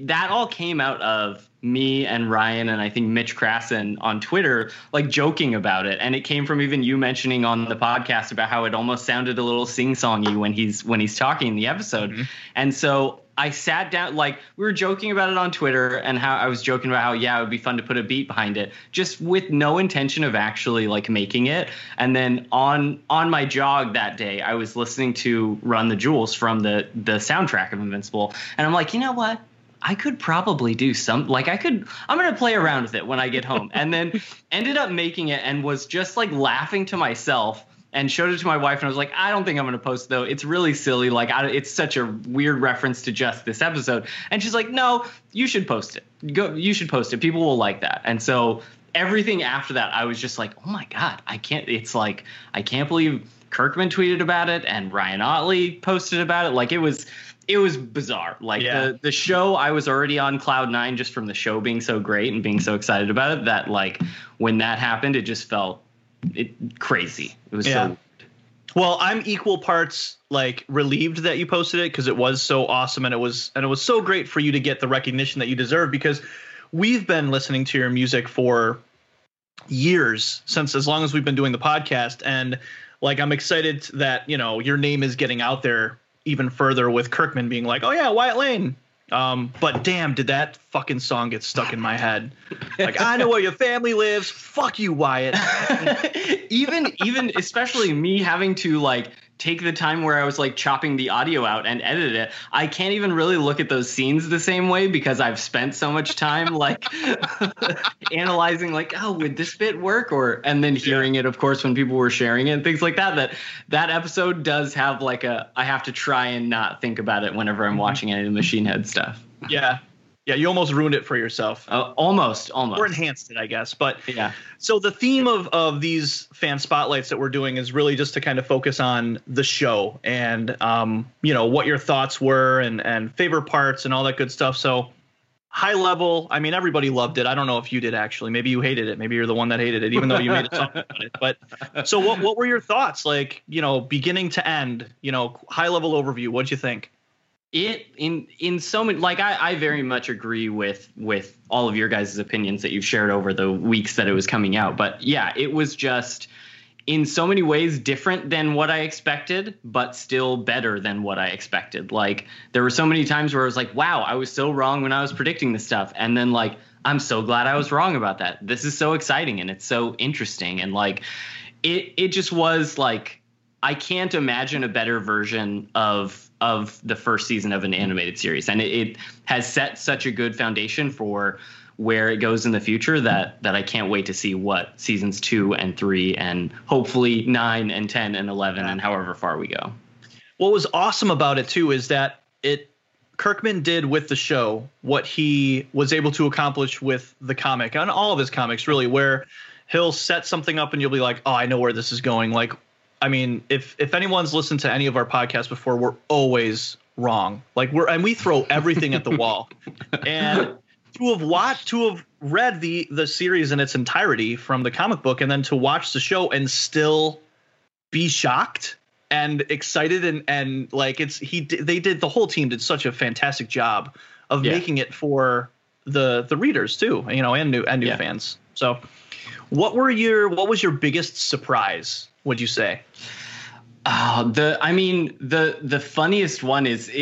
that all came out of me and Ryan and I think Mitch Krassen on Twitter, joking about it. And it came from even you mentioning on the podcast about how it almost sounded a little sing-songy when he's talking in the episode. Mm-hmm. And so I sat down, we were joking about it on Twitter, and how I was joking about how, it would be fun to put a beat behind it, just with no intention of actually making it. And then on my jog that day, I was listening to Run the Jewels from the soundtrack of Invincible. And I'm like, you know what? I could probably do some, I'm going to play around with it when I get home. And then ended up making it and was just laughing to myself. And showed it to my wife, and I was like, I don't think I'm going to post, though. It's really silly. It's such a weird reference to just this episode. And she's like, no, you should post it. You should post it. People will like that. And so everything after that, I was just like, oh, my God, I can't believe Kirkman tweeted about it and Ryan Ottley posted about it. Like, it was bizarre. Like, yeah. the show, I was already on cloud nine just from the show being so great and being so excited about it that, like, when that happened, it just felt crazy. It was so weird. Well, I'm equal parts, like, relieved that you posted it because it was so awesome and it was so great for you to get the recognition that you deserve, because we've been listening to your music for years, since as long as we've been doing the podcast. And, like, I'm excited that, you know, your name is getting out there even further with Kirkman being like, oh, yeah, Wyatt Lane. But damn, did that fucking song get stuck in my head? Like, I know where your family lives. Fuck you, Wyatt. even especially me having to, like, take the time where I was, like, chopping the audio out and edit it. I can't even really look at those scenes the same way because I've spent so much time, like, analyzing, like, oh, would this bit work? Or, and then hearing it, of course, when people were sharing it and things like that, that episode does have, like, I have to try and not think about it whenever I'm watching any of the Machine Head stuff. Yeah. Yeah. You almost ruined it for yourself. Almost. Or enhanced it, I guess. But yeah. So the theme of these fan spotlights that we're doing is really just to kind of focus on the show and, you know, what your thoughts were and favorite parts and all that good stuff. So high level. I mean, everybody loved it. I don't know if you did, actually. Maybe you hated it. Maybe you're the one that hated it, even though you made a song about it. But so what were your thoughts? Like, you know, beginning to end, you know, high level overview. What'd you think? It in so many, like, I very much agree with all of your guys' opinions that you've shared over the weeks that it was coming out. But yeah, it was just in so many ways different than what I expected, but still better than what I expected. Like, there were so many times where I was like, wow, I was so wrong when I was predicting this stuff. And then, like, I'm so glad I was wrong about that. This is so exciting and it's so interesting. And, like, it just was, like, I can't imagine a better version of the first season of an animated series. And it has set such a good foundation for where it goes in the future that I can't wait to see what seasons 2 and 3 and hopefully 9 and 10 and 11 and however far we go. What was awesome about it too is that Kirkman did with the show what he was able to accomplish with the comic, on all of his comics really, where he'll set something up and you'll be like, oh, I know where this is going. Like, I mean, if anyone's listened to any of our podcasts before, we're always wrong. Like, we throw everything at the wall. And to have read the series in its entirety from the comic book and then to watch the show and still be shocked and excited and like, the whole team did such a fantastic job of making it for the readers too, you know, and new fans. So what was your biggest surprise? Would you say? The funniest one is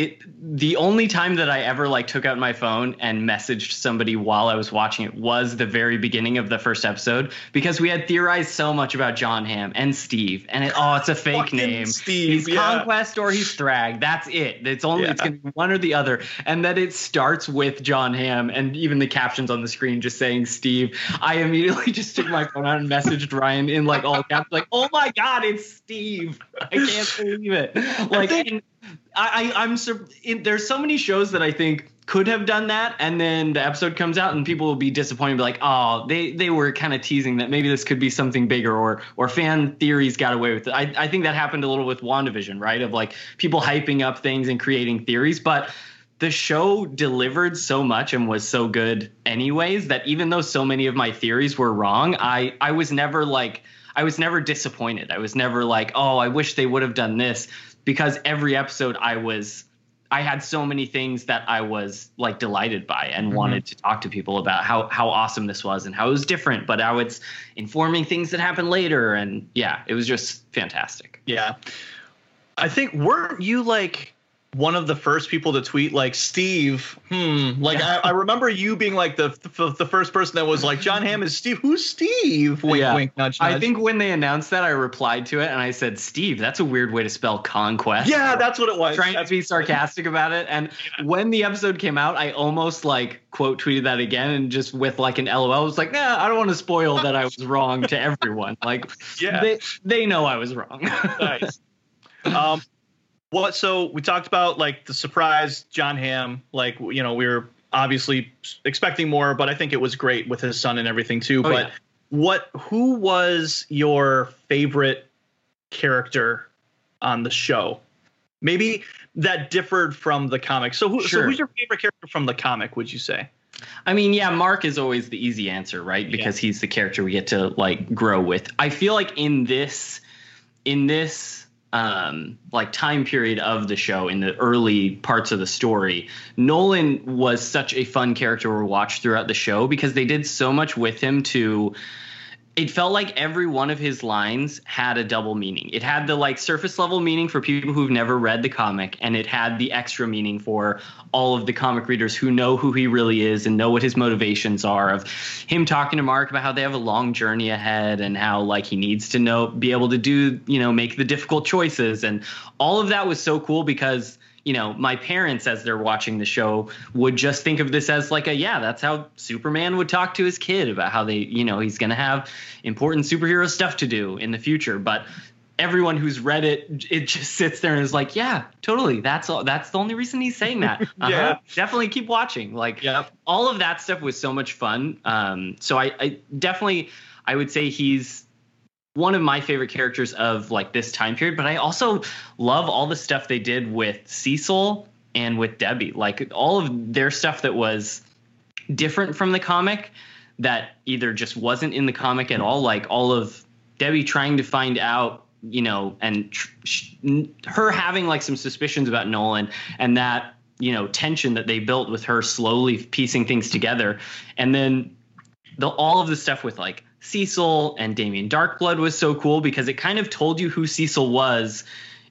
the only time that I ever, like, took out my phone and messaged somebody while I was watching it was the very beginning of the first episode, because we had theorized so much about John Hamm and Steve and it's a fake name. Steve, he's Conquest or he's Thrag. That's it. It's only it's going to be one or the other. And then it starts with John Hamm and even the captions on the screen just saying Steve. I immediately just took my phone out and messaged Ryan in, like, all caps, like, oh my God, it's Steve. I can't believe it. Like, there's so many shows that I think could have done that, and then the episode comes out and people will be disappointed, be like, oh, they were kind of teasing that maybe this could be something bigger, or fan theories got away with it. I think that happened a little with WandaVision, right? Of, like, people hyping up things and creating theories, but the show delivered so much and was so good anyways that even though so many of my theories were wrong, I was never disappointed. I was never like, oh, I wish they would have done this, because every episode I had so many things that I was, like, delighted by and wanted to talk to people about how awesome this was and how it was different, but how it's informing things that happen later. And yeah, it was just fantastic. Yeah. I think, weren't you, like, one of the first people to tweet, like, Steve, like, I remember you being, like, the first person that was like, John Hamm is Steve. Who's Steve? Wink, wink, nudge, nudge. I think when they announced that, I replied to it and I said, Steve, that's a weird way to spell Conquest. Yeah, that's what it was. Trying to be sarcastic about it. And when the episode came out, I almost, like, quote tweeted that again, and just with, like, an LOL. I was like, nah, I don't want to spoil that I was wrong to everyone. Like, they know I was wrong. Nice. Well, so we talked about, like, the surprise John Hamm, like, you know, we were obviously expecting more, but I think it was great with his son and everything too. Oh, but who was your favorite character on the show. Maybe that differed from the comic. So, so who's your favorite character from the comic, would you say? I mean, yeah, Mark is always the easy answer, right? Because he's the character we get to, like, grow with. I feel like in this like time period of the show, in the early parts of the story, Nolan was such a fun character to watch throughout the show because they did so much with him to... It felt like every one of his lines had a double meaning. It had the like surface level meaning for people who've never read the comic, and it had the extra meaning for all of the comic readers who know who he really is and know what his motivations are, of him talking to Mark about how they have a long journey ahead and how like he needs to know, be able to do, you know, make the difficult choices. And all of that was so cool because, you know, my parents, as they're watching the show, would just think of this as like a, yeah, that's how Superman would talk to his kid about how they, you know, he's going to have important superhero stuff to do in the future. But everyone who's read it, it just sits there and is like, yeah, totally. That's all. That's the only reason he's saying that. Yeah, definitely keep watching. Like all of that stuff was so much fun. So I definitely, I would say he's one of my favorite characters of like this time period, but I also love all the stuff they did with Cecil and with Debbie, like all of their stuff that was different from the comic that either just wasn't in the comic at all. Like all of Debbie trying to find out, you know, and her having like some suspicions about Nolan, and that, you know, tension that they built with her slowly piecing things together. And then all of the stuff with like Cecil and Damian Darkblood was so cool because it kind of told you who Cecil was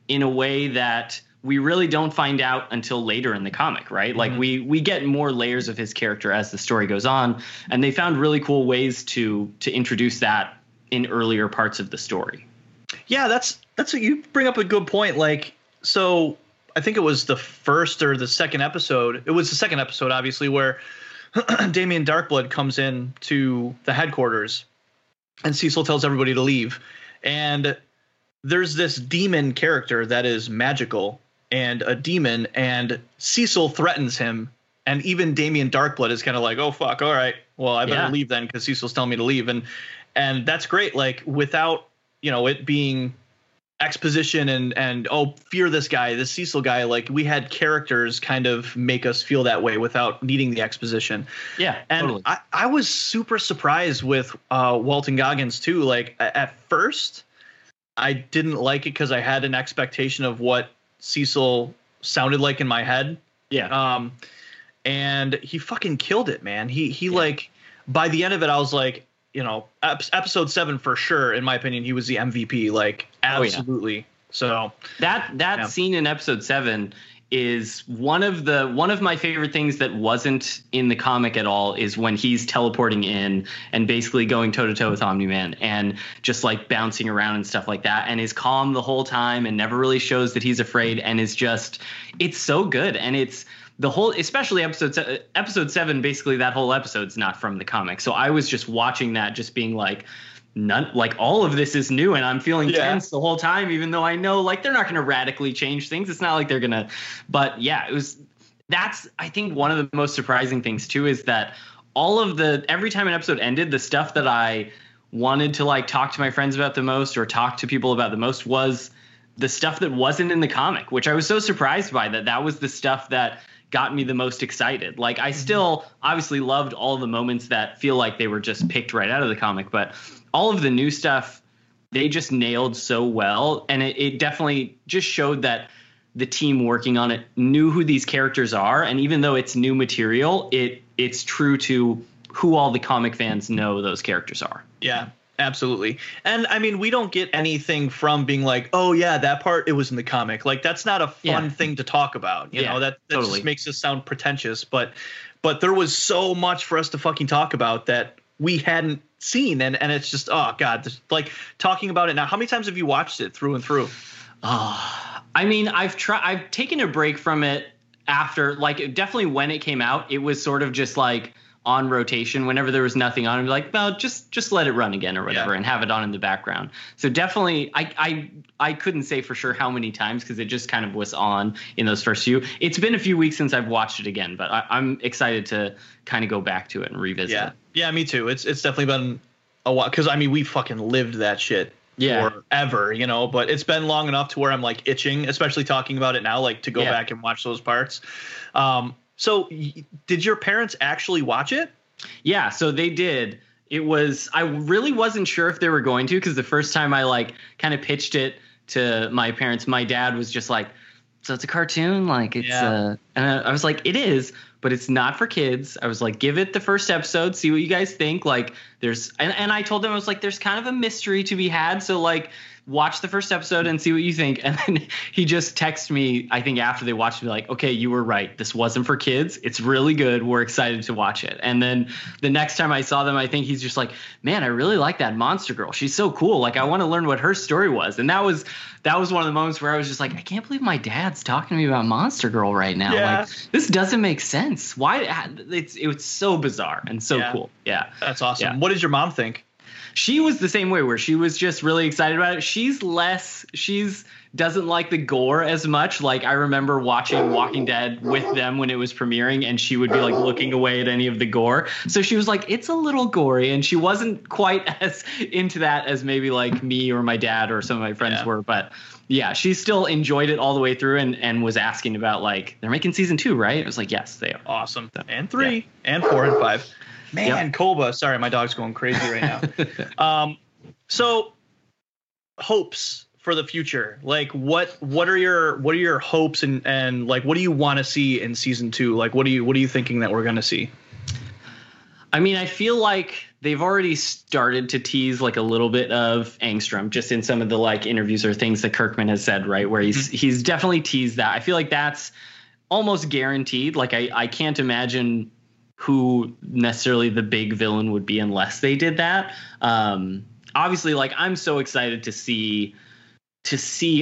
in a way that we really don't find out until later in the comic, right? Mm-hmm. Like we get more layers of his character as the story goes on, and they found really cool ways to introduce that in earlier parts of the story. Yeah, that's what you bring up, a good point. Like, so I think it was the first or the second episode. It was the second episode, obviously, where Damian Darkblood comes in to the headquarters. And Cecil tells everybody to leave. And there's this demon character that is magical and a demon. And Cecil threatens him. And even Damian Darkblood is kind of like, oh, fuck. All right. Well, I better leave then because Cecil's telling me to leave. And that's great. Like without, you know, it being exposition and oh, fear this guy, this Cecil guy. Like we had characters kind of make us feel that way without needing the exposition. Yeah, and totally. I was super surprised with Walton Goggins too. Like at first, I didn't like it because I had an expectation of what Cecil sounded like in my head. Yeah, and he fucking killed it, man. He like by the end of it, I was like, you know, episode 7 for sure. In my opinion, he was the MVP, like absolutely. Oh, yeah. So that scene in episode 7 is one of my favorite things that wasn't in the comic at all, is when he's teleporting in and basically going toe to toe with Omni-Man and just like bouncing around and stuff like that, and is calm the whole time and never really shows that he's afraid, and is just, it's so good. And it's the whole, especially episode 7, basically that whole episode's not from the comic. So I was just watching that, just being like, none, like all of this is new, and I'm feeling tense the whole time, even though I know like they're not going to radically change things. It's not like they're going to, but yeah, it was, that's, I think one of the most surprising things too, is that every time an episode ended, the stuff that I wanted to like talk to my friends about the most, or talk to people about the most, was the stuff that wasn't in the comic, which I was so surprised by. That was the stuff that got me the most excited. Like I still obviously loved all the moments that feel like they were just picked right out of the comic, but all of the new stuff they just nailed so well. And it definitely just showed that the team working on it knew who these characters are. And even though it's new material, it's true to who all the comic fans know those characters are. Yeah, absolutely. And I mean, we don't get anything from being like, oh yeah, that part, it was in the comic. Like that's not a fun thing to talk about. You know, that totally just makes us sound pretentious, but there was so much for us to fucking talk about that we hadn't seen. And it's just, oh God, just like talking about it now. How many times have you watched it through and through? I mean, I've taken a break from it after, like, definitely when it came out, it was sort of just like on rotation. Whenever there was nothing on, I'd be like, well, just let it run again or whatever, and have it on in the background. So definitely, I couldn't say for sure how many times, because it just kind of was on in those first few. It's been a few weeks since I've watched it again, but I'm excited to kind of go back to it and revisit it. Yeah, me too. It's definitely been a while, because I mean, we fucking lived that shit forever, you know, but it's been long enough to where I'm like itching, especially talking about it now, like to go back and watch those parts. So did your parents actually watch it? Yeah, so they did. It was, I really wasn't sure if they were going to, because the first time I like kind of pitched it to my parents, my dad was just like, so it's a cartoon, like it's and I was like, it is, but it's not for kids. I was like, give it the first episode, see what you guys think. Like there's, and I told them, I was like, there's kind of a mystery to be had. So like watch the first episode and see what you think. And then he just texted me, I think after they watched me, like, okay, you were right. This wasn't for kids. It's really good. We're excited to watch it. And then the next time I saw them, I think he's just like, man, I really like that monster girl. She's so cool. Like, I want to learn what her story was. And that was one of the moments where I was just like, I can't believe my dad's talking to me about Monster Girl right now. Yeah. Like, this doesn't make sense. Why? It's so bizarre and so cool. Yeah. That's awesome. Yeah. What did your mom think? She was the same way, where she was just really excited about it. She's doesn't like the gore as much. Like I remember watching Walking Dead with them when it was premiering, and she would be like looking away at any of the gore. So she was like, it's a little gory, and she wasn't quite as into that as maybe like me or my dad or some of my friends were. But yeah, she still enjoyed it all the way through and was asking about like, they're making season 2, right? It was like, yes, they are. Awesome. And 3 and 4 and 5. Man, Kolba. Sorry, my dog's going crazy right now. So hopes for the future. Like what are your hopes and like what do you want to see in season 2? Like what are you thinking that we're going to see? I mean, I feel like they've already started to tease like a little bit of Angstrom just in some of the like interviews or things that Kirkman has said, right? Where he's definitely teased that. I feel like that's almost guaranteed. Like I can't imagine who necessarily the big villain would be unless they did that. Obviously, like I'm so excited to see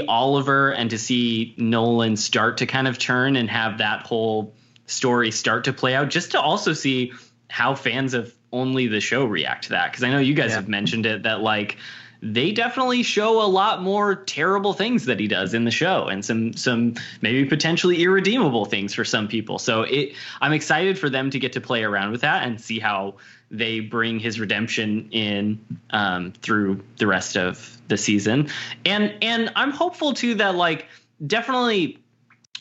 Oliver and to see Nolan start to kind of turn and have that whole story start to play out, just to also see how fans of only the show react to that. Because I know you guys have mentioned it, that like they definitely show a lot more terrible things that he does in the show, and some maybe potentially irredeemable things for some people. So I'm excited for them to get to play around with that and see how they bring his redemption in through the rest of the season. And I'm hopeful too that like definitely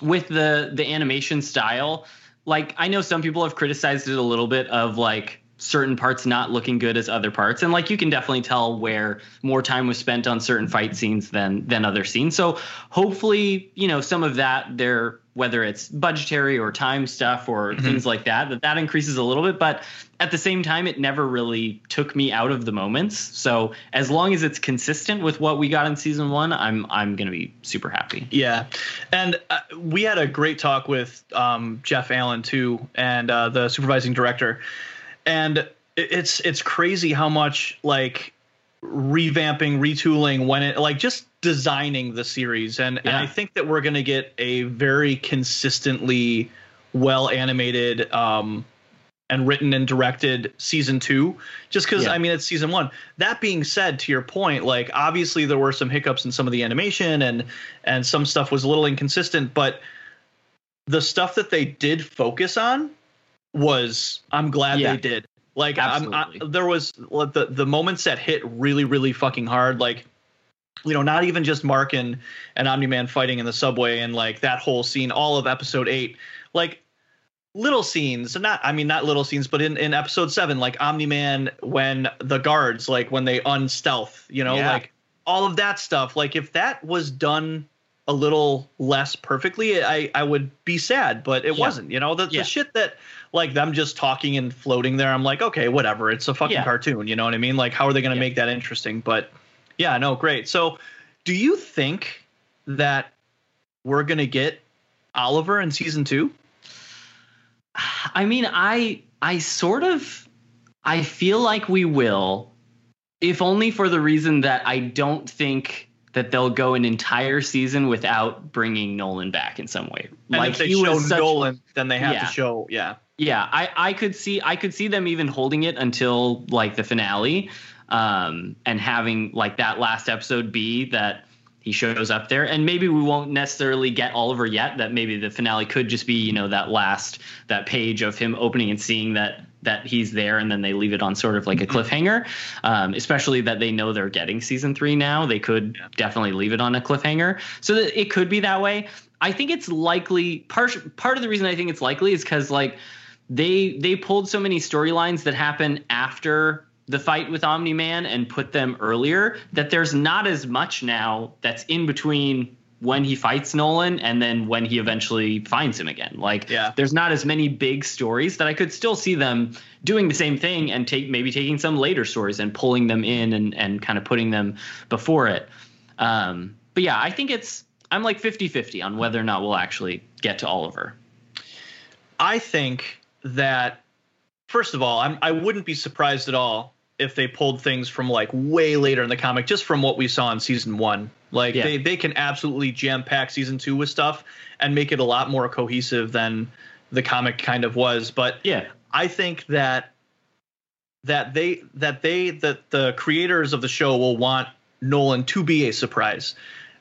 with the animation style, like I know some people have criticized it a little bit of like certain parts not looking good as other parts. And like, you can definitely tell where more time was spent on certain fight scenes than other scenes. So hopefully, you know, some of that there, whether it's budgetary or time stuff or things like that increases a little bit, but at the same time, it never really took me out of the moments. So as long as it's consistent with what we got in season 1, I'm going to be super happy. Yeah. And we had a great talk with Jeff Allen too. And the supervising director, and it's crazy how much like revamping, retooling when it like just designing the series. And I think that we're going to get a very consistently well animated and written and directed season 2, just because I mean, it's season 1. That being said, to your point, like obviously there were some hiccups in some of the animation and some stuff was a little inconsistent, but the stuff that they did focus on was I'm glad they did. Like there was the moments that hit really, really fucking hard. Like, you know, not even just Mark and Omni-Man fighting in the subway and like that whole scene, all of episode 8, like little scenes, not little scenes, but in episode 7, like Omni-Man, when the guards, like when they unstealth, you know, like all of that stuff. Like if that was done a little less perfectly, I would be sad, but it wasn't, you know, the shit that like them just talking and floating there. I'm like, okay, whatever. It's a fucking cartoon. You know what I mean? Like, how are they going to make that interesting? But yeah, no, great. So do you think that we're going to get Oliver in season 2? I mean, I feel like we will, if only for the reason that I don't think that they'll go an entire season without bringing Nolan back in some way. And like if they show Nolan, then they have to show. Yeah. Yeah. I could see them even holding it until like the finale and having like that last episode be that he shows up there. And maybe we won't necessarily get Oliver yet, that maybe the finale could just be, you know, that page of him opening and seeing that he's there, and then they leave it on sort of like a cliffhanger, especially that they know they're getting season 3 now. They could definitely leave it on a cliffhanger, so that it could be that way. I think it's likely part of the reason I think it's likely is because, like, they pulled so many storylines that happen after the fight with Omni-Man and put them earlier, that there's not as much now that's in between when he fights Nolan and then when he eventually finds him again. Like, there's not as many big stories that I could still see them doing the same thing and taking some later stories and pulling them in and kind of putting them before it. But yeah, I think I'm like 50-50 on whether or not we'll actually get to Oliver. I think that, first of all, I wouldn't be surprised at all if they pulled things from like way later in the comic, just from what we saw in season 1. Like, they can absolutely jam pack season 2 with stuff and make it a lot more cohesive than the comic kind of was. But I think that the creators of the show will want Nolan to be a surprise.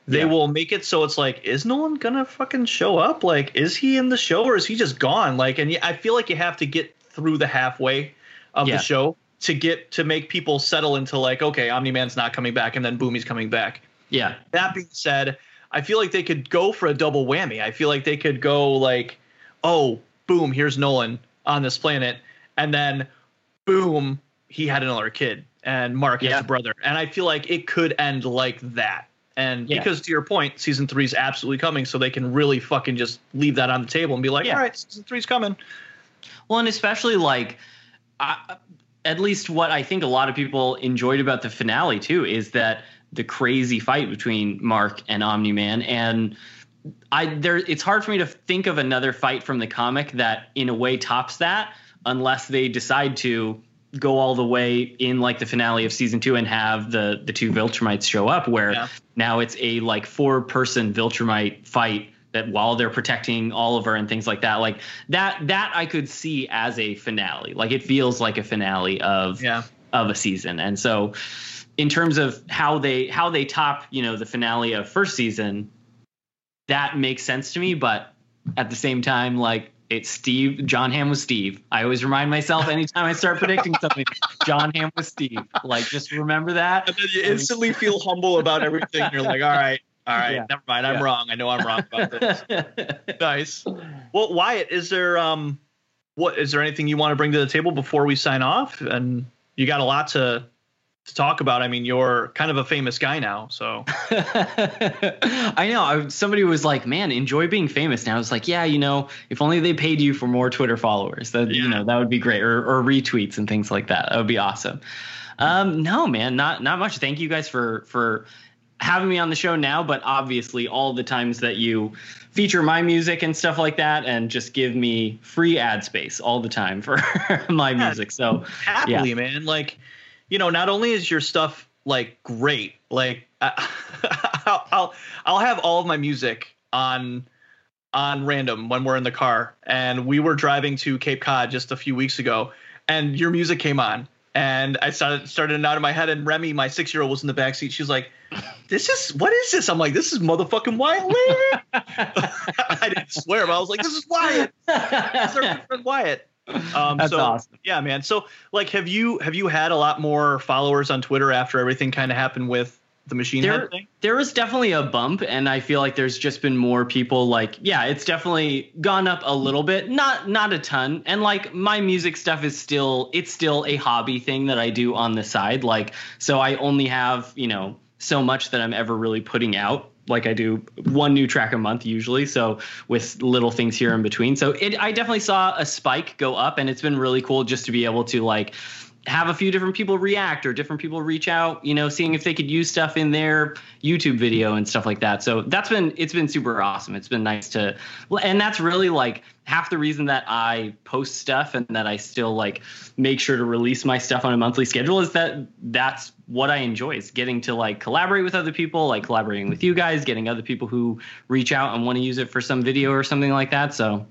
They will make it so it's like, is Nolan gonna fucking show up? Like, is he in the show or is he just gone? Like, and I feel like you have to get through the halfway of the show to make people settle into like, okay, Omni-Man's not coming back, and then boom, he's coming back. Yeah. That being said, I feel like they could go for a double whammy. I feel like they could go like, oh, boom, here's Nolan on this planet, and then boom, he had another kid, and Mark has a brother. And I feel like it could end like that. And because, to your point, season 3 is absolutely coming, so they can really fucking just leave that on the table and be like, all right, season 3's coming. Well, and especially like, at least what I think a lot of people enjoyed about the finale too is that the crazy fight between Mark and Omni-Man, and it's hard for me to think of another fight from the comic that in a way tops that, unless they decide to go all the way in like the finale of season 2 and have the two Viltrumites show up, where now it's a like 4-person Viltrumite fight that while they're protecting Oliver and things like that, like that I could see as a finale. Like, it feels like a finale of a season. And so in terms of how they top, you know, the finale of first season, that makes sense to me. But at the same time, like, it's Steve. John Hamm was Steve. I always remind myself anytime I start predicting something, John Hamm was Steve. Like, just remember that. And then you instantly feel humble about everything. You're like, all right, never mind. I'm wrong. I know I'm wrong about this. Nice. Well, Wyatt, is there anything you want to bring to the table before we sign off? And you got a lot to talk about. I mean, you're kind of a famous guy now, so. I know. Somebody was like, man, enjoy being famous now. I was like, yeah, you know, if only they paid you for more Twitter followers, that, you know, that would be great. Or retweets and things like that. That would be awesome. No, man, not much. Thank you guys for having me on the show now, but obviously all the times that you feature my music and stuff like that and just give me free ad space all the time for my music. So happily, man, like, you know, not only is your stuff like great, like I'll have all of my music on random when we're in the car, and we were driving to Cape Cod just a few weeks ago and your music came on and I started it out in my head, and Remy, my 6-year-old, was in the backseat. She was like, what is this? I'm like, this is motherfucking Wyatt Lane. I didn't swear, but I was like, this is Wyatt. It's our good friend Wyatt. That's awesome. Yeah, man. So like, have you had a lot more followers on Twitter after everything kind of happened with the Machine Head thing? There was definitely a bump, and I feel like there's just been more people like, yeah, it's definitely gone up a little bit, not a ton. And like, my music stuff is still a hobby thing that I do on the side. Like, so I only have, you know, so much that I'm ever really putting out. Like, I do one new track a month usually, so with little things here in between. So I definitely saw a spike go up, and it's been really cool just to be able to like have a few different people react or different people reach out, you know, seeing if they could use stuff in their YouTube video and stuff like that. So it's been super awesome. It's been nice and that's really like half the reason that I post stuff and that I still like make sure to release my stuff on a monthly schedule is that's what I enjoy, is getting to like collaborate with other people, like collaborating with you guys, getting other people who reach out and want to use it for some video or something like that. So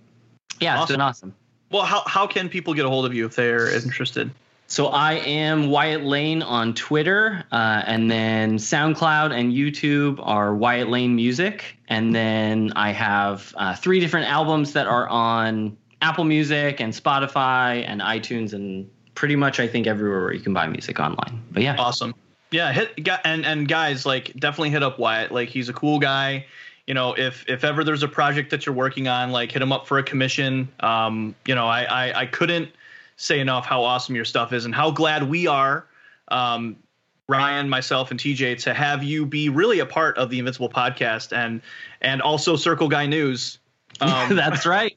yeah, awesome. It's been awesome. Well, how can people get a hold of you if they're interested? So I am Wyatt Lane on Twitter, and then SoundCloud and YouTube are Wyatt Lane Music. And then I have 3 different albums that are on Apple Music and Spotify and iTunes and pretty much I think everywhere where you can buy music online. But yeah. Awesome. Yeah. And guys, like, definitely hit up Wyatt. Like, he's a cool guy. You know, if ever there's a project that you're working on, like, hit him up for a commission. You know, I couldn't say enough how awesome your stuff is and how glad we are, Ryan, myself, and TJ, to have you be really a part of the Invincible podcast and also Circle Guy News. That's right.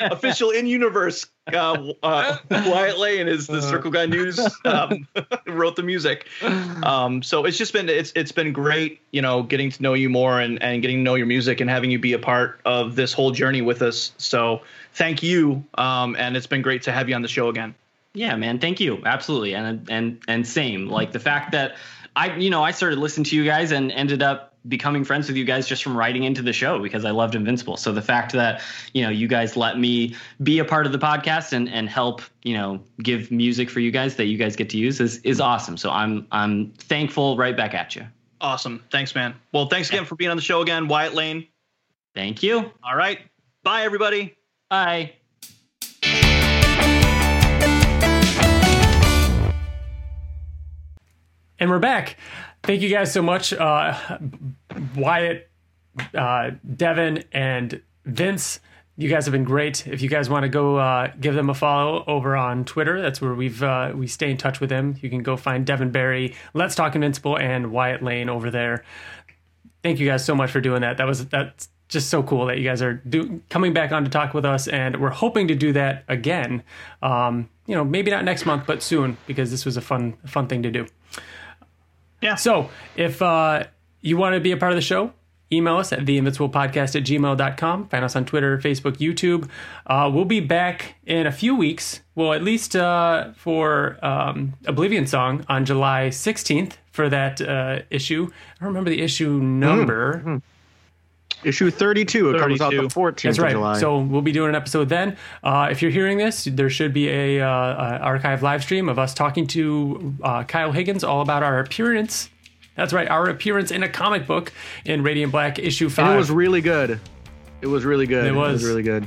official in-universe Wyatt Lane is the Circle Guy News, wrote the music. So it's just been, it's been great, you know, getting to know you more and getting to know your music and having you be a part of this whole journey with us. So thank you. And it's been great to have you on the show again. Yeah, man. Thank you. Absolutely. And same, like, the fact that I started listening to you guys and ended up becoming friends with you guys just from writing into the show because I loved Invincible. So the fact that, you know, you guys let me be a part of the podcast and help, you know, give music for you guys that you guys get to use is awesome. So I'm thankful right back at you. Awesome. Thanks, man. Well, thanks again for being on the show again, Wyatt Lane. Thank you. All right. Bye, everybody. Bye. And we're back. Thank you guys so much, Wyatt, Devin, and Vince. You guys have been great. If you guys want to go give them a follow over on Twitter, that's where we stay in touch with them. You can go find Devin Berry, Let's Talk Invincible, and Wyatt Lane over there. Thank you guys so much for doing that. That's just so cool that you guys are coming back on to talk with us, and we're hoping to do that again. You know, maybe not next month, but soon, because this was a fun thing to do. Yeah. So if you want to be a part of the show, email us at theinvinciblepodcast@gmail.com. Find us on Twitter, Facebook, YouTube. We'll be back in a few weeks. Well, at least for Oblivion Song on July 16th for that issue. I don't remember the issue number. Mm-hmm. Issue 32. It comes out the 14th of July. That's right. So we'll be doing an episode then. If you're hearing this, there should be a archive live stream of us talking to Kyle Higgins all about our appearance. That's right, our appearance in a comic book in Radiant Black issue 5. And it was really good. It was really good. It was really good.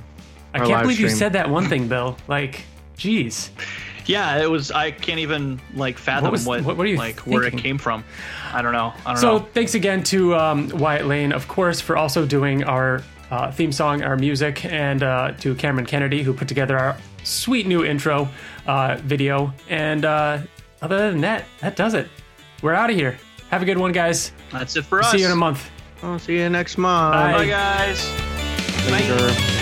I can't believe you said that one thing, Bill. Like, geez. Yeah, it was. I can't even fathom where it came from. I don't know. So thanks again to Wyatt Lane, of course, for also doing our theme song, our music, and to Cameron Kennedy, who put together our sweet new intro video. And other than that, that does it. We're out of here. Have a good one, guys. That's it for us. See you in a month. I'll see you next month. Bye guys. Later. Bye.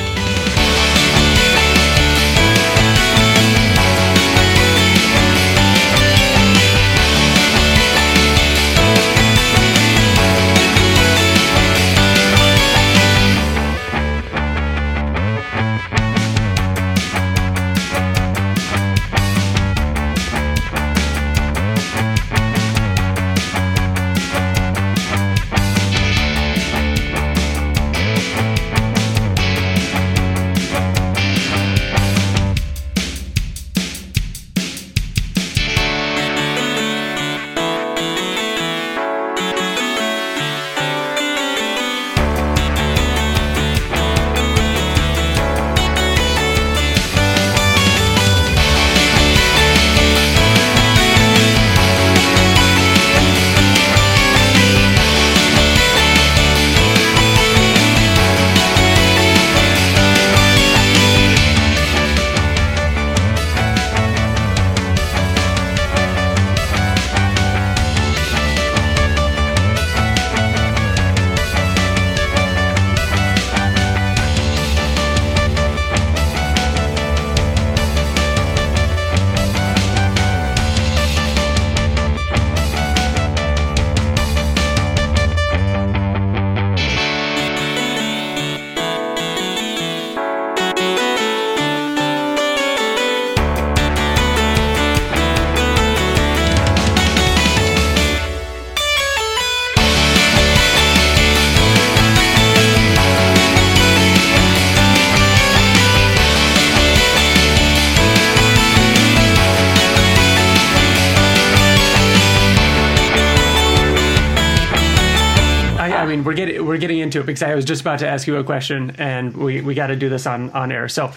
mean, we're getting into it because I was just about to ask you a question, and we got to do this on air. So, all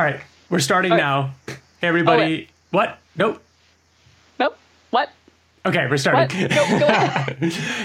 right, we're starting now. Hey, everybody. Oh, what? Nope. Nope. What? Okay, we're starting. What? Go ahead.